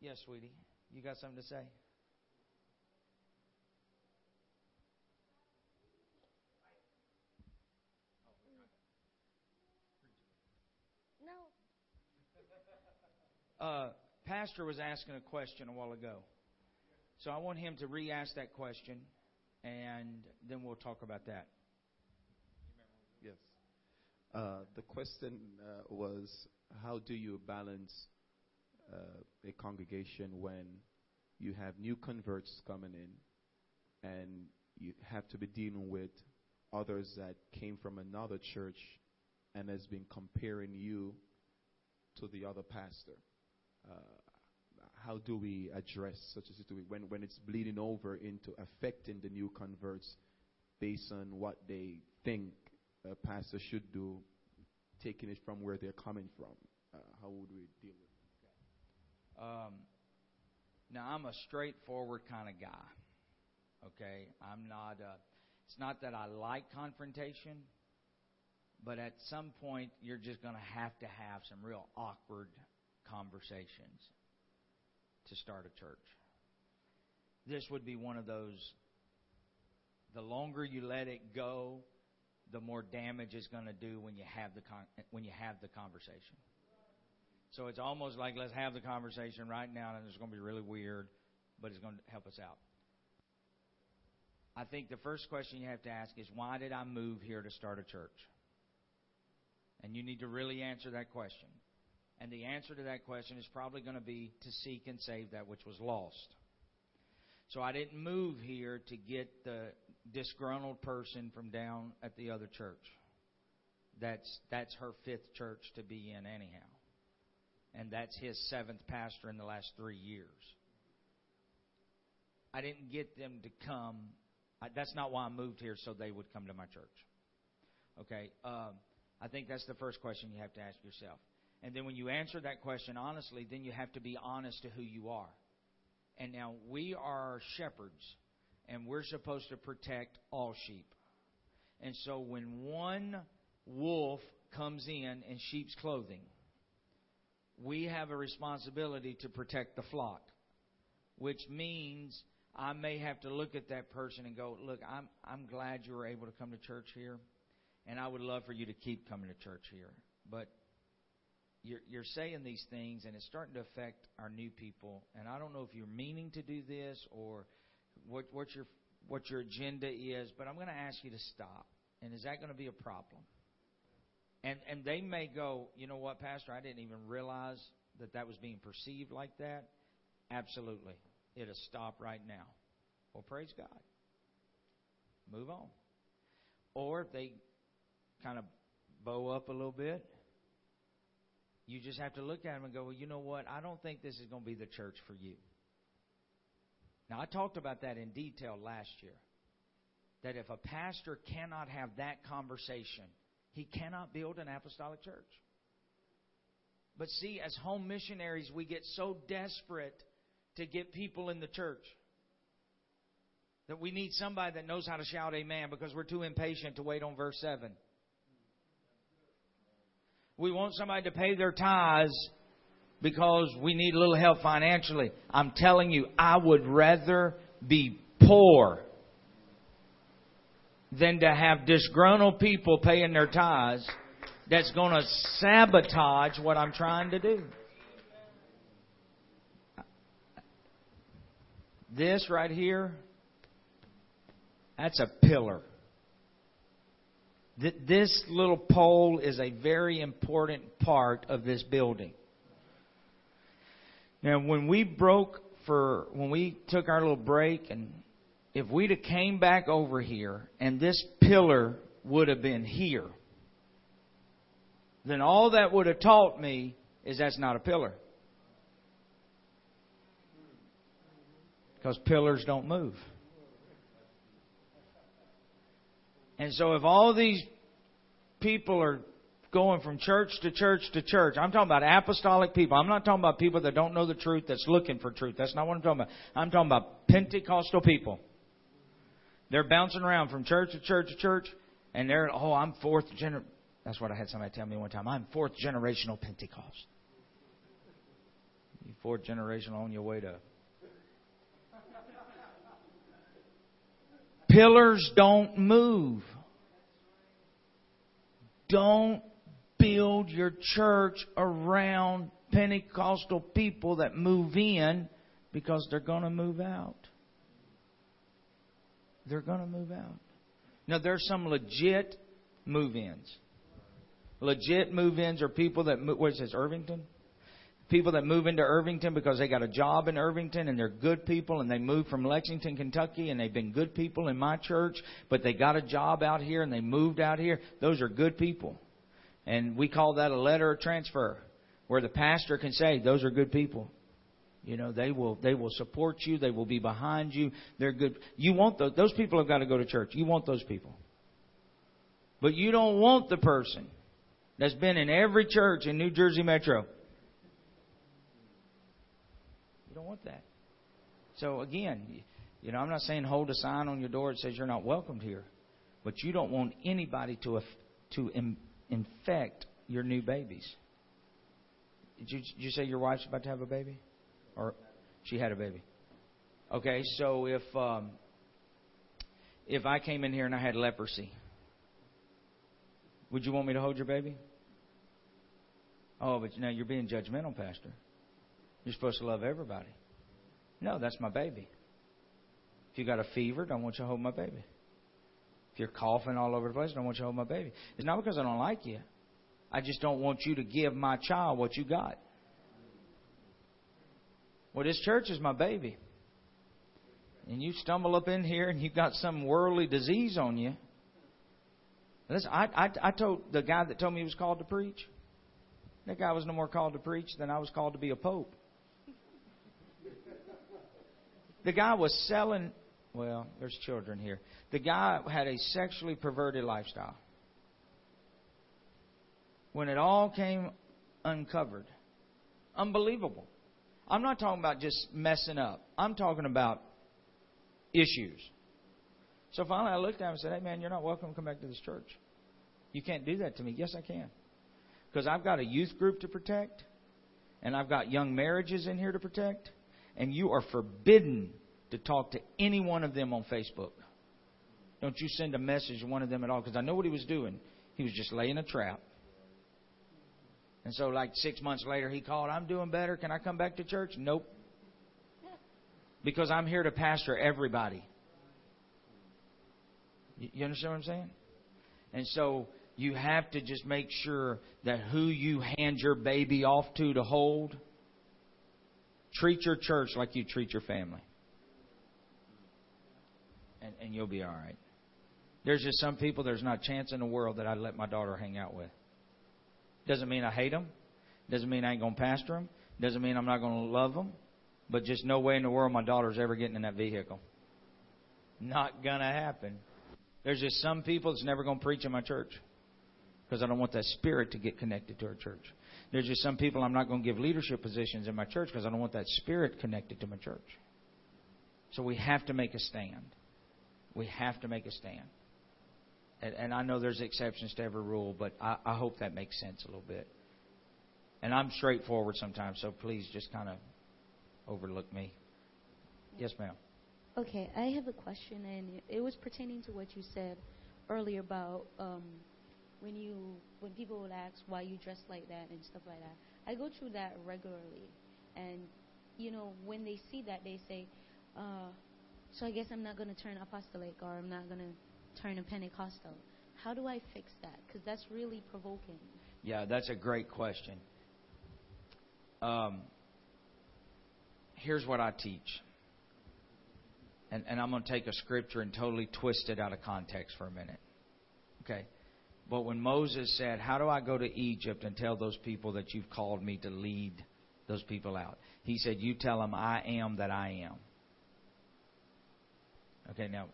Yes, sweetie. You got something to say? No. Pastor was asking a question a while ago. So I want him to re-ask that question. And then we'll talk about that. Yes. The question was, how do you balance a congregation when you have new converts coming in and you have to be dealing with others that came from another church and has been comparing you to the other pastor? how do we address such a situation when it's bleeding over into affecting the new converts based on what they think a pastor should do, taking it from where they're coming from? How would we deal with that? Now, I'm a straightforward kind of guy, okay? I'm not it's not that I like confrontation, but at some point, you're just going to have some real awkward conversations to start a church. This would be one of those. The longer you let it go, the more damage it's going to do when you have the conversation. So it's almost like, let's have the conversation right now, and it's going to be really weird, but it's going to help us out. I think the first question you have to ask is, why did I move here to start a church? And you need to really answer that question. And the answer to that question is probably going to be to seek and save that which was lost. So I didn't move here to get the disgruntled person from down at the other church. That's her fifth church to be in anyhow. And that's his seventh pastor in the last 3 years. I didn't get them to come. That's not why I moved here, so they would come to my church. Okay? I think that's the first question you have to ask yourself. And then when you answer that question honestly, then you have to be honest to who you are. And now we are shepherds, and we're supposed to protect all sheep. And so when one wolf comes in sheep's clothing, we have a responsibility to protect the flock, which means I may have to look at that person and go, look, I'm glad you were able to come to church here, and I would love for you to keep coming to church here. But you're saying these things, and it's starting to affect our new people. And I don't know if you're meaning to do this or what your agenda is, but I'm going to ask you to stop. And is that going to be a problem? And they may go, you know what, Pastor, I didn't even realize that was being perceived like that. Absolutely. It'll stop right now. Well, praise God. Move on. Or if they kind of bow up a little bit, you just have to look at them and go, well, you know what? I don't think this is going to be the church for you. Now, I talked about that in detail last year, that if a pastor cannot have that conversation, he cannot build an apostolic church. But see, as home missionaries, we get so desperate to get people in the church that we need somebody that knows how to shout amen, because we're too impatient to wait on verse 7. We want somebody to pay their tithes because we need a little help financially. I'm telling you, I would rather be poor than to have disgruntled people paying their tithes that's going to sabotage what I'm trying to do. This right here, that's a pillar. This little pole is a very important part of this building. Now, when we took our little break, and if we'd have came back over here and this pillar would have been here, then all that would have taught me is that's not a pillar. Because pillars don't move. And so if all these people are going from church to church to church, I'm talking about apostolic people. I'm not talking about people that don't know the truth, that's looking for truth. That's not what I'm talking about. I'm talking about Pentecostal people. They're bouncing around from church to church to church, and they're, I'm fourth generation. That's what I had somebody tell me one time. I'm fourth generational Pentecost. You fourth generational on your way to. Pillars don't move. Don't build your church around Pentecostal people that move in, because they're going to move out. They're going to move out. Now, there's some legit move-ins. Legit move-ins are people that move, what is this, Irvington? People that move into Irvington because they got a job in Irvington and they're good people, and they moved from Lexington, Kentucky, and they've been good people in my church, but they got a job out here and they moved out here. Those are good people. And we call that a letter of transfer, where the pastor can say, those are good people. You know, they will support you. They will be behind you. They're good. You want those people have got to go to church. You want those people. But you don't want the person that's been in every church in New Jersey Metro. You don't want that. So again, you know, I'm not saying hold a sign on your door that says you're not welcomed here. But you don't want anybody to infect your new babies. Did you say your wife's about to have a baby? Or she had a baby. Okay, so if I came in here and I had leprosy, would you want me to hold your baby? Oh, but now you're being judgmental, Pastor. You're supposed to love everybody. No, that's my baby. If you got a fever, don't want you to hold my baby. If you're coughing all over the place, don't want you to hold my baby. It's not because I don't like you. I just don't want you to give my child what you got. Well, this church is my baby. And you stumble up in here and you've got some worldly disease on you. Listen, I told the guy that told me he was called to preach. That guy was no more called to preach than I was called to be a pope. The guy was selling... Well, there's children here. The guy had a sexually perverted lifestyle. When it all came uncovered. Unbelievable. I'm not talking about just messing up. I'm talking about issues. So finally I looked at him and said, hey man, you're not welcome to come back to this church. You can't do that to me. Yes, I can. Because I've got a youth group to protect. And I've got young marriages in here to protect. And you are forbidden to talk to any one of them on Facebook. Don't you send a message to one of them at all. Because I know what he was doing. He was just laying a trap. And so like 6 months later he called, I'm doing better. Can I come back to church? Nope. Because I'm here to pastor everybody. You understand what I'm saying? And so you have to just make sure that who you hand your baby off to hold, treat your church like you treat your family. And you'll be all right. There's just some people, there's not a chance in the world that I'd let my daughter hang out with. Doesn't mean I hate them. Doesn't mean I ain't going to pastor them. Doesn't mean I'm not going to love them. But just no way in the world my daughter's ever getting in that vehicle. Not going to happen. There's just some people that's never going to preach in my church. Because I don't want that spirit to get connected to our church. There's just some people I'm not going to give leadership positions in my church because I don't want that spirit connected to my church. So we have to make a stand. We have to make a stand. And I know there's exceptions to every rule, but I hope that makes sense a little bit. And I'm straightforward sometimes, so please just kind of overlook me. Yes, ma'am. Okay, I have a question, and it was pertaining to what you said earlier about when people would ask why you dress like that and stuff like that. I go through that regularly. And, you know, when they see that, they say, so I guess I'm not going to turn apostolic, or I'm not going to turn a Pentecostal. How do I fix that? Because that's really provoking. Yeah, that's a great question. Here's what I teach. And I'm going to take a scripture and totally twist it out of context for a minute. Okay. But when Moses said, how do I go to Egypt and tell those people that you've called me to lead those people out? He said, you tell them I am that I am. Okay, now,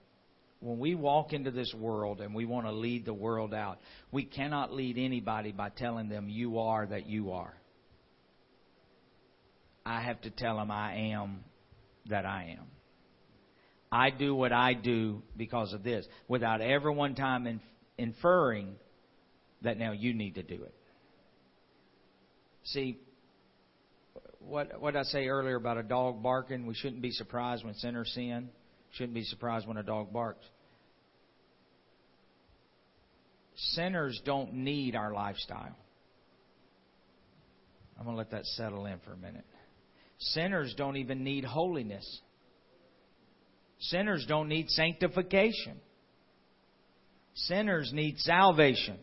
when we walk into this world and we want to lead the world out, we cannot lead anybody by telling them you are that you are. I have to tell them I am that I am. I do what I do because of this, without ever one time inferring that now you need to do it. See, what I say earlier about a dog barking, we shouldn't be surprised when sinners sin. Shouldn't be surprised when a dog barks. Sinners don't need our lifestyle. I'm going to let that settle in for a minute. Sinners don't even need holiness. Sinners don't need sanctification. Sinners need salvation.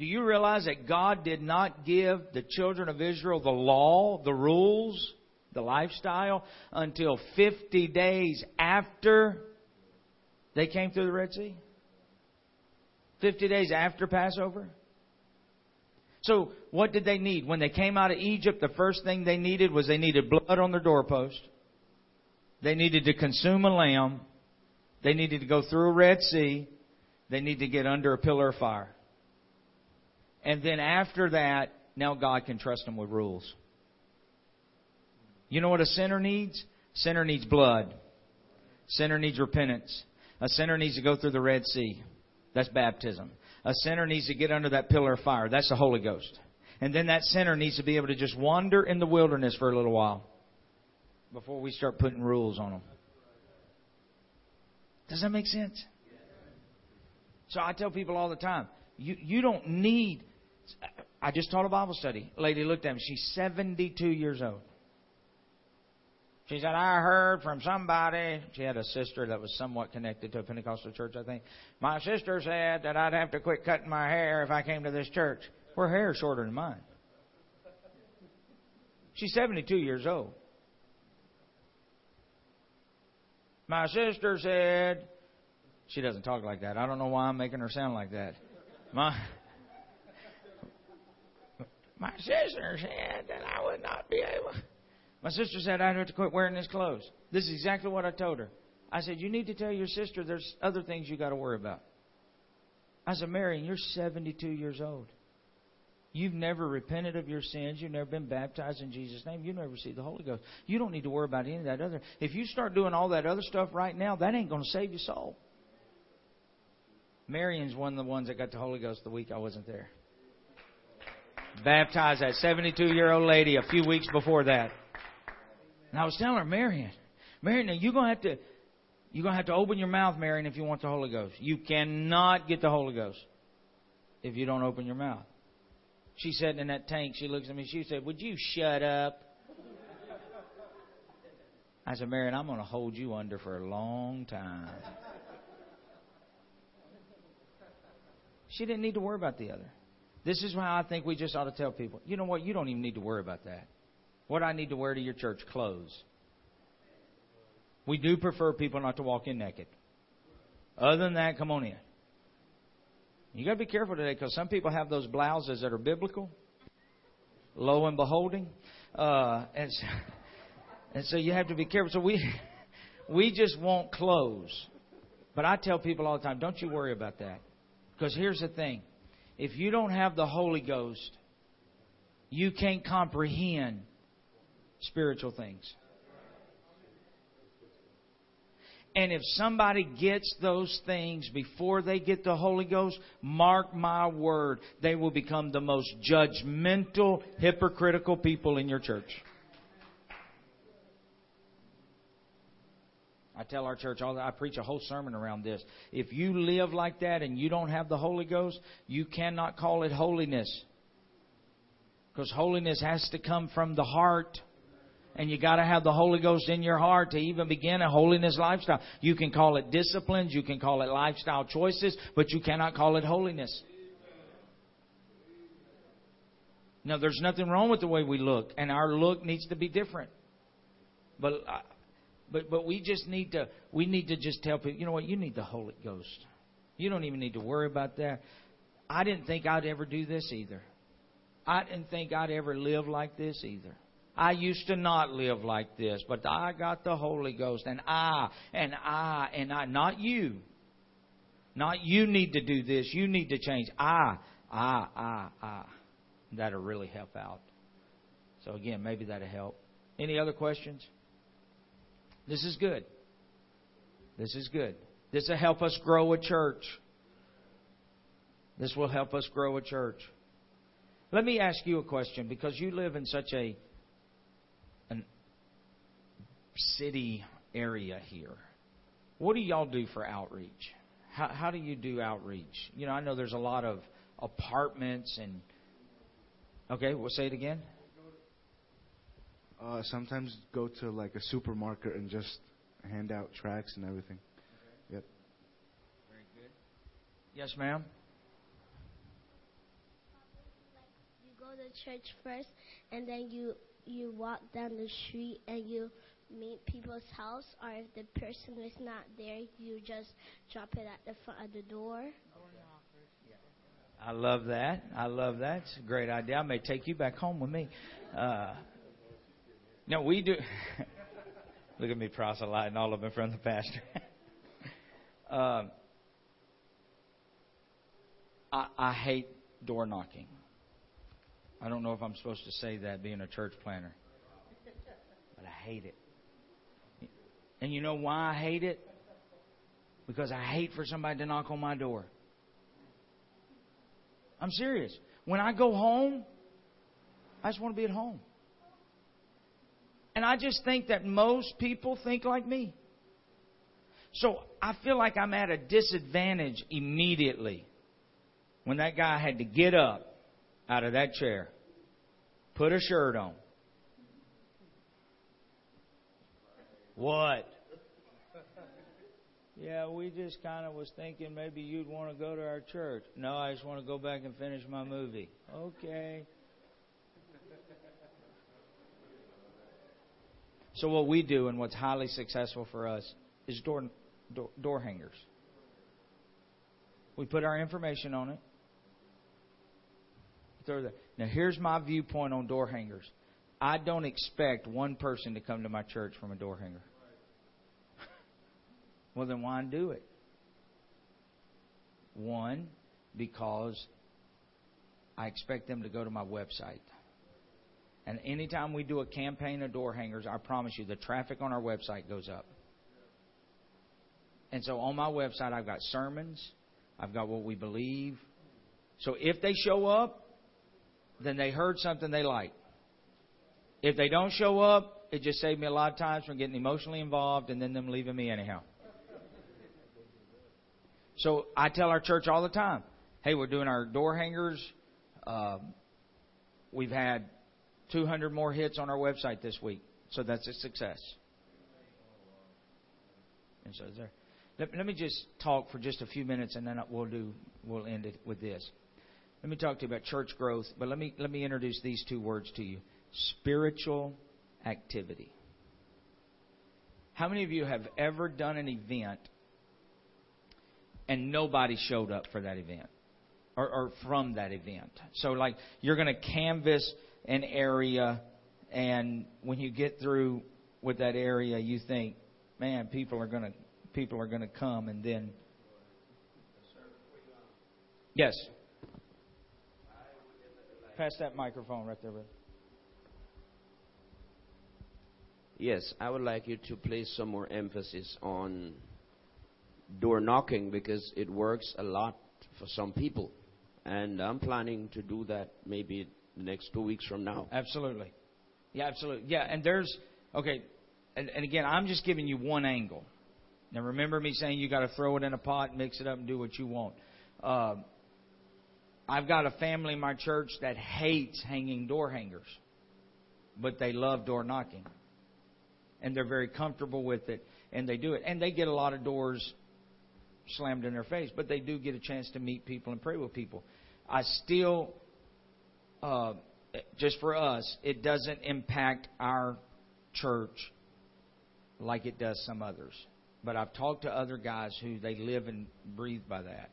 Do you realize that God did not give the children of Israel the law, the rules, the lifestyle, until 50 days after they came through the Red Sea? 50 days after Passover? So what did they need? When they came out of Egypt, the first thing they needed was they needed blood on their doorpost. They needed to consume a lamb. They needed to go through a Red Sea. They needed to get under a pillar of fire. And then after that, now God can trust them with rules. You know what a sinner needs? Sinner needs blood. Sinner needs repentance. A sinner needs to go through the Red Sea. That's baptism. A sinner needs to get under that pillar of fire. That's the Holy Ghost. And then that sinner needs to be able to just wander in the wilderness for a little while before we start putting rules on them. Does that make sense? So I tell people all the time, you don't need... I just taught a Bible study. A lady looked at me. She's 72 years old. She said, I heard from somebody. She had a sister that was somewhat connected to a Pentecostal church, I think. My sister said that I'd have to quit cutting my hair if I came to this church. Her hair is shorter than mine. She's 72 years old. My sister said... She doesn't talk like that. I don't know why I'm making her sound like that. My sister said that I would not be able... My sister said I'd have to quit wearing this clothes. This is exactly what I told her. I said, you need to tell your sister there's other things you got to worry about. I said, Marion, you're 72 years old. You've never repented of your sins. You've never been baptized in Jesus' name. You've never received the Holy Ghost. You don't need to worry about any of that other. If you start doing all that other stuff right now, that ain't going to save your soul. Marion's one of the ones that got the Holy Ghost the week I wasn't there. Baptized that 72-year-old lady a few weeks before that. And I was telling her, Marion, now you're gonna have to open your mouth, Marion, if you want the Holy Ghost. You cannot get the Holy Ghost if you don't open your mouth. She's sitting in that tank. She looks at me. She said, would you shut up? I said, Marion, I'm going to hold you under for a long time. She didn't need to worry about the other. This is why I think we just ought to tell people, you know what, you don't even need to worry about that. What I need to wear to your church, clothes. We do prefer people not to walk in naked. Other than that, come on in. You got to be careful today because some people have those blouses that are biblical, low and beholding. And so you have to be careful. So we just want clothes. But I tell people all the time, don't you worry about that. Because here's the thing. If you don't have the Holy Ghost, you can't comprehend spiritual things. And if somebody gets those things before they get the Holy Ghost, mark my word, they will become the most judgmental, hypocritical people in your church. I tell our church, I preach a whole sermon around this. If you live like that and you don't have the Holy Ghost, you cannot call it holiness. Because holiness has to come from the heart. And you got to have the Holy Ghost in your heart to even begin a holiness lifestyle. You can call it disciplines. You can call it lifestyle choices. But you cannot call it holiness. Now, there's nothing wrong with the way we look. And our look needs to be different. But we just need to just tell people, you know what, you need the Holy Ghost. You don't even need to worry about that. I didn't think I'd ever do this either. I didn't think I'd ever live like this either. I used to not live like this, but I got the Holy Ghost, and I, not you. Not you need to do this. You need to change. I. That'll really help out. So again, maybe that'll help. Any other questions? This is good. This is good. This will help us grow a church. This will help us grow a church. Let me ask you a question, because you live in such a city area here. What do y'all do for outreach? How do you do outreach? You know, I know there's a lot of apartments and... Okay, we'll say it again. Sometimes go to like a supermarket and just hand out tracts and everything. Okay. Yep. Very good. Yes, ma'am? You go to church first and then you walk down the street and you meet people's house, or if the person is not there, you just drop it at the front of the door. I love that. I love that. It's a great idea. I may take you back home with me. No, we do. Look at me proselyting all of them from the pastor. I hate door knocking. I don't know if I'm supposed to say that being a church planner, but I hate it. And you know why I hate it? Because I hate for somebody to knock on my door. I'm serious. When I go home, I just want to be at home. And I just think that most people think like me. So I feel like I'm at a disadvantage immediately when that guy had to get up out of that chair, put a shirt on. What? Yeah, we just kind of was thinking maybe you'd want to go to our church. No, I just want to go back and finish my movie. Okay. So what we do and what's highly successful for us is door hangers. We put our information on it. Now, here's my viewpoint on door hangers. I don't expect one person to come to my church from a door hanger. Well, then why do it? One, because I expect them to go to my website. And anytime we do a campaign of door hangers, I promise you the traffic on our website goes up. And so on my website, I've got sermons. I've got what we believe. So if they show up, then they heard something they like. If they don't show up, it just saved me a lot of times from getting emotionally involved and then them leaving me anyhow. So I tell our church all the time, hey, we're doing our door hangers. We've had 200 more hits on our website this week. So that's a success. And so there. Let me just talk for just a few minutes, and then we'll end it with this. Let me talk to you about church growth, but let me introduce these two words to you. Spiritual activity. How many of you have ever done an event and nobody showed up for that event or from that event? So like you're going to canvas an area, and when you get through with that area, you think, man, people are going to come, and then yes. Pass that microphone right there, brother. Yes, I would like you to place some more emphasis on door knocking because it works a lot for some people. And I'm planning to do that maybe the next 2 weeks from now. Absolutely. Yeah, absolutely. Yeah, and and again, I'm just giving you one angle. Now, remember me saying you got to throw it in a pot, mix it up, and do what you want. I've got a family in my church that hates hanging door hangers, but they love door knocking. And they're very comfortable with it, and they do it. And they get a lot of doors slammed in their face, but they do get a chance to meet people and pray with people. I still, just for us, it doesn't impact our church like it does some others. But I've talked to other guys who they live and breathe by that.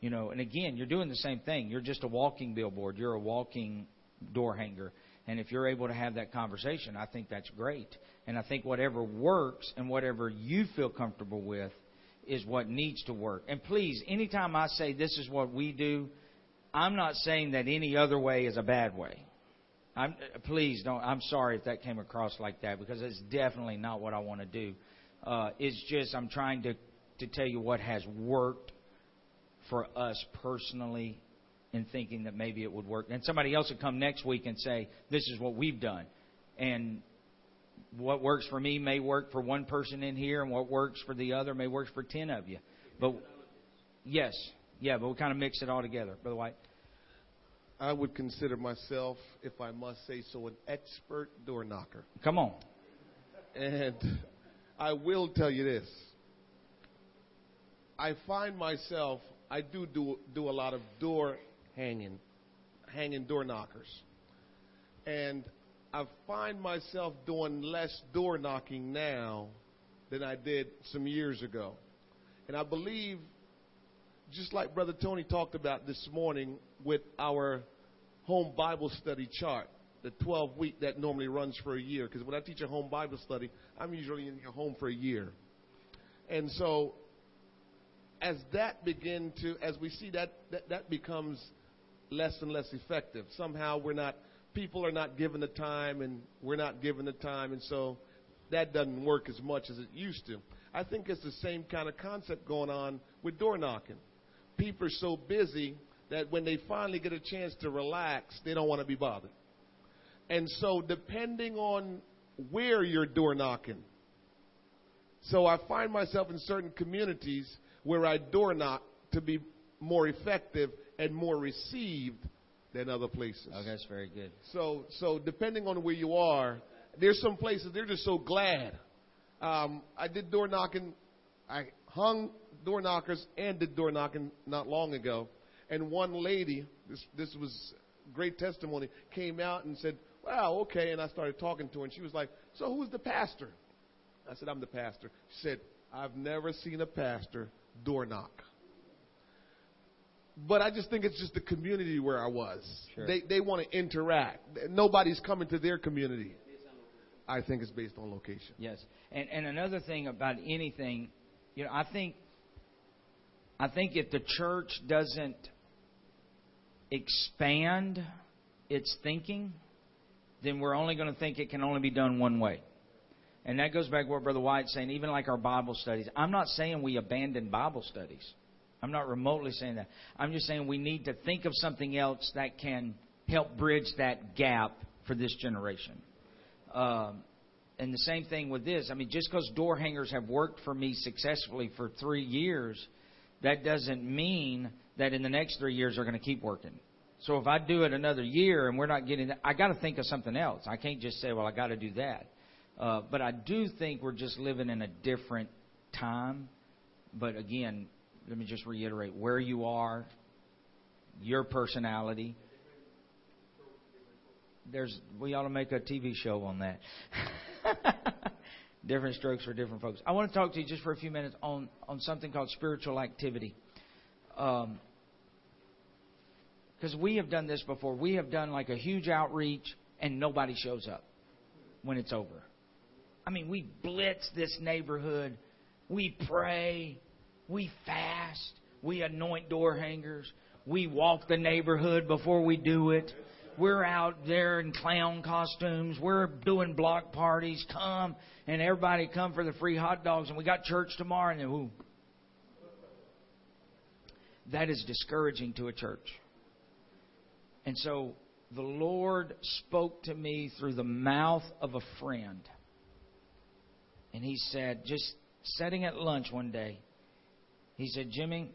You know, and again, you're doing the same thing. You're just a walking billboard. You're a walking door hanger. And if you're able to have that conversation, I think that's great. And I think whatever works and whatever you feel comfortable with is what needs to work. And please, anytime I say this is what we do, I'm not saying that any other way is a bad way. Please don't. I'm sorry if that came across like that because it's definitely not what I want to do. It's just I'm trying to tell you what has worked for us personally and thinking that maybe it would work. And somebody else would come next week and say, this is what we've done. And what works for me may work for one person in here, and what works for the other may work for 10 of you. But yes, yeah, but we kind of mix it all together. Brother White? I would consider myself, if I must say so, an expert door knocker. Come on. And I will tell you this. I find myself... I do a lot of door hanging door knockers. And I find myself doing less door knocking now than I did some years ago. And I believe just like Brother Tony talked about this morning with our home Bible study chart, the 12-week that normally runs for a year. Because when I teach a home Bible study, I'm usually in your home for a year. And so as we see that becomes less and less effective. Somehow people are not given the time, and we're not given the time, and so that doesn't work as much as it used to. I think it's the same kind of concept going on with door knocking. People are so busy that when they finally get a chance to relax, they don't want to be bothered. And so depending on where you're door knocking, so I find myself in certain communities where I door knock to be more effective and more received than other places. Oh, that's very good. So depending on where you are, there's some places they're just so glad. I did door knocking. I hung door knockers and did door knocking not long ago. And one lady, this was great testimony, came out and said, "Wow, okay." And I started talking to her, and she was like, "So who's the pastor?" I said, "I'm the pastor." She said, "I've never seen a pastor door knock." But I just think it's just the community where I was. Sure. They want to interact. Nobody's coming to their community. I think it's based on location. Yes. And another thing about anything, I think if the church doesn't expand its thinking, then we're only going to think it can only be done one way. And that goes back to what Brother White's saying, even like our Bible studies. I'm not saying we abandon Bible studies. I'm not remotely saying that. I'm just saying we need to think of something else that can help bridge that gap for this generation. And the same thing with this. I mean, just because door hangers have worked for me successfully for 3 years, that doesn't mean that in the next 3 years they're going to keep working. So if I do it another year and we're not getting that, I got to think of something else. I can't just say, well, I got to do that. But I do think we're just living in a different time. But again, let me just reiterate where you are, your personality. We ought to make a TV show on that. Different strokes for different folks. I want to talk to you just for a few minutes on something called spiritual activity. Because we have done this before. We have done like a huge outreach and nobody shows up when it's over. I mean, we blitz this neighborhood. We pray. We fast. We anoint door hangers. We walk the neighborhood before we do it. We're out there in clown costumes. We're doing block parties. Everybody come for the free hot dogs. And we got church tomorrow. And then, ooh. That is discouraging to a church. And so the Lord spoke to me through the mouth of a friend. And he said, just sitting at lunch one day, he said, "Jimmy,"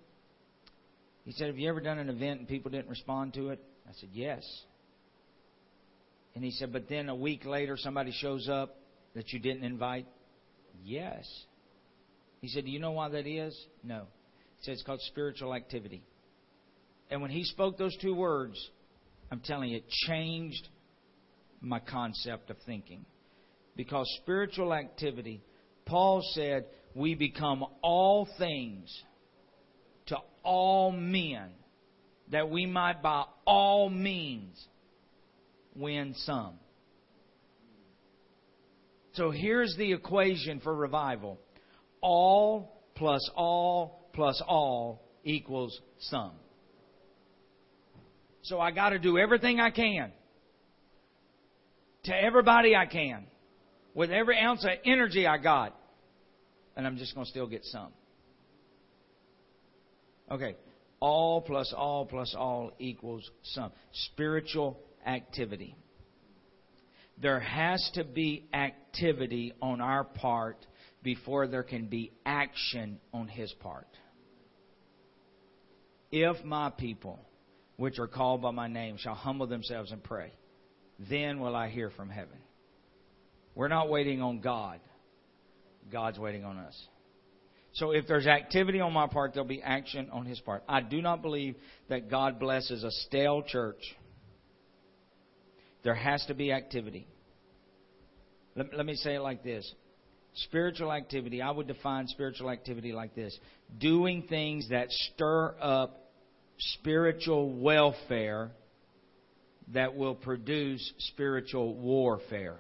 he said, "have you ever done an event and people didn't respond to it?" I said, "Yes." And he said, "But then a week later, somebody shows up that you didn't invite?" "Yes." He said, "Do you know why that is?" "No." He said, "It's called spiritual activity." And when he spoke those two words, I'm telling you, it changed my concept of thinking. Because spiritual activity, Paul said, we become all things to all men, that we might by all means win some. So here's the equation for revival. All plus all plus all equals some. So I got to do everything I can, to everybody I can, with every ounce of energy I got, and I'm just going to still get some. Okay. All plus all plus all equals some. Spiritual activity. There has to be activity on our part before there can be action on his part. If my people, which are called by my name, shall humble themselves and pray, then will I hear from heaven. We're not waiting on God. God's waiting on us. So if there's activity on my part, there'll be action on his part. I do not believe that God blesses a stale church. There has to be activity. Let me say it like this. Spiritual activity, I would define spiritual activity like this. Doing things that stir up spiritual welfare that will produce spiritual warfare.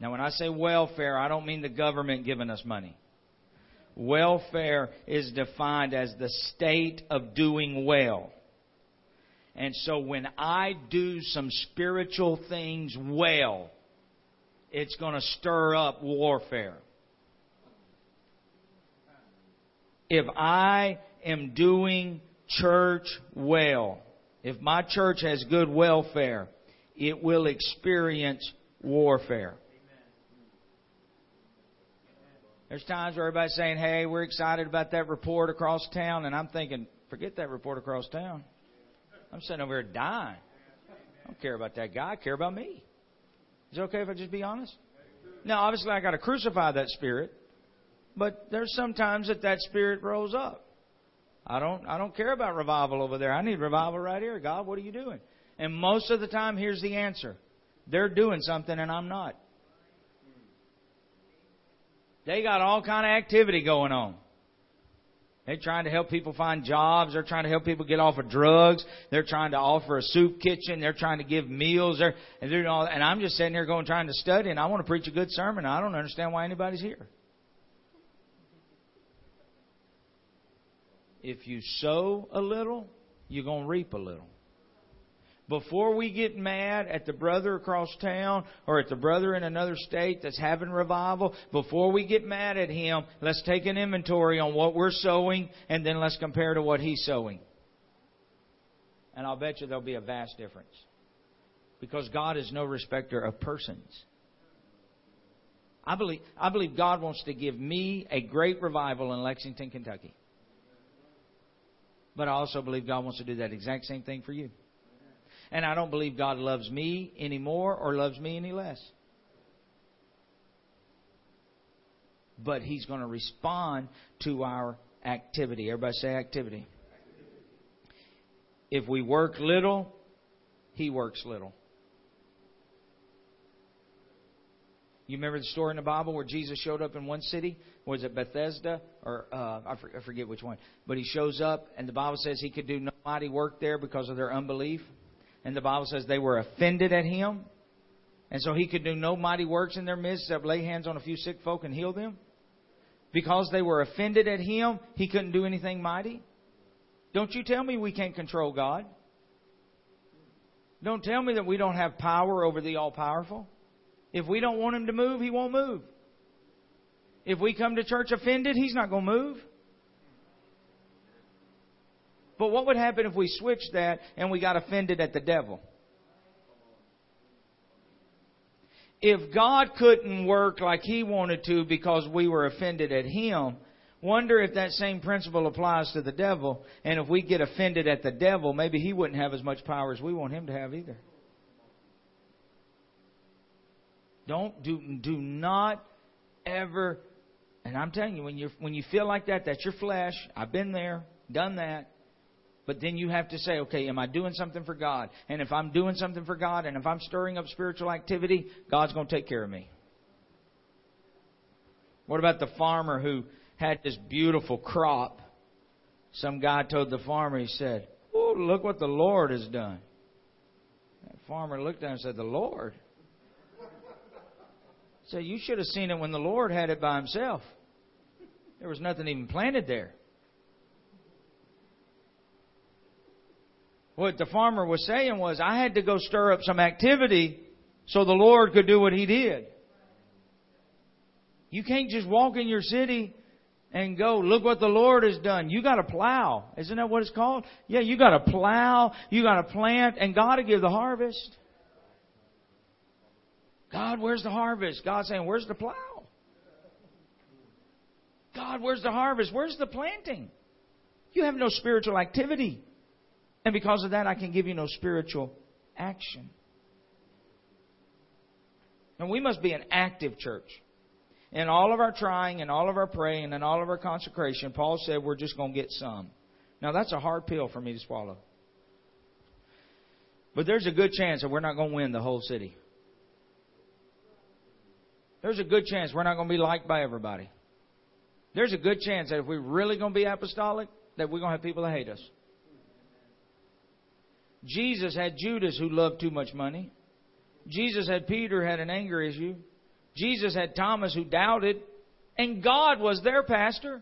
Now, when I say welfare, I don't mean the government giving us money. Welfare is defined as the state of doing well. And so when I do some spiritual things well, it's going to stir up warfare. If I am doing church well, if my church has good welfare, it will experience warfare. There's times where everybody's saying, hey, we're excited about that report across town. And I'm thinking, forget that report across town. I'm sitting over here dying. I don't care about that guy. I care about me. Is it okay if I just be honest? Now, obviously, I got to crucify that spirit. But there's sometimes that spirit rose up. I don't care about revival over there. I need revival right here. God, what are you doing? And most of the time, here's the answer. They're doing something and I'm not. They got all kind of activity going on. They're trying to help people find jobs. They're trying to help people get off of drugs. They're trying to offer a soup kitchen. They're trying to give meals. They're doing all that. And I'm just sitting here trying to study, and I want to preach a good sermon. I don't understand why anybody's here. If you sow a little, you're going to reap a little. Before we get mad at the brother across town or at the brother in another state that's having revival, before we get mad at him, let's take an inventory on what we're sowing and then let's compare to what he's sowing. And I'll bet you there'll be a vast difference. Because God is no respecter of persons. I believe God wants to give me a great revival in Lexington, Kentucky. But I also believe God wants to do that exact same thing for you. And I don't believe God loves me any more or loves me any less. But He's going to respond to our activity. Everybody say activity. If we work little, He works little. You remember the story in the Bible where Jesus showed up in one city? Was it Bethesda? Or I forget which one. But He shows up and the Bible says He could do no mighty work there because of their unbelief. And the Bible says they were offended at Him. And so He could do no mighty works in their midst except lay hands on a few sick folk and heal them. Because they were offended at Him, He couldn't do anything mighty. Don't you tell me we can't control God. Don't tell me that we don't have power over the all-powerful. If we don't want Him to move, He won't move. If we come to church offended, He's not going to move. But what would happen if we switched that and we got offended at the devil? If God couldn't work like He wanted to because we were offended at Him, wonder if that same principle applies to the devil. And if we get offended at the devil, maybe he wouldn't have as much power as we want him to have either. Do not ever, and I'm telling you, when you feel like that, that's your flesh. I've been there, done that. But then you have to say, okay, am I doing something for God? And if I'm doing something for God, and if I'm stirring up spiritual activity, God's going to take care of me. What about the farmer who had this beautiful crop? Some guy told the farmer, he said, oh, look what the Lord has done. That farmer looked at him and said, the Lord? He said, you should have seen it when the Lord had it by Himself. There was nothing even planted there. What the farmer was saying was, I had to go stir up some activity so the Lord could do what He did. You can't just walk in your city and go, look what the Lord has done. You got to plow. Isn't that what it's called? Yeah, you got to plow, you got to plant, and God will give the harvest. God, where's the harvest? God's saying, where's the plow? God, where's the harvest? Where's the planting? You have no spiritual activity. And because of that, I can give you no spiritual action. And we must be an active church. In all of our trying, in all of our praying, in all of our consecration, Paul said we're just going to get some. Now, that's a hard pill for me to swallow. But there's a good chance that we're not going to win the whole city. There's a good chance we're not going to be liked by everybody. There's a good chance that if we're really going to be apostolic, that we're going to have people that hate us. Jesus had Judas who loved too much money. Jesus had Peter had an anger issue. Jesus had Thomas who doubted. And God was their pastor.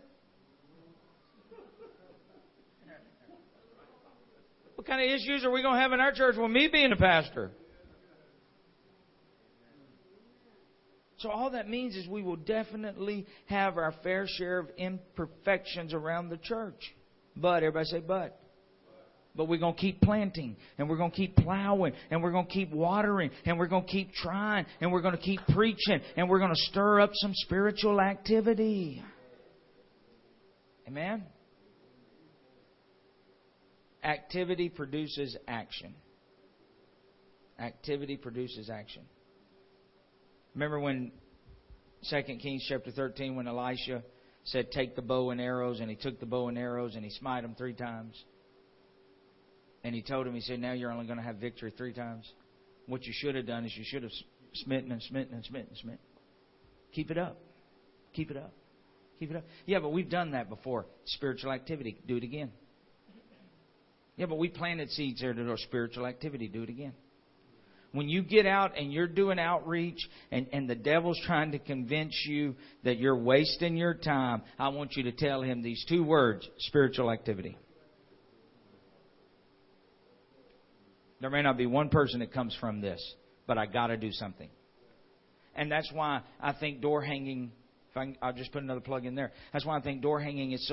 What kind of issues are we going to have in our church with me being a pastor? So all that means is we will definitely have our fair share of imperfections around the church. But, everybody say but. But we're going to keep planting, and we're going to keep plowing, and we're going to keep watering, and we're going to keep trying, and we're going to keep preaching, and we're going to stir up some spiritual activity. Amen? Activity produces action. Activity produces action. Remember when 2 Kings chapter 13, when Elisha said, take the bow and arrows, and he took the bow and arrows, and he smite them 3 times. And he told him, he said, now you're only going to have victory 3 times. What you should have done is you should have smitten and smitten and smitten and smitten. Keep it up. Keep it up. Keep it up. Yeah, but we've done that before. Spiritual activity. Do it again. Yeah, but we planted seeds there to do spiritual activity. Do it again. When you get out and you're doing outreach and the devil's trying to convince you that you're wasting your time, I want you to tell him these 2 words, spiritual activity. There may not be one person that comes from this, but I got to do something. And that's why I think door hanging, I'll just put another plug in there. That's why I think door hanging is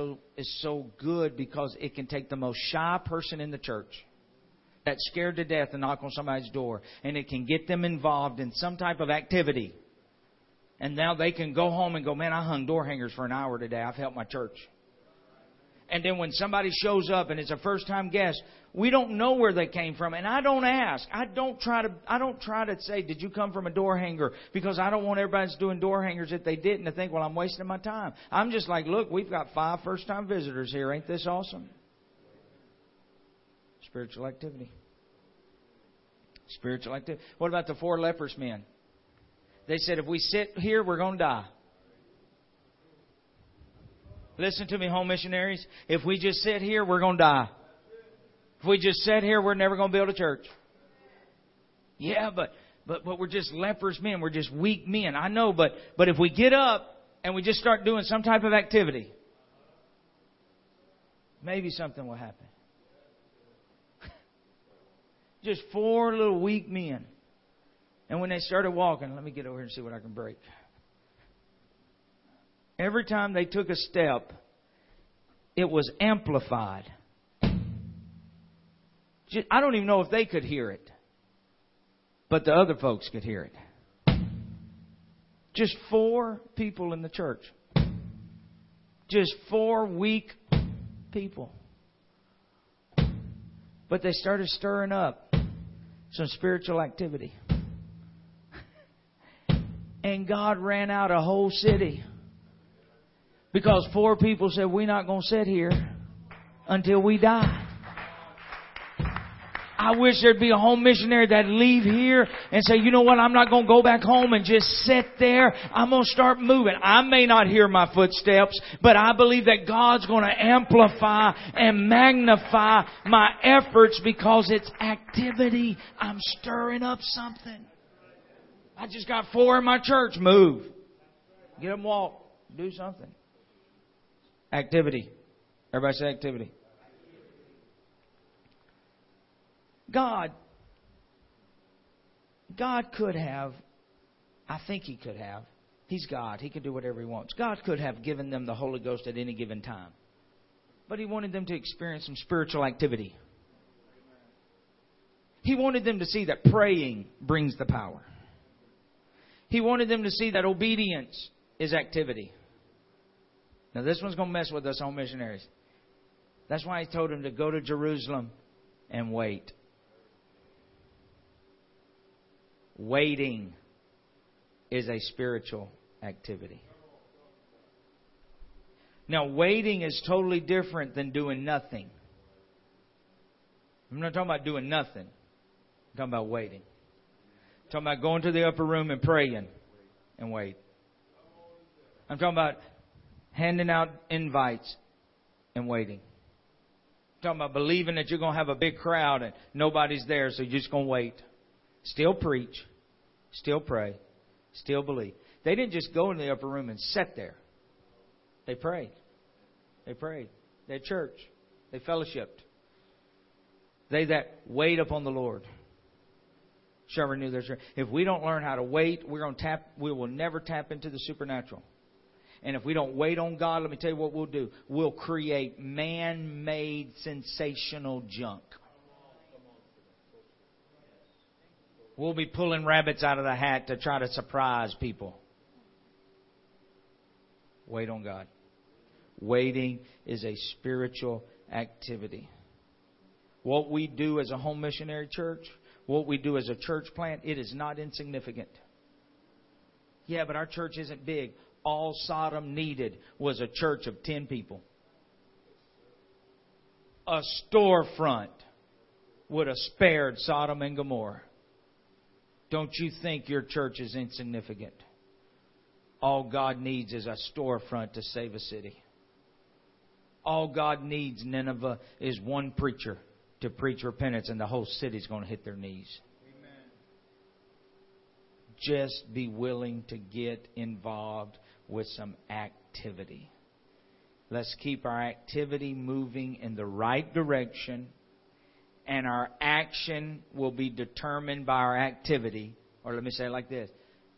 so good, because it can take the most shy person in the church that's scared to death to knock on somebody's door, and it can get them involved in some type of activity. And now they can go home and go, man, I hung door hangers for an hour today. I've helped my church. And then when somebody shows up and it's a first-time guest, we don't know where they came from. And I don't ask. I don't try to say, did you come from a door hanger? Because I don't want everybody that's doing door hangers, if they didn't, to think, well, I'm wasting my time. I'm just like, look, we've got 5 first-time visitors here. Ain't this awesome? Spiritual activity. Spiritual activity. What about the 4 leprous men? They said, if we sit here, we're going to die. Listen to me, home missionaries. If we just sit here, we're going to die. If we just sit here, we're never going to build a church. Yeah, but we're just leprous men. We're just weak men. I know, but if we get up and we just start doing some type of activity, maybe something will happen. Just 4 little weak men. And when they started walking, let me get over here and see what I can break. Every time they took a step, it was amplified. I don't even know if they could hear it, but the other folks could hear it. Just 4 people in the church. Just 4 weak people. But they started stirring up some spiritual activity. And God ran out a whole city. Because 4 people said, we're not going to sit here until we die. I wish there'd be a home missionary that'd leave here and say, you know what, I'm not going to go back home and just sit there. I'm going to start moving. I may not hear my footsteps, but I believe that God's going to amplify and magnify my efforts because it's activity. I'm stirring up something. I just got 4 in my church. Move. Get them walk. Do something. Activity. Everybody say activity. God could have, I think He could have. He's God. He can do whatever He wants. God could have given them the Holy Ghost at any given time. But He wanted them to experience some spiritual activity. He wanted them to see that praying brings the power. He wanted them to see that obedience is activity. Now, this one's going to mess with us on missionaries. That's why He told him to go to Jerusalem and wait. Waiting is a spiritual activity. Now, waiting is totally different than doing nothing. I'm not talking about doing nothing. I'm talking about waiting. I'm talking about going to the upper room and praying. and wait. I'm talking about handing out invites and waiting. I'm talking about believing that you're going to have a big crowd and nobody's there, so you're just going to wait. Still preach, still pray, still believe. They didn't just go in the upper room and sit there. They prayed. They prayed. They church. They fellowshipped. They that wait upon the Lord shall renew their strength. If we don't learn how to wait, we will never tap into the supernatural. And if we don't wait on God, let me tell you what we'll do. We'll create man-made sensational junk. We'll be pulling rabbits out of the hat to try to surprise people. Wait on God. Waiting is a spiritual activity. What we do as a home missionary church, what we do as a church plant, it is not insignificant. Yeah, but our church isn't big. All Sodom needed was a church of 10 people. A storefront would have spared Sodom and Gomorrah. Don't you think your church is insignificant? All God needs is a storefront to save a city. All God needs, Nineveh, is one preacher to preach repentance, and the whole city's going to hit their knees. Amen. Just be willing to get involved with some activity. Let's keep our activity moving in the right direction, and our action will be determined by our activity. Or let me say it like this.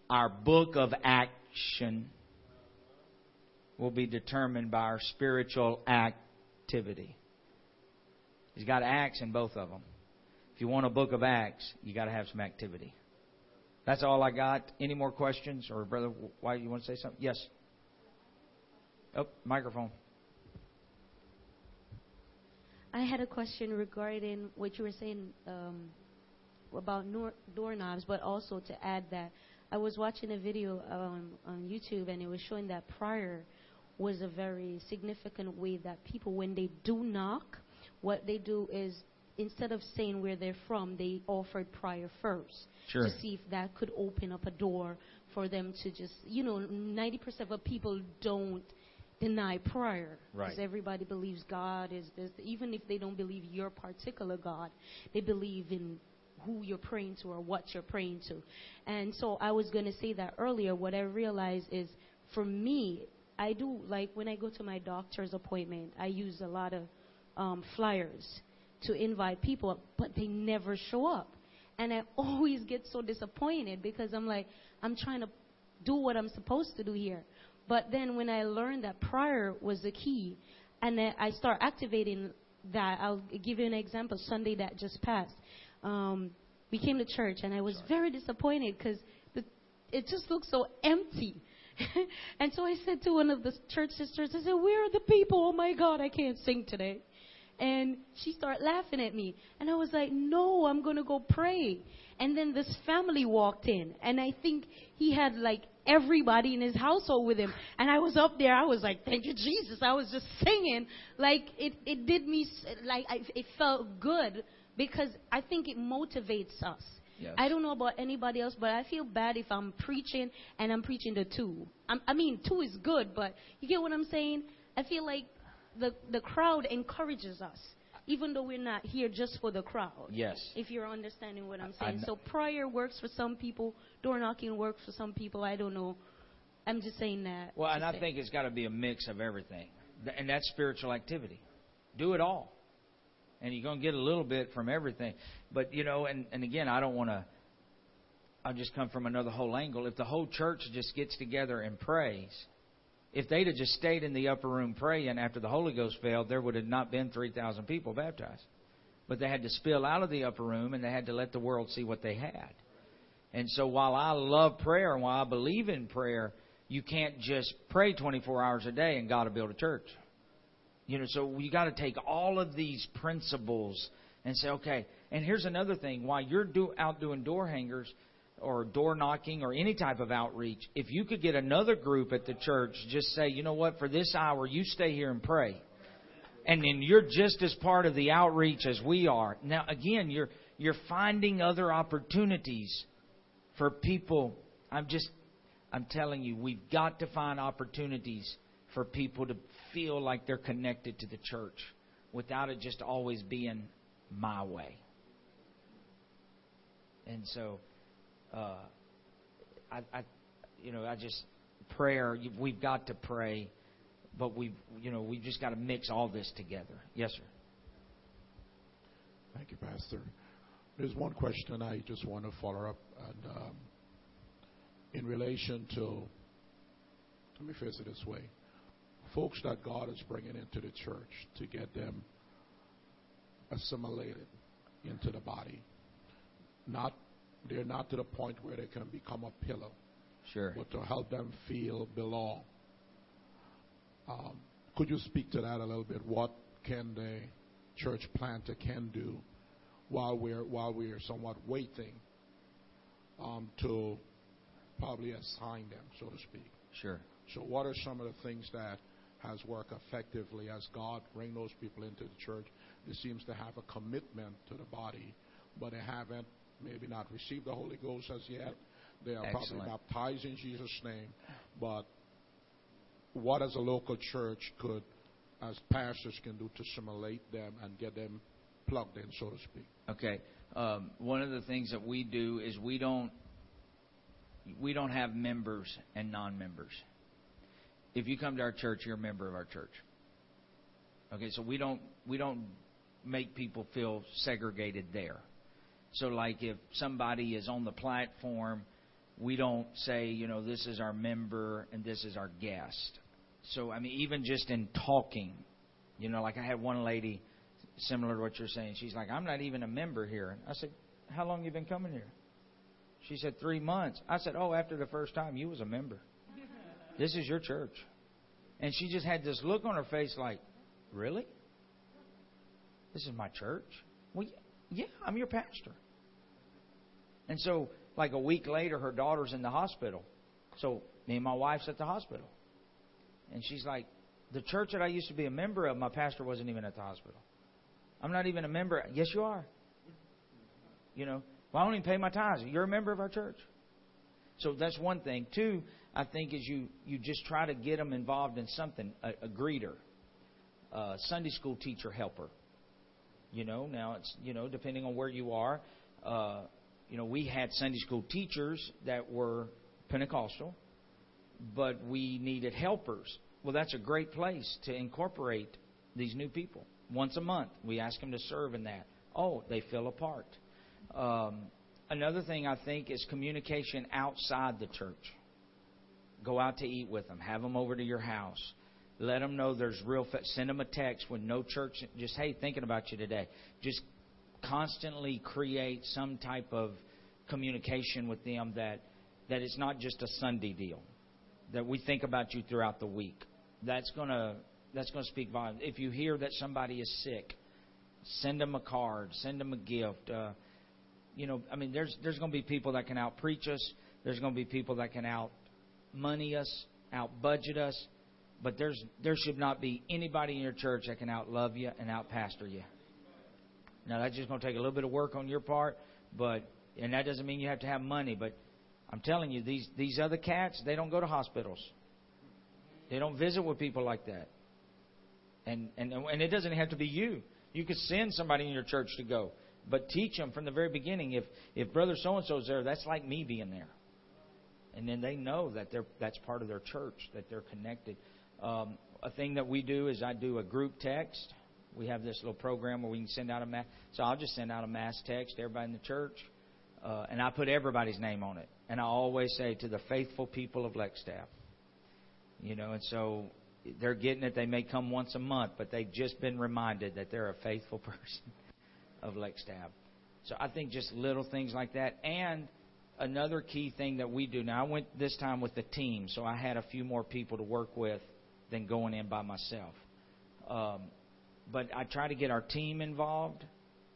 Our book of action will be determined by our spiritual activity. He's got acts in both of them. If you want a book of Acts, you got to have some activity. That's all I got. Any more questions? Or Brother White, you want to say something? Yes. Oh, microphone. I had a question regarding what you were saying about doorknobs, but also to add that I was watching a video on YouTube, and it was showing that prayer was a very significant way that people, when they do knock, what they do is, instead of saying where they're from, they offered prayer first. Sure. To see if that could open up a door for them to just, 90% of people don't deny prayer. Right. Because everybody believes God is this. Even if they don't believe your particular God, they believe in who you're praying to or what you're praying to. And so I was going to say that earlier. What I realized is, for me, I do, like when I go to my doctor's appointment, I use a lot of flyers to invite people up, but they never show up. And I always get so disappointed because I'm like, I'm trying to do what I'm supposed to do here. But then when I learned that prayer was the key, and I start activating that, I'll give you an example. Sunday that just passed, we came to church, and I was very disappointed because it just looked so empty. And so I said to one of the church sisters, I said, where are the people? Oh, my God, I can't sing today. And she started laughing at me. And I was like, no, I'm going to go pray. And then this family walked in. And I think he had, everybody in his household with him. And I was up there. I was like, thank you, Jesus. I was just singing. It did me, it felt good because I think it motivates us. Yes. I don't know about anybody else, but I feel bad if I'm preaching and I'm preaching the two. Two is good, but you get what I'm saying? I feel like the crowd encourages us, even though we're not here just for the crowd. Yes. If you're understanding what I'm saying. So prayer works for some people. Door knocking works for some people. I don't know. I'm just saying that. Well, and I think it's got to be a mix of everything. And that's spiritual activity. Do it all. And you're going to get a little bit from everything. But, and again, I don't want to, I'll just come from another whole angle. If the whole church just gets together and prays, if they'd have just stayed in the upper room praying after the Holy Ghost fell, there would have not been 3,000 people baptized. But they had to spill out of the upper room, and they had to let the world see what they had. And so while I love prayer and while I believe in prayer, you can't just pray 24 hours a day and God will build a church. So you got to take all of these principles and say, okay, and here's another thing. While you're out doing door hangers or door knocking or any type of outreach, if you could get another group at the church, just say, you know what, for this hour, you stay here and pray. And then you're just as part of the outreach as we are. Now, again, you're finding other opportunities for people. I'm telling you, we've got to find opportunities for people to feel like they're connected to the church without it just always being my way. And so, prayer, we've got to pray, but we've just got to mix all this together. Yes, sir. Thank you, Pastor. There's one question I just want to follow up and, in relation to, let me face it this way, folks that God is bringing into the church to get them assimilated into the body. They're not to the point where they can become a pillar. Sure. But to help them feel belong. Could you speak to that a little bit? What can the church planter can do while we're somewhat waiting to probably assign them, so to speak? Sure. So what are some of the things that has worked effectively as God bring those people into the church? It seems to have a commitment to the body, but they haven't maybe not received the Holy Ghost as yet. They are Excellent. Probably baptized in Jesus' name. But what as a local church could, as pastors can do to assimilate them and get them plugged in, so to speak? Okay. One of the things that we do is we don't have members and non-members. If you come to our church, you're a member of our church. Okay, so we don't make people feel segregated there. So like if somebody is on the platform, we don't say, this is our member and this is our guest. So, even just in talking, like I had one lady, similar to what you're saying, she's like, I'm not even a member here. I said, how long you been coming here? She said, 3 months. I said, oh, after the first time, you was a member. This is your church. And she just had this look on her face like, really? This is my church? Well, yeah, I'm your pastor. And so, like a week later, her daughter's in the hospital. So, me and my wife's at the hospital. And she's like, the church that I used to be a member of, my pastor wasn't even at the hospital. I'm not even a member. Yes, you are. Well, I don't even pay my tithes. You're a member of our church. So that's one thing. Two, I think is you just try to get them involved in something, a greeter, a Sunday school teacher helper. Now it's, depending on where you are, we had Sunday school teachers that were Pentecostal, but we needed helpers. Well, that's a great place to incorporate these new people. Once a month, we ask them to serve in that. Oh, they feel a part. Another thing I think is communication outside the church. Go out to eat with them. Have them over to your house. Let them know there's real... Send them a text with no church. Just, hey, thinking about you today. Just constantly create some type of communication with them that it's not just a Sunday deal. That we think about you throughout the week. That's going to speak volumes. If you hear that somebody is sick, send them a card. Send them a gift. There's going to be people that can out-preach us. There's going to be people that can out-money us, out-budget us. But there should not be anybody in your church that can out-love you and out-pastor you. Now, that's just going to take a little bit of work on your part, and that doesn't mean you have to have money. But I'm telling you, these other cats, they don't go to hospitals. They don't visit with people like that. And it doesn't have to be you. You could send somebody in your church to go. But teach them from the very beginning. If brother so-and-so's there, that's like me being there. And then they know that that's part of their church, that they're connected. A thing that we do is I do a group text. We have this little program where we can send out a mass. So I'll just send out a mass text to everybody in the church. And I put everybody's name on it. And I always say, to the faithful people of Lexstaff. And so they're getting it. They may come once a month, but they've just been reminded that they're a faithful person of Lexstaff. So I think just little things like that. And another key thing that we do. Now, I went this time with the team, so I had a few more people to work with than going in by myself. But I try to get our team involved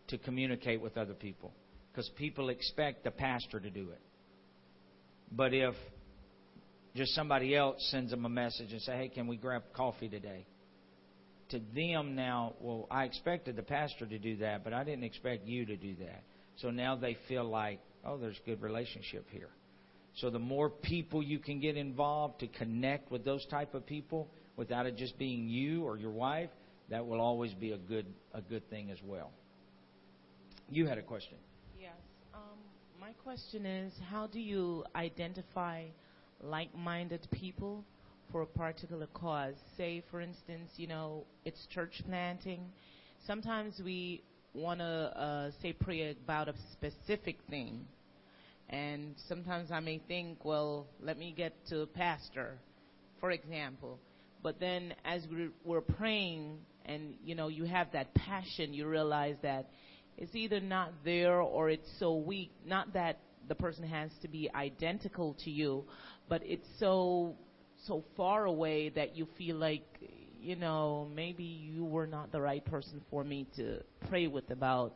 to communicate with other people, because people expect the pastor to do it. But if just somebody else sends them a message and say, hey, can we grab coffee today? To them now, well, I expected the pastor to do that, but I didn't expect you to do that. So now they feel like, oh, there's a good relationship here. So the more people you can get involved to connect with those type of people without it just being you or your wife, that will always be a good thing as well. You had a question. Yes. My question is, how do you identify like-minded people for a particular cause? Say, for instance, it's church planting. Sometimes we want to say prayer about a specific thing. And sometimes I may think, well, let me get to a pastor, for example. But then as we're praying and, you have that passion, you realize that it's either not there or it's so weak. Not that the person has to be identical to you, but it's so far away that you feel like, maybe you were not the right person for me to pray with about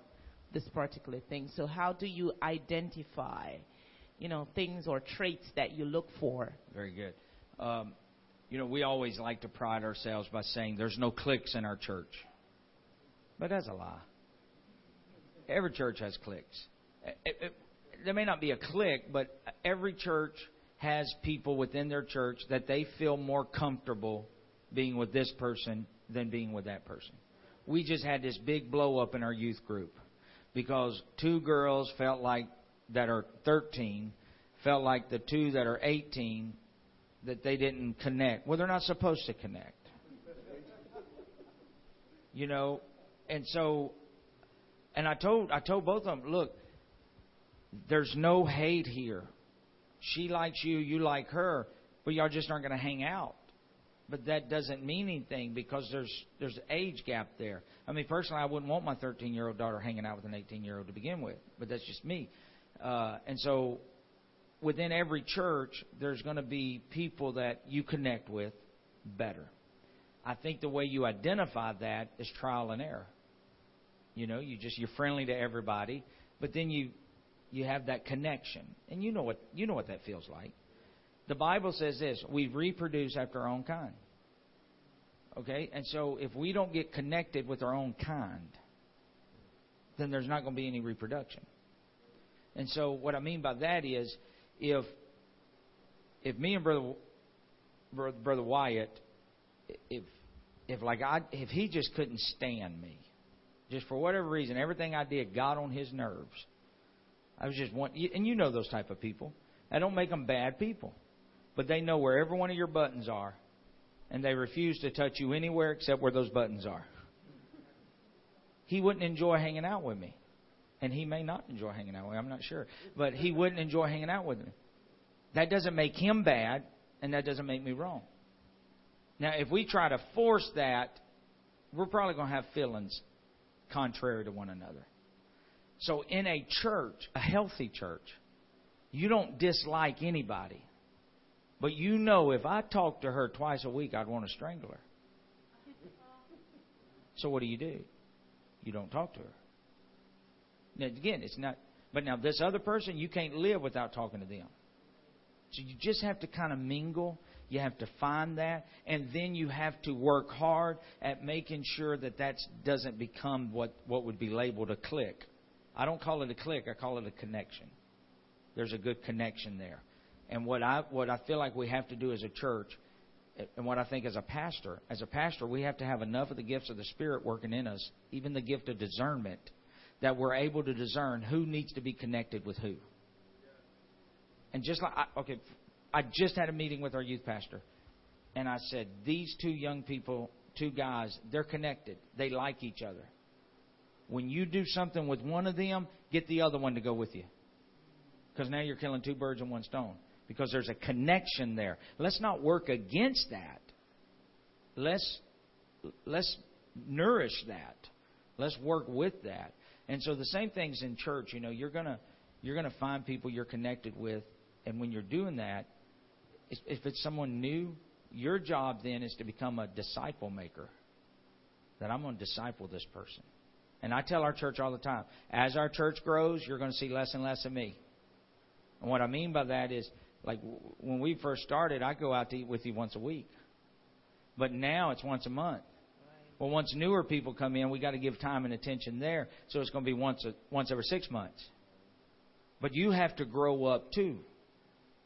this particular thing. So how do you identify, things or traits that you look for? Very good. We always like to pride ourselves by saying there's no cliques in our church. But that's a lie. Every church has cliques. There may not be a clique, but every church has people within their church that they feel more comfortable being with this person than being with that person. We just had this big blow up in our youth group. Because two girls that are 13 felt like the two that are 18 that they didn't connect. Well, they're not supposed to connect. And so, and I told both of them, look, there's no hate here. She likes you, you like her, but y'all just aren't going to hang out. But that doesn't mean anything because there's an age gap there. I mean, personally, I wouldn't want my 13-year-old daughter hanging out with an 18-year-old to begin with, but that's just me. And so within every church, there's going to be people that you connect with better. I think the way you identify that is trial and error. You're friendly to everybody, but then you have that connection, and you know what that feels like. The Bible says this, we reproduce after our own kind. Okay? And so if we don't get connected with our own kind, then there's not going to be any reproduction. And so what I mean by that is if me and Brother Wyatt, if he just couldn't stand me, just for whatever reason, everything I did got on his nerves. I was just one, and those type of people. I don't make them bad people. But they know where every one of your buttons are, and they refuse to touch you anywhere except where those buttons are. He wouldn't enjoy hanging out with me. And he may not enjoy hanging out with me, I'm not sure. But he wouldn't enjoy hanging out with me. That doesn't make him bad, and that doesn't make me wrong. Now, if we try to force that, we're probably going to have feelings contrary to one another. So in a church, a healthy church, you don't dislike anybody. But if I talked to her twice a week, I'd want to strangle her. So what do? You don't talk to her. Now, again, it's not... But now this other person, you can't live without talking to them. So you just have to kind of mingle. You have to find that. And then you have to work hard at making sure that doesn't become what would be labeled a clique. I don't call it a clique. I call it a connection. There's a good connection there. And what I feel like we have to do as a church, and what I think as a pastor, we have to have enough of the gifts of the Spirit working in us, even the gift of discernment, that we're able to discern who needs to be connected with who. And just like, I just had a meeting with our youth pastor, and I said, these two young people, two guys, they're connected. They like each other. When you do something with one of them, get the other one to go with you. Because now you're killing two birds with one stone. Because there's a connection there. Let's not work against that. Let's nourish that. Let's work with that. And so the same thing's in church. You're gonna find people you're connected with, and when you're doing that, if it's someone new, your job then is to become a disciple maker. That I'm gonna disciple this person. And I tell our church all the time, as our church grows, you're gonna see less and less of me. And what I mean by that is, like, when we first started, I go out to eat with you once a week. But now it's once a month. Well, once newer people come in, we got to give time and attention there. So it's going to be once every 6 months. But you have to grow up, too.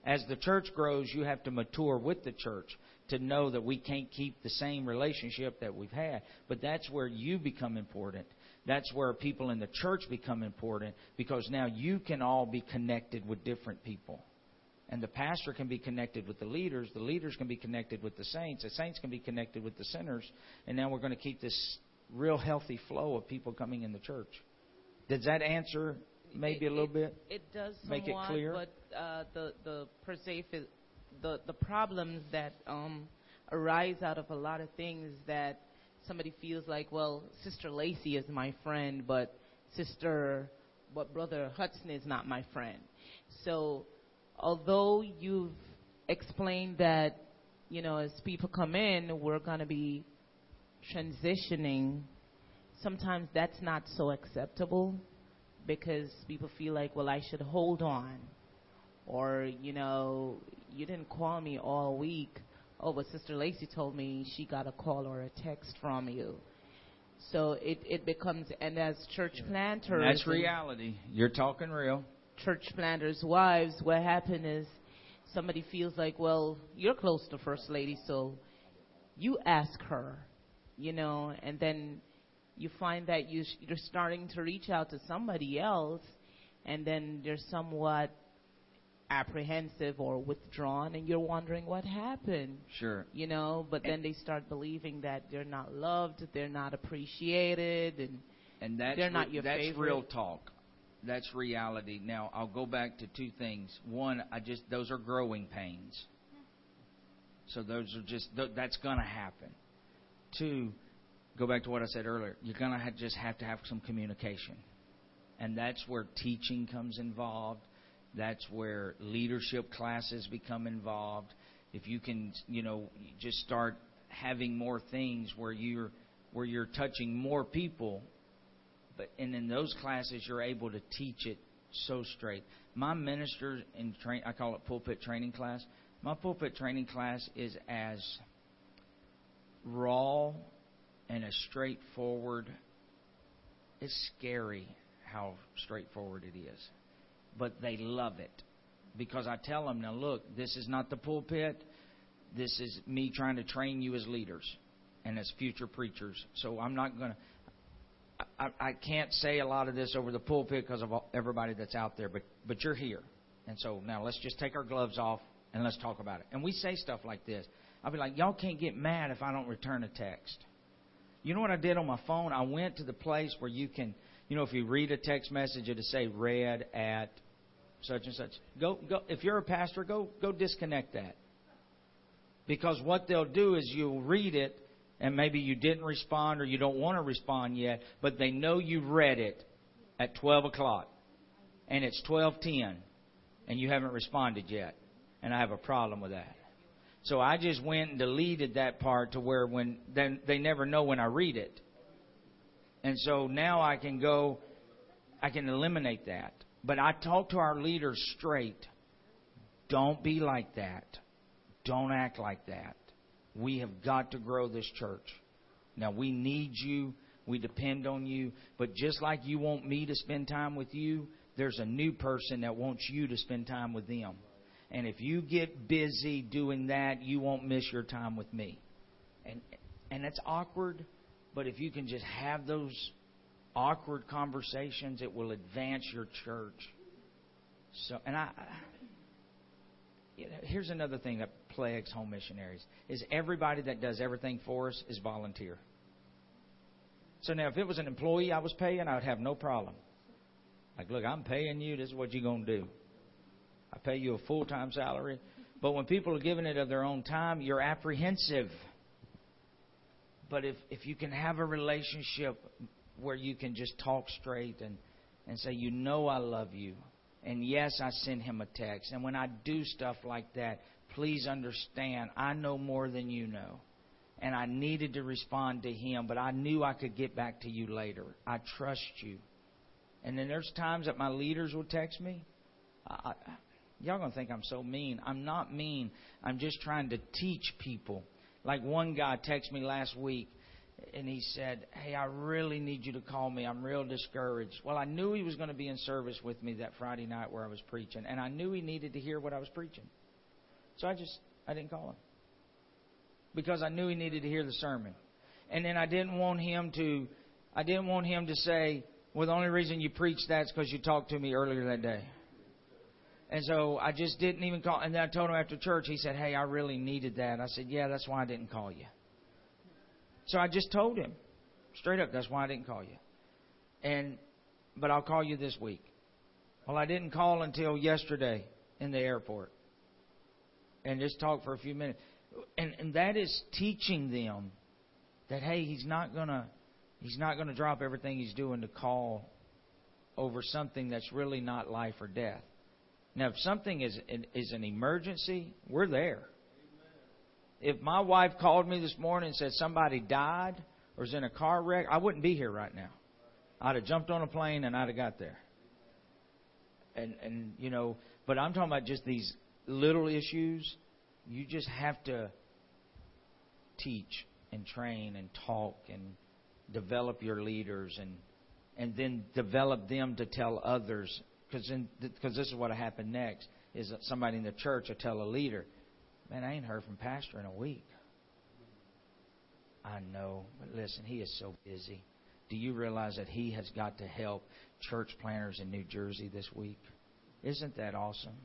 As the church grows, you have to mature with the church to know that we can't keep the same relationship that we've had. But that's where you become important. That's where people in the church become important, because now you can all be connected with different people. And the pastor can be connected with the leaders can be connected with the saints can be connected with the sinners, and now we're going to keep this real healthy flow of people coming in the church. Does that answer maybe a little bit? It does make somewhat, it clear. But the per se, the problems that arise out of a lot of things that somebody feels like, well, Sister Lacey is my friend, but Brother Hudson is not my friend. So, although you've explained that, you know, as people come in, we're going to be transitioning, sometimes that's not so acceptable because people feel like, well, I should hold on. Or, you know, you didn't call me all week. Oh, but Sister Lacey told me she got a call or a text from you. So it becomes, and as church planters... That's reality. You're talking real. Church planters' wives, what happened is somebody feels like, well, you're close to First Lady, so you ask her, you know, and then you find that you're starting to reach out to somebody else, and then they're somewhat apprehensive or withdrawn, and you're wondering what happened. Sure. You know, but then they start believing that they're not loved, they're not appreciated, and they're not your favorite. That's real talk. That's reality. Now, I'll go back to two things. One, those are growing pains. So those are just, that's going to happen. Two, go back to what I said earlier. You're going to have to have some communication. And that's where teaching comes involved. That's where leadership classes become involved. If you can, you know, just start having more things where you're touching more people. And in those classes, you're able to teach it so straight. My ministers I call it pulpit training class. My pulpit training class is as raw and as straightforward. It's scary how straightforward it is. But they love it. Because I tell them, now look, this is not the pulpit. This is me trying to train you as leaders and as future preachers. So I'm not going to... I can't say a lot of this over the pulpit because of everybody that's out there, but you're here. And so now let's just take our gloves off and let's talk about it. And we say stuff like this. I'll be like, y'all can't get mad if I don't return a text. You know what I did on my phone? I went to the place where you can, you know, if you read a text message, it'll say read at such and such. Go. If you're a pastor, go disconnect that. Because what they'll do is you'll read it, and maybe you didn't respond or you don't want to respond yet, but they know you read it at 12 o'clock and it's 12:10 and you haven't responded yet. And I have a problem with that. So I just went and deleted that part to where when then they never know when I read it. And so now I can eliminate that. But I talk to our leaders straight. Don't be like that. Don't act like that. We have got to grow this church. Now, we need you. We depend on you. But just like you want me to spend time with you, there's a new person that wants you to spend time with them. And if you get busy doing that, you won't miss your time with me. And that's awkward, but if you can just have those awkward conversations, it will advance your church. So, and here's another thing that plagues home missionaries is everybody that does everything for us is volunteer. So now if it was an employee I was paying, I would have no problem. Like, look, I'm paying you. This is what you're going to do. I pay you a full-time salary. But when people are giving it of their own time, you're apprehensive. But if you can have a relationship where you can just talk straight and say, you know I love you. And yes, I send him a text. And when I do stuff like that, please understand, I know more than you know. And I needed to respond to him, but I knew I could get back to you later. I trust you. And then there's times that my leaders will text me. Y'all going to think I'm so mean. I'm not mean. I'm just trying to teach people. Like one guy texted me last week. and he said, hey, I really need you to call me. I'm real discouraged. Well, I knew he was going to be in service with me that Friday night where I was preaching, and I knew he needed to hear what I was preaching. So I didn't call him because I knew he needed to hear the sermon. And then I didn't want him to say, well, the only reason you preached that is because you talked to me earlier that day. And so I just didn't even call. And then I told him after church, he said, hey, I really needed that. I said, yeah, that's why I didn't call you. So I just told him straight up, that's why I didn't call you. But I'll call you this week. Well, I didn't call until yesterday in the airport. And just talked for a few minutes. And that is teaching them that, hey, he's not gonna drop everything he's doing to call over something that's really not life or death. Now, if something is an emergency, we're there. Amen. If my wife called me this morning and said somebody died or was in a car wreck, I wouldn't be here right now. I'd have jumped on a plane and I'd have got there. And you know, but I'm talking about just these little issues. You just have to teach and train and talk and develop your leaders and then develop them to tell others. Because this is what happened next, is that somebody in the church will tell a leader, man, I ain't heard from Pastor in a week. I know, but listen, he is so busy. Do you realize that he has got to help church planters in New Jersey this week? Isn't that awesome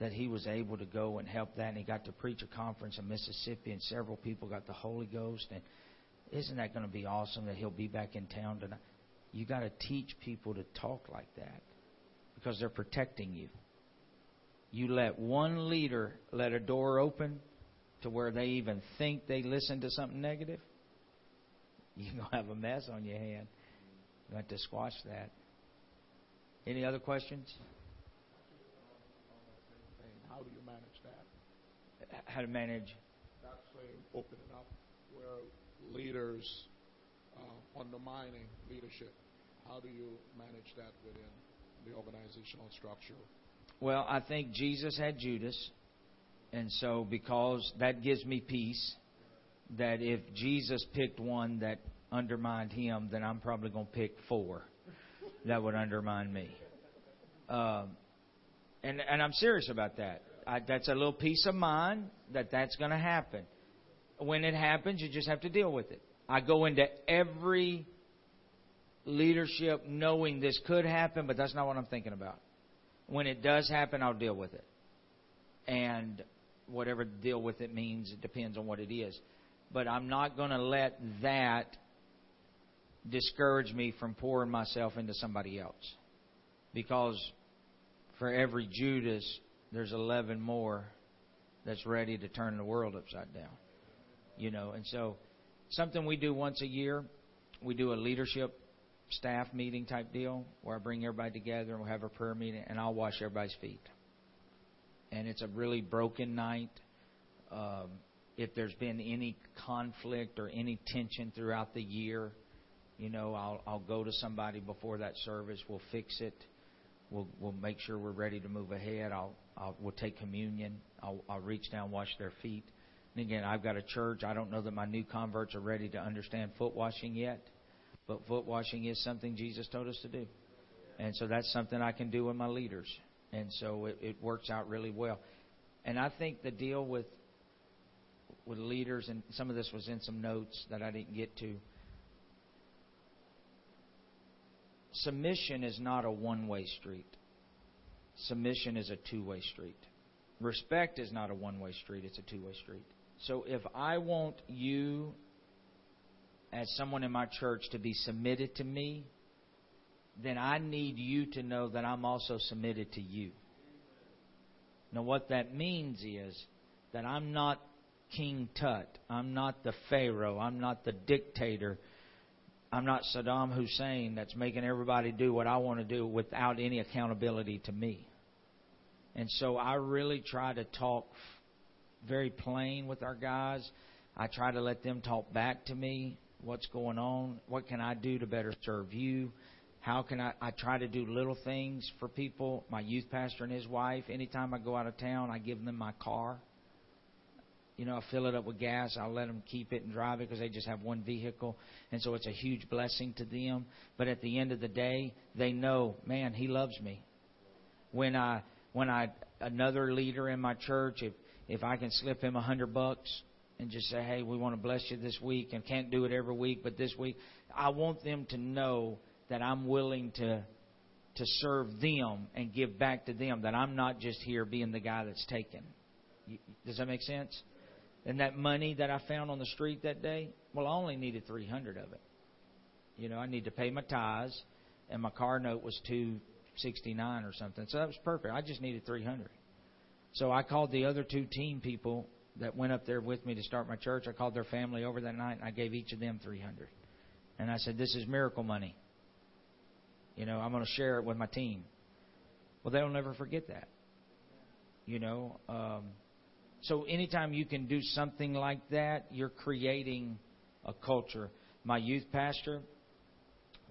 that he was able to go and help that, and he got to preach a conference in Mississippi, and several people got the Holy Ghost? And isn't that going to be awesome that he'll be back in town tonight? You got to teach people to talk like that. Because they're protecting you. You let one leader let a door open to where they even think they listen to something negative, you're going to have a mess on your hand. You're going to have to squash that. Any other questions? How do you manage that? How to manage? That flame opening up where leaders undermining leadership. How do you manage that within the organizational structure? Well, I think Jesus had Judas, and so because that gives me peace that if Jesus picked one that undermined him, then I'm probably going to pick four that would undermine me. And I'm serious about that. That's a little peace of mind that that's going to happen. When it happens, you just have to deal with it. I go into every leadership knowing this could happen, but that's not what I'm thinking about. When it does happen, I'll deal with it. And whatever deal with it means, it depends on what it is. But I'm not going to let that discourage me from pouring myself into somebody else. Because for every Judas, there's 11 more that's ready to turn the world upside down. You know, and so something we do once a year, we do a leadership staff meeting type deal where I bring everybody together and we'll have a prayer meeting and I'll wash everybody's feet. And it's a really broken night. If there's been any conflict or any tension throughout the year, you know, I'll go to somebody before that service. We'll fix it. We'll make sure we're ready to move ahead. We'll take communion. I'll reach down, wash their feet. And again, I've got a church. I don't know that my new converts are ready to understand foot washing yet. But foot washing is something Jesus told us to do. And so that's something I can do with my leaders. And so it works out really well. And I think the deal with leaders, and some of this was in some notes that I didn't get to, submission is not a one-way street. Submission is a two-way street. Respect is not a one-way street. It's a two-way street. So if I want you as someone in my church to be submitted to me, then I need you to know that I'm also submitted to you. Now what that means is that I'm not King Tut. I'm not the Pharaoh. I'm not the dictator. I'm not Saddam Hussein that's making everybody do what I want to do without any accountability to me. And so I really try to talk very plain with our guys. I try to let them talk back to me. What's going on? What can I do to better serve you? How can I try to do little things for people? My youth pastor and his wife, anytime I go out of town, I give them my car. I'll fill it up with gas. I'll let them keep it and drive it because they just have one vehicle. And so it's a huge blessing to them. But at the end of the day, they know, man, he loves me. When another leader in my church, if I can slip him $100 and just say, hey, we want to bless you this week, and can't do it every week, but this week, I want them to know that I'm willing to serve them and give back to them, that I'm not just here being the guy that's taken. Does that make sense? And that money that I found on the street that day, well, I only needed 300 of it. I need to pay my tithes, and my car note was $269 or something. So that was perfect. I just needed 300. So I called the other two team people that went up there with me to start my church. I called their family over that night, and I gave each of them 300. And I said, this is miracle money. I'm going to share it with my team. Well, they'll never forget that. So anytime you can do something like that, you're creating a culture. My youth pastor,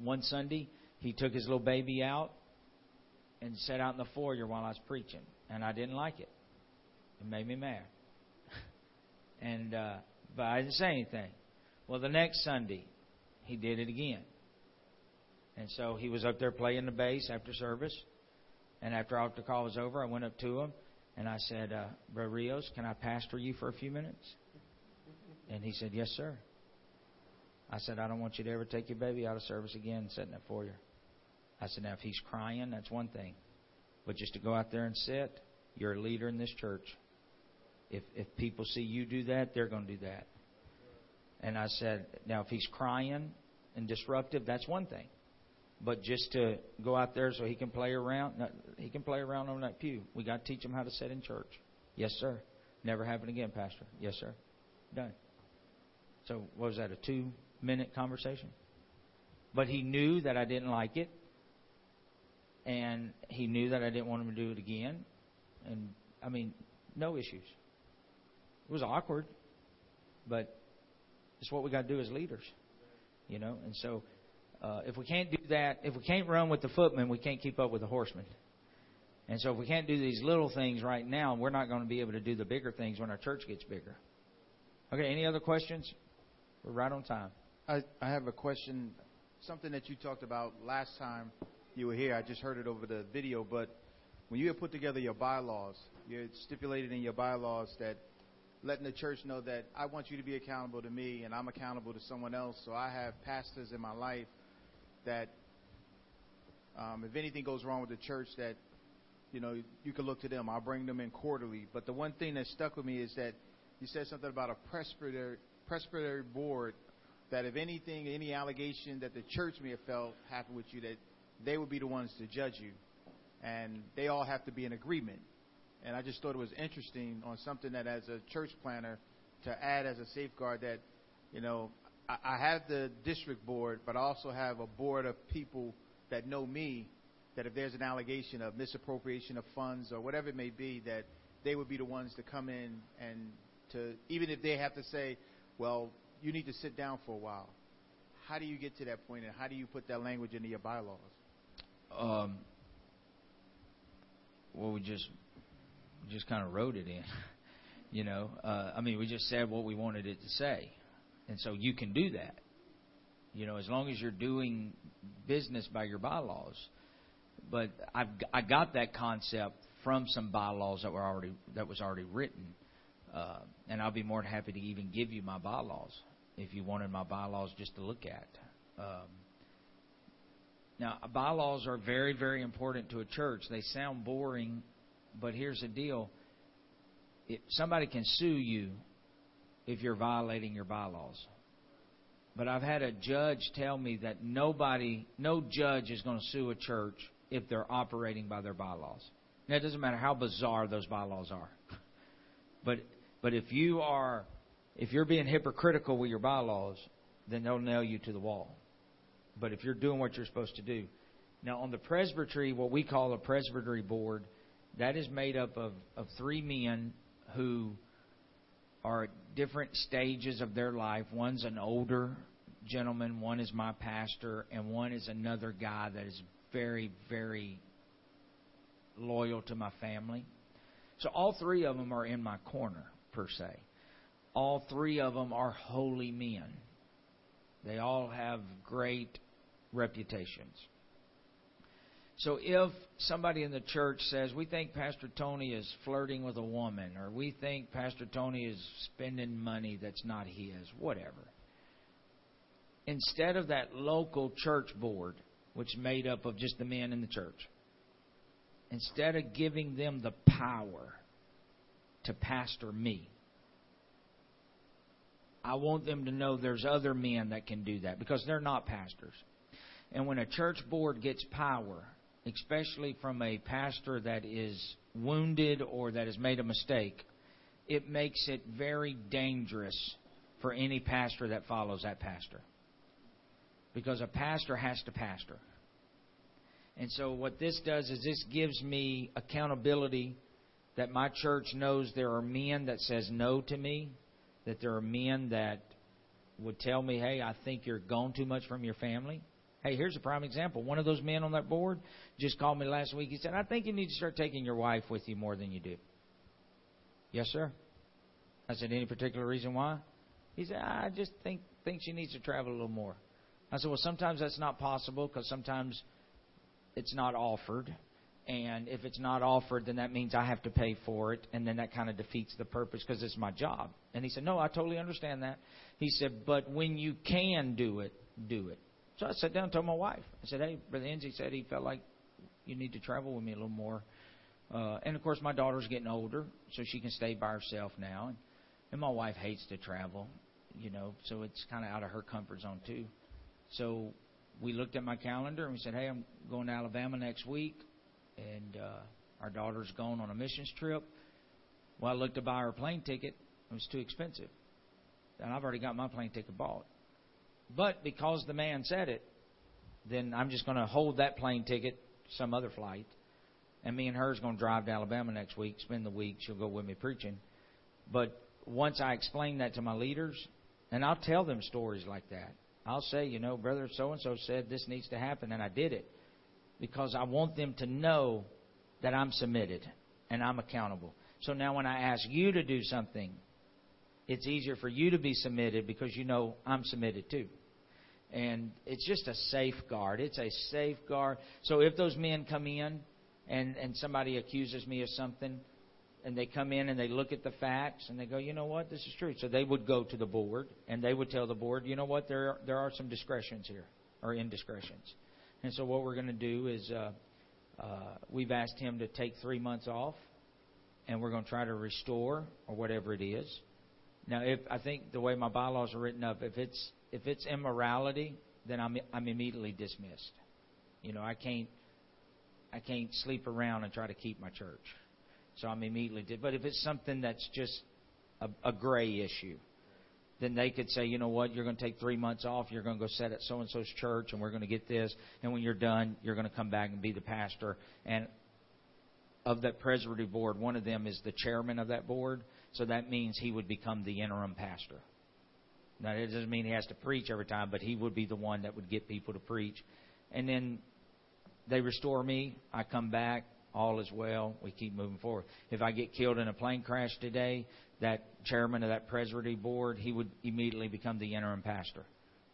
one Sunday, he took his little baby out and sat out in the foyer while I was preaching. And I didn't like it. It made me mad. But I didn't say anything. Well, the next Sunday, he did it again. And so he was up there playing the bass after service. And after altar call was over, I went up to him. And I said, Brother Rios, can I pastor you for a few minutes? And he said, yes, sir. I said, I don't want you to ever take your baby out of service again and sit in that foyer. I said, now, if he's crying, that's one thing. But just to go out there and sit, you're a leader in this church. If people see you do that, they're going to do that. And I said, now, if he's crying and disruptive, that's one thing. But just to go out there so he can play around, on that pew. We got to teach him how to sit in church. Yes, sir. Never happen again, Pastor. Yes, sir. Done. So what was that, a 2-minute conversation? But he knew that I didn't like it. And he knew that I didn't want him to do it again. And, no issues. It was awkward. But it's what we got to do as leaders. And so... if we can't do that, if we can't run with the footman, we can't keep up with the horseman. And so if we can't do these little things right now, we're not going to be able to do the bigger things when our church gets bigger. Okay, any other questions? We're right on time. I have a question, something that you talked about last time you were here. I just heard it over the video, but when you had put together your bylaws, you had stipulated in your bylaws that letting the church know that I want you to be accountable to me and I'm accountable to someone else. So I have pastors in my life that if anything goes wrong with the church, that, you can look to them. I'll bring them in quarterly. But the one thing that stuck with me is that you said something about a presbytery board, that if anything, any allegation that the church may have felt happened with you, that they would be the ones to judge you. And they all have to be in agreement. And I just thought it was interesting on something that as a church planner to add as a safeguard that, I have the district board, but I also have a board of people that know me, that if there's an allegation of misappropriation of funds or whatever it may be, that they would be the ones to come in and to, even if they have to say, well, you need to sit down for a while. How do you get to that point, and how do you put that language into your bylaws? Well, we just kind of wrote it in, we just said what we wanted it to say. And so you can do that, as long as you're doing business by your bylaws. But I got that concept from some bylaws that was already written, and I'll be more than happy to even give you my bylaws if you wanted my bylaws just to look at. Now, bylaws are very, very important to a church. They sound boring, but here's the deal: if somebody can sue you if you're violating your bylaws. But I've had a judge tell me that no judge is going to sue a church if they're operating by their bylaws. Now, it doesn't matter how bizarre those bylaws are. But if you're being hypocritical with your bylaws, then they'll nail you to the wall. But if you're doing what you're supposed to do. Now, on the presbytery, what we call a presbytery board, that is made up of three men who are at different stages of their life. One's an older gentleman, one is my pastor, and one is another guy that is very, very loyal to my family. So all three of them are in my corner, per se. all three of them are holy men. They all have great reputations. So if somebody in the church says, we think Pastor Tony is flirting with a woman, or we think Pastor Tony is spending money that's not his, whatever. Instead of that local church board, which is made up of just the men in the church, instead of giving them the power to pastor me, I want them to know there's other men that can do that, because they're not pastors. And when a church board gets power, especially from a pastor that is wounded or that has made a mistake, it makes it very dangerous for any pastor that follows that pastor. Because a pastor has to pastor. And so what this does is this gives me accountability, that my church knows there are men that says no to me, that there are men that would tell me, hey, I think you're gone too much from your family. Hey, here's a prime example. One of those men on that board just called me last week. He said, I think you need to start taking your wife with you more than you do. Yes, sir. I said, any particular reason why? He said, I just think she needs to travel a little more. I said, well, sometimes that's not possible, because sometimes it's not offered. And if it's not offered, then that means I have to pay for it. And then that kind of defeats the purpose, because it's my job. And he said, no, I totally understand that. He said, but when you can do it, do it. So I sat down and told my wife. I said, hey, Brother Enzy said he felt like you need to travel with me a little more. And, of course, my daughter's getting older, so she can stay by herself now. And my wife hates to travel, you know, so it's kind of out of her comfort zone too. So we looked at my calendar and we said, hey, I'm going to Alabama next week, and our daughter's going on a missions trip. Well, I looked to buy her plane ticket. It was too expensive. And I've already got my plane ticket bought. But because the man said it, then I'm just going to hold that plane ticket, some other flight, and me and her is going to drive to Alabama next week, spend the week. She'll go with me preaching. But once I explain that to my leaders, and I'll tell them stories like that. I'll say, you know, Brother so-and-so said this needs to happen, and I did it, because I want them to know that I'm submitted and I'm accountable. So now when I ask you to do something, it's easier for you to be submitted, because you know I'm submitted too. And it's just a safeguard. It's a safeguard. So if those men come in and somebody accuses me of something, and they come in and they look at the facts and they go, you know what, this is true. So they would go to the board and they would tell the board, you know what, there are some discretions here, or indiscretions. And so what we're going to do is we've asked him to take 3 months off, and we're going to try to restore, or whatever it is. Now, if I think the way my bylaws are written up, if it's immorality, then I'm immediately dismissed. You know, I can't sleep around and try to keep my church, so I'm immediately dismissed. But if it's something that's just a gray issue, then they could say, you know what, you're going to take 3 months off. You're going to go sit at so and so's church, and we're going to get this. And when you're done, you're going to come back and be the pastor. And of that presbytery board, one of them is the chairman of that board. So that means he would become the interim pastor. Now, it doesn't mean he has to preach every time, but he would be the one that would get people to preach. And then they restore me. I come back. All is well. We keep moving forward. If I get killed in a plane crash today, that chairman of that presbytery board, he would immediately become the interim pastor.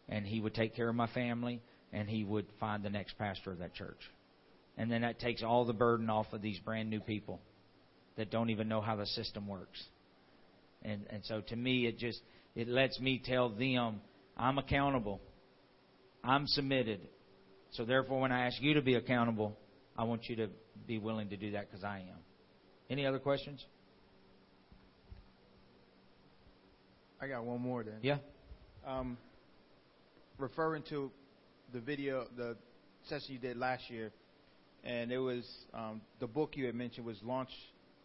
And he would take care of my family, and he would find the next pastor of that church. And then that takes all the burden off of these brand new people that don't even know how the system works. And so to me, it lets me tell them I'm accountable. I'm submitted. So therefore, when I ask you to be accountable, I want you to be willing to do that, because I am. Any other questions? I got one more then. Yeah. Referring to the video, the session you did last year, and it was the book you had mentioned was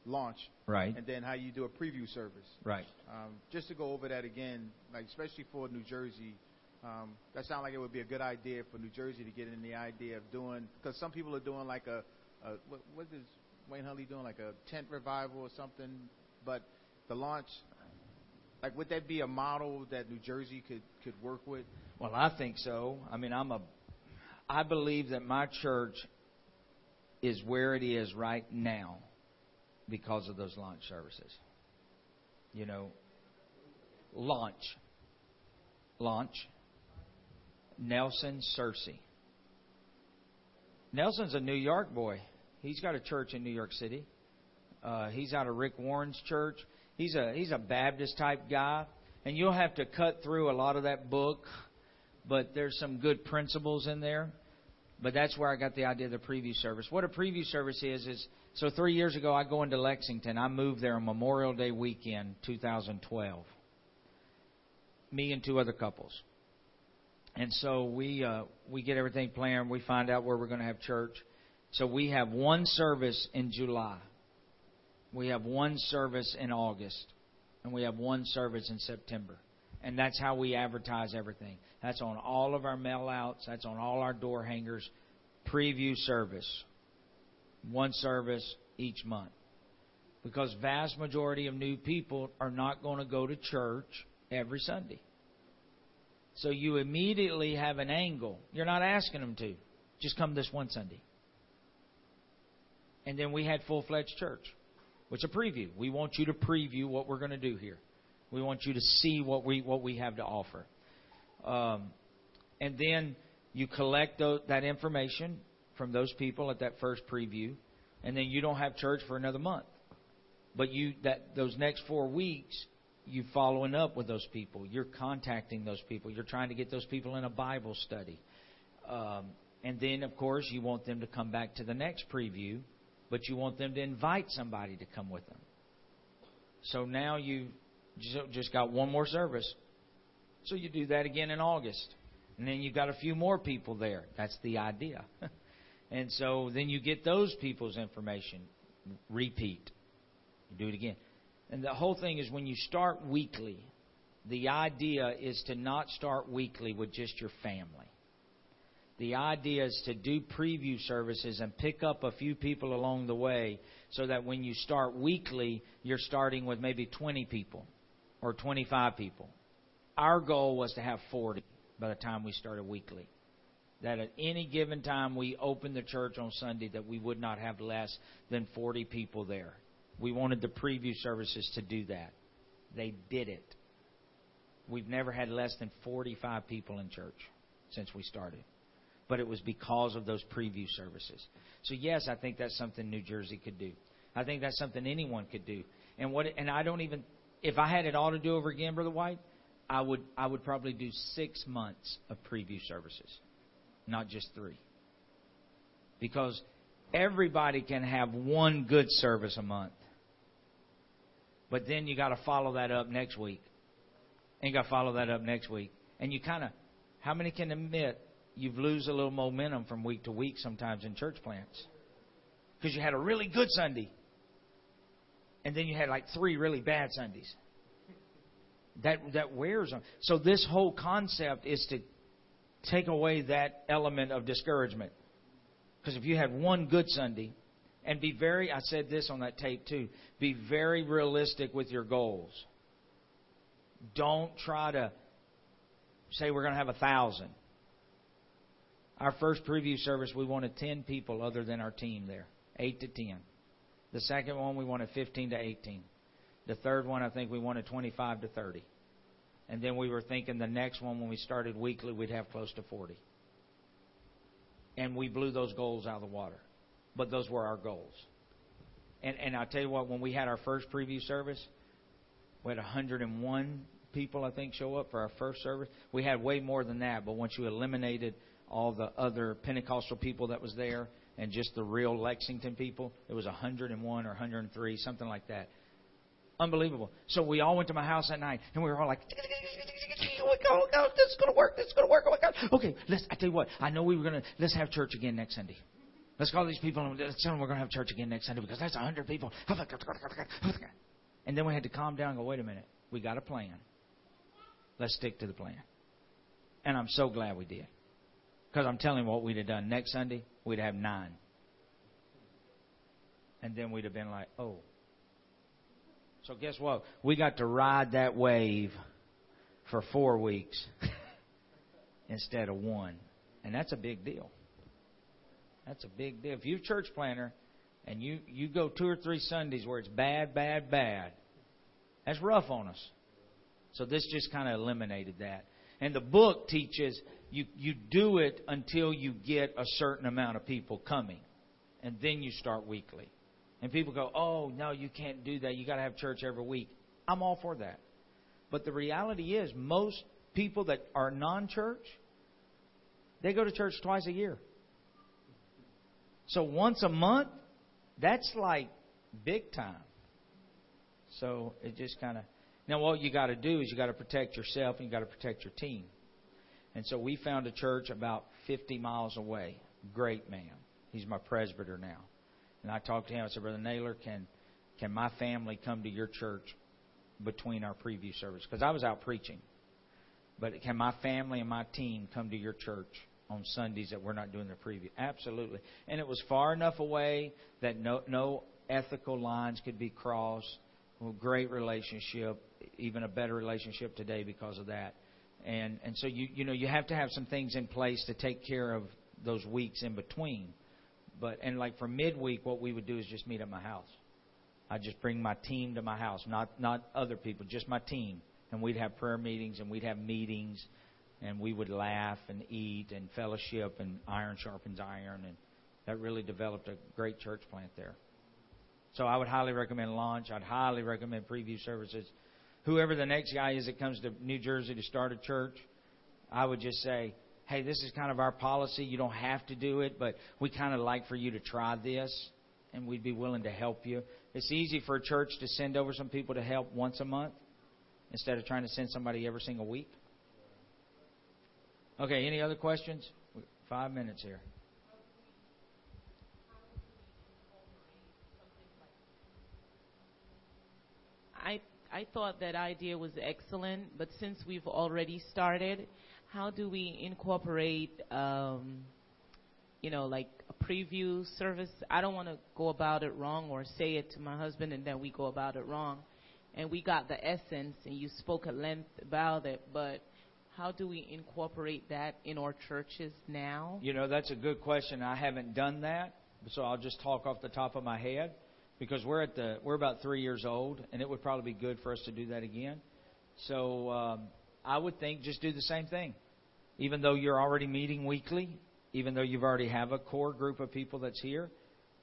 Launch. Right. And then how you do a preview service. Right. Just to go over that again, like especially for New Jersey, that sounds like it would be a good idea for New Jersey to get in the idea of doing, because some people are doing like what is Wayne Huntley doing, like a tent revival or something, but the Launch, like would that be a model that New Jersey could work with? Well, I think so. I mean, I believe that my church is where it is right now because of those launch services. You know, launch, Nelson Searcy. Nelson's a New York boy. He's got a church in New York City. He's out of Rick Warren's church. He's a Baptist type guy, and you'll have to cut through a lot of that book, but there's some good principles in there. But that's where I got the idea of the preview service. What a preview service is so 3 years ago I go into Lexington. I moved there on Memorial Day weekend, 2012. Me and two other couples. And so we get everything planned. We find out where we're going to have church. So we have one service in July. We have one service in August. And we have one service in September. And that's how we advertise everything. That's on all of our mail-outs. That's on all our door hangers. Preview service. One service each month. Because vast majority of new people are not going to go to church every Sunday. So you immediately have an angle. You're not asking them to. Just come this one Sunday. And then we had full-fledged church, which is a preview. We want you to preview what we're going to do here. We want you to see what we have to offer. And then you collect that information from those people at that first preview. And then you don't have church for another month. But those next 4 weeks, you're following up with those people. You're contacting those people. You're trying to get those people in a Bible study. And then, of course, you want them to come back to the next preview. But you want them to invite somebody to come with them. So now you've just got one more service. So you do that again in August. And then you've got a few more people there. That's the idea. And so then you get those people's information. Repeat. You do it again. And the whole thing is when you start weekly, the idea is to not start weekly with just your family. The idea is to do preview services and pick up a few people along the way so that when you start weekly, you're starting with maybe 20 people or 25 people. Our goal was to have 40 by the time we started weekly. That at any given time we opened the church on Sunday that we would not have less than 40 people there. We wanted the preview services to do that. They did it. We've never had less than 45 people in church since we started. But it was because of those preview services. So, yes, I think that's something New Jersey could do. I think that's something anyone could do. And I don't even, if I had it all to do over again, Brother White, I would probably do 6 months of preview services, not just 3. Because everybody can have one good service a month. But then you got to follow that up next week. And you got to follow that up next week. And you kind of, how many can admit, you've lose a little momentum from week to week sometimes in church plants. Because you had a really good Sunday. And then you had like 3 really bad Sundays. That wears on. So this whole concept is to take away that element of discouragement. Because if you had one good Sunday, and be very, I said this on that tape too, be very realistic with your goals. Don't try to say we're going to have 1,000. Our first preview service, we wanted 10 people other than our team there, 8 to 10. The second one, we wanted 15 to 18. The third one, I think we wanted 25 to 30. And then we were thinking the next one, when we started weekly, we'd have close to 40. And we blew those goals out of the water. But those were our goals. And I'll tell you what, when we had our first preview service, we had 101 people, I think, show up for our first service. We had way more than that, but once you eliminated all the other Pentecostal people that was there, and just the real Lexington people. It was 101 or 103, something like that. Unbelievable. So we all went to my house that night, and we were all like, oh, God, this is going to work. This is going to work. Oh, my God. Okay, I tell you what. I know we were going to, let's have church again next Sunday. Let's call these people, and let's tell them we're going to have church again next Sunday, because that's 100 people. And then we had to calm down and go, wait a minute. We got a plan. Let's stick to the plan. And I'm so glad we did. Because I'm telling you what we'd have done. Next Sunday, we'd have 9. And then we'd have been like, oh. So guess what? We got to ride that wave for 4 weeks instead of 1. And that's a big deal. That's a big deal. If you're a church planner and you go 2 or 3 Sundays where it's bad, bad, bad, that's rough on us. So this just kind of eliminated that. And the book teaches you do it until you get a certain amount of people coming. And then you start weekly. And people go, oh, no, you can't do that. You got to have church every week. I'm all for that. But the reality is most people that are non-church, they go to church twice a year. So once a month, that's like big time. So it just kind of... Now, what you got to do is you got to protect yourself and you got to protect your team. And so we found a church about 50 miles away. Great man. He's my presbyter now. And I talked to him. I said, Brother Naylor, can my family come to your church between our preview service? Because I was out preaching. But can my family and my team come to your church on Sundays that we're not doing the preview? Absolutely. And it was far enough away that no ethical lines could be crossed. Well, great relationship, even a better relationship today because of that. And so, you have to have some things in place to take care of those weeks in between. But and like for midweek, what we would do is just meet at my house. I just bring my team to my house, not other people, just my team. And we'd have prayer meetings and we'd have meetings and we would laugh and eat and fellowship and iron sharpens iron. And that really developed a great church plant there. So I would highly recommend launch. I'd highly recommend preview services. Whoever the next guy is that comes to New Jersey to start a church, I would just say, hey, this is kind of our policy. You don't have to do it, but we kind of like for you to try this, and we'd be willing to help you. It's easy for a church to send over some people to help once a month instead of trying to send somebody every single week. Okay, any other questions? 5 minutes here. I thought that idea was excellent, but since we've already started, how do we incorporate, like a preview service? I don't want to go about it wrong or say it to my husband and then we go about it wrong. And we got the essence, and you spoke at length about it, but how do we incorporate that in our churches now? That's a good question. I haven't done that, so I'll just talk off the top of my head. Because we're about 3 years old, and it would probably be good for us to do that again. So I would think just do the same thing. Even though you're already meeting weekly, even though you've already have a core group of people that's here,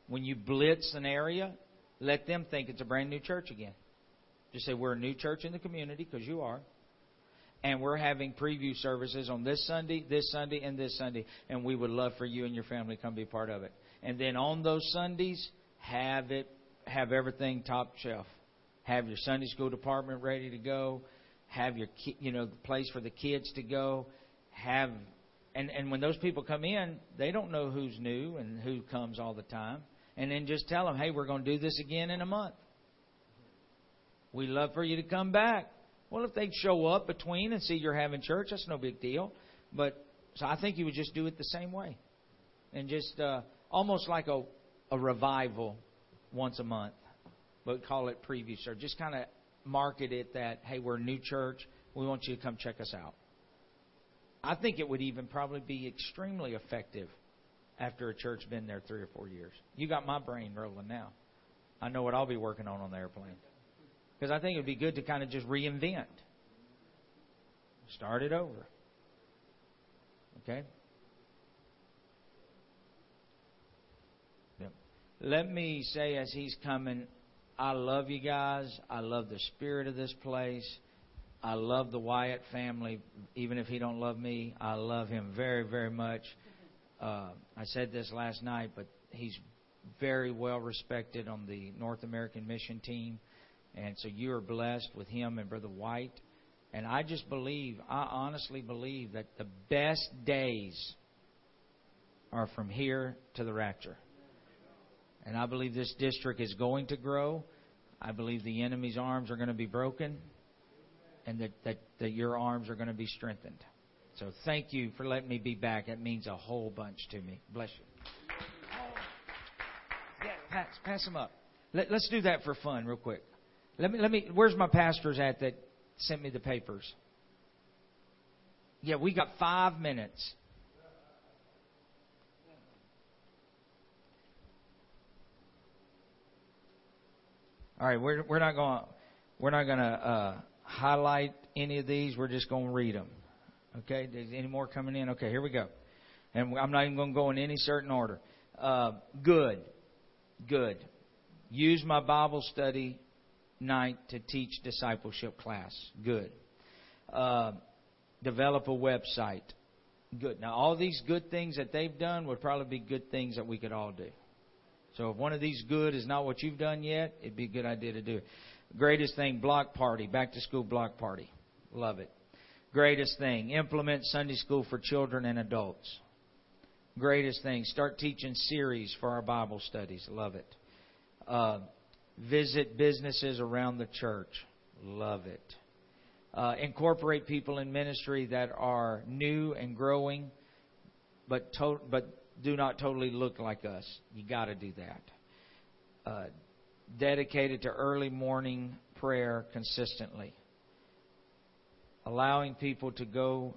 when you blitz an area, let them think it's a brand new church again. Just say we're a new church in the community, because you are. And we're having preview services on this Sunday, and this Sunday. And we would love for you and your family to come be part of it. And then on those Sundays, have everything top shelf. Have your Sunday school department ready to go. Have your the place for the kids to go. Have and when those people come in, they don't know who's new and who comes all the time. And then just tell them, hey, we're going to do this again in a month. We'd love for you to come back. Well, if they show up between and see you're having church, that's no big deal. But so I think you would just do it the same way, and just almost like a revival. Once a month, but call it preview service. Just kind of market it that, hey, we're a new church. We want you to come check us out. I think it would even probably be extremely effective after a church been there 3 or 4 years. You got my brain rolling now. I know what I'll be working on the airplane. Because I think it would be good to kind of just reinvent. Start it over. Okay? Let me say as he's coming, I love you guys. I love the spirit of this place. I love the Wyatt family. Even if he don't love me, I love him very, very much. I said this last night, but he's very well respected on the North American mission team. And so you are blessed with him and Brother White. And I just believe, I honestly believe that the best days are from here to the rapture. And I believe this district is going to grow. I believe the enemy's arms are going to be broken and that your arms are going to be strengthened. So thank you for letting me be back. That means a whole bunch to me. Bless you. Yeah, pass them up. Let's do that for fun real quick. Let me. Where's my pastors at that sent me the papers? Yeah, we got 5 minutes. All right, we're not going to highlight any of these. We're just going to read them. Okay? There's any more coming in? Okay, here we go. And I'm not even going to go in any certain order. Good. Use my Bible study night to teach discipleship class. Good. Develop a website. Good. Now, all these good things that they've done would probably be good things that we could all do. So if one of these good is not what you've done yet, it'd be a good idea to do it. Greatest thing, block party, back to school block party. Love it. Greatest thing, implement Sunday school for children and adults. Greatest thing, start teaching series for our Bible studies. Love it. Visit businesses around the church. Love it. Incorporate people in ministry that are new and growing, but do not totally look like us. You got to do that. Dedicated to early morning prayer consistently. Allowing people to go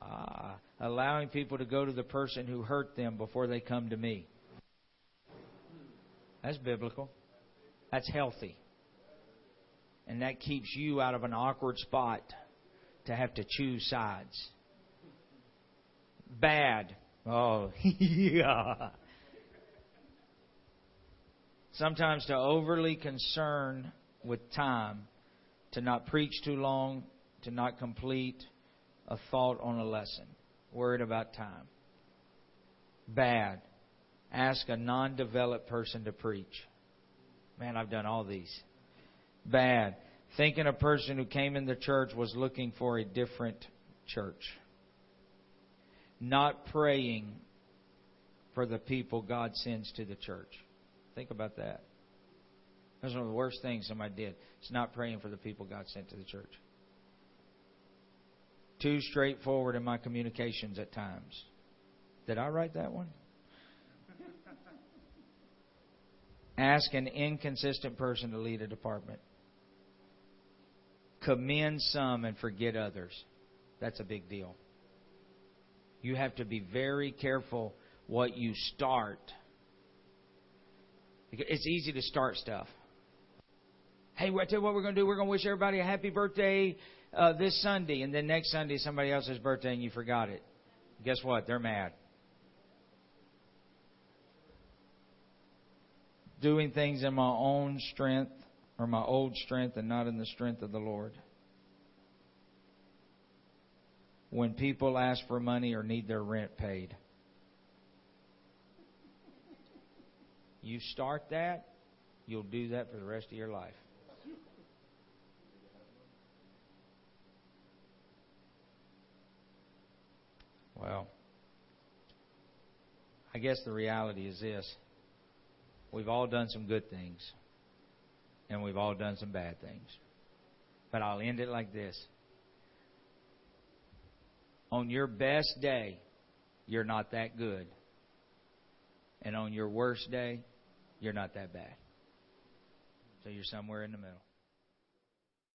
to the person who hurt them before they come to me. That's biblical. That's healthy. And that keeps you out of an awkward spot to have to choose sides. Bad. Oh, yeah. Sometimes to overly concern with time, to not preach too long, to not complete a thought on a lesson. Worried about time. Bad. Ask a non-developed person to preach. Man, I've done all these. Bad. Thinking a person who came in the church was looking for a different church. Not praying for the people God sends to the church. Think about that. That's one of the worst things somebody did. It's not praying for the people God sent to the church. Too straightforward in my communications at times. Did I write that one? Ask an inconsistent person to lead a department. Commend some and forget others. That's a big deal. You have to be very careful what you start. It's easy to start stuff. Hey, I tell you what we're going to do. We're going to wish everybody a happy birthday this Sunday. And then next Sunday, somebody else's birthday and you forgot it. Guess what? They're mad. Doing things in my own strength or my old strength and not in the strength of the Lord. When people ask for money or need their rent paid. You start that, you'll do that for the rest of your life. Well, I guess the reality is this. We've all done some good things. And we've all done some bad things. But I'll end it like this. On your best day, you're not that good. And on your worst day, you're not that bad. So you're somewhere in the middle.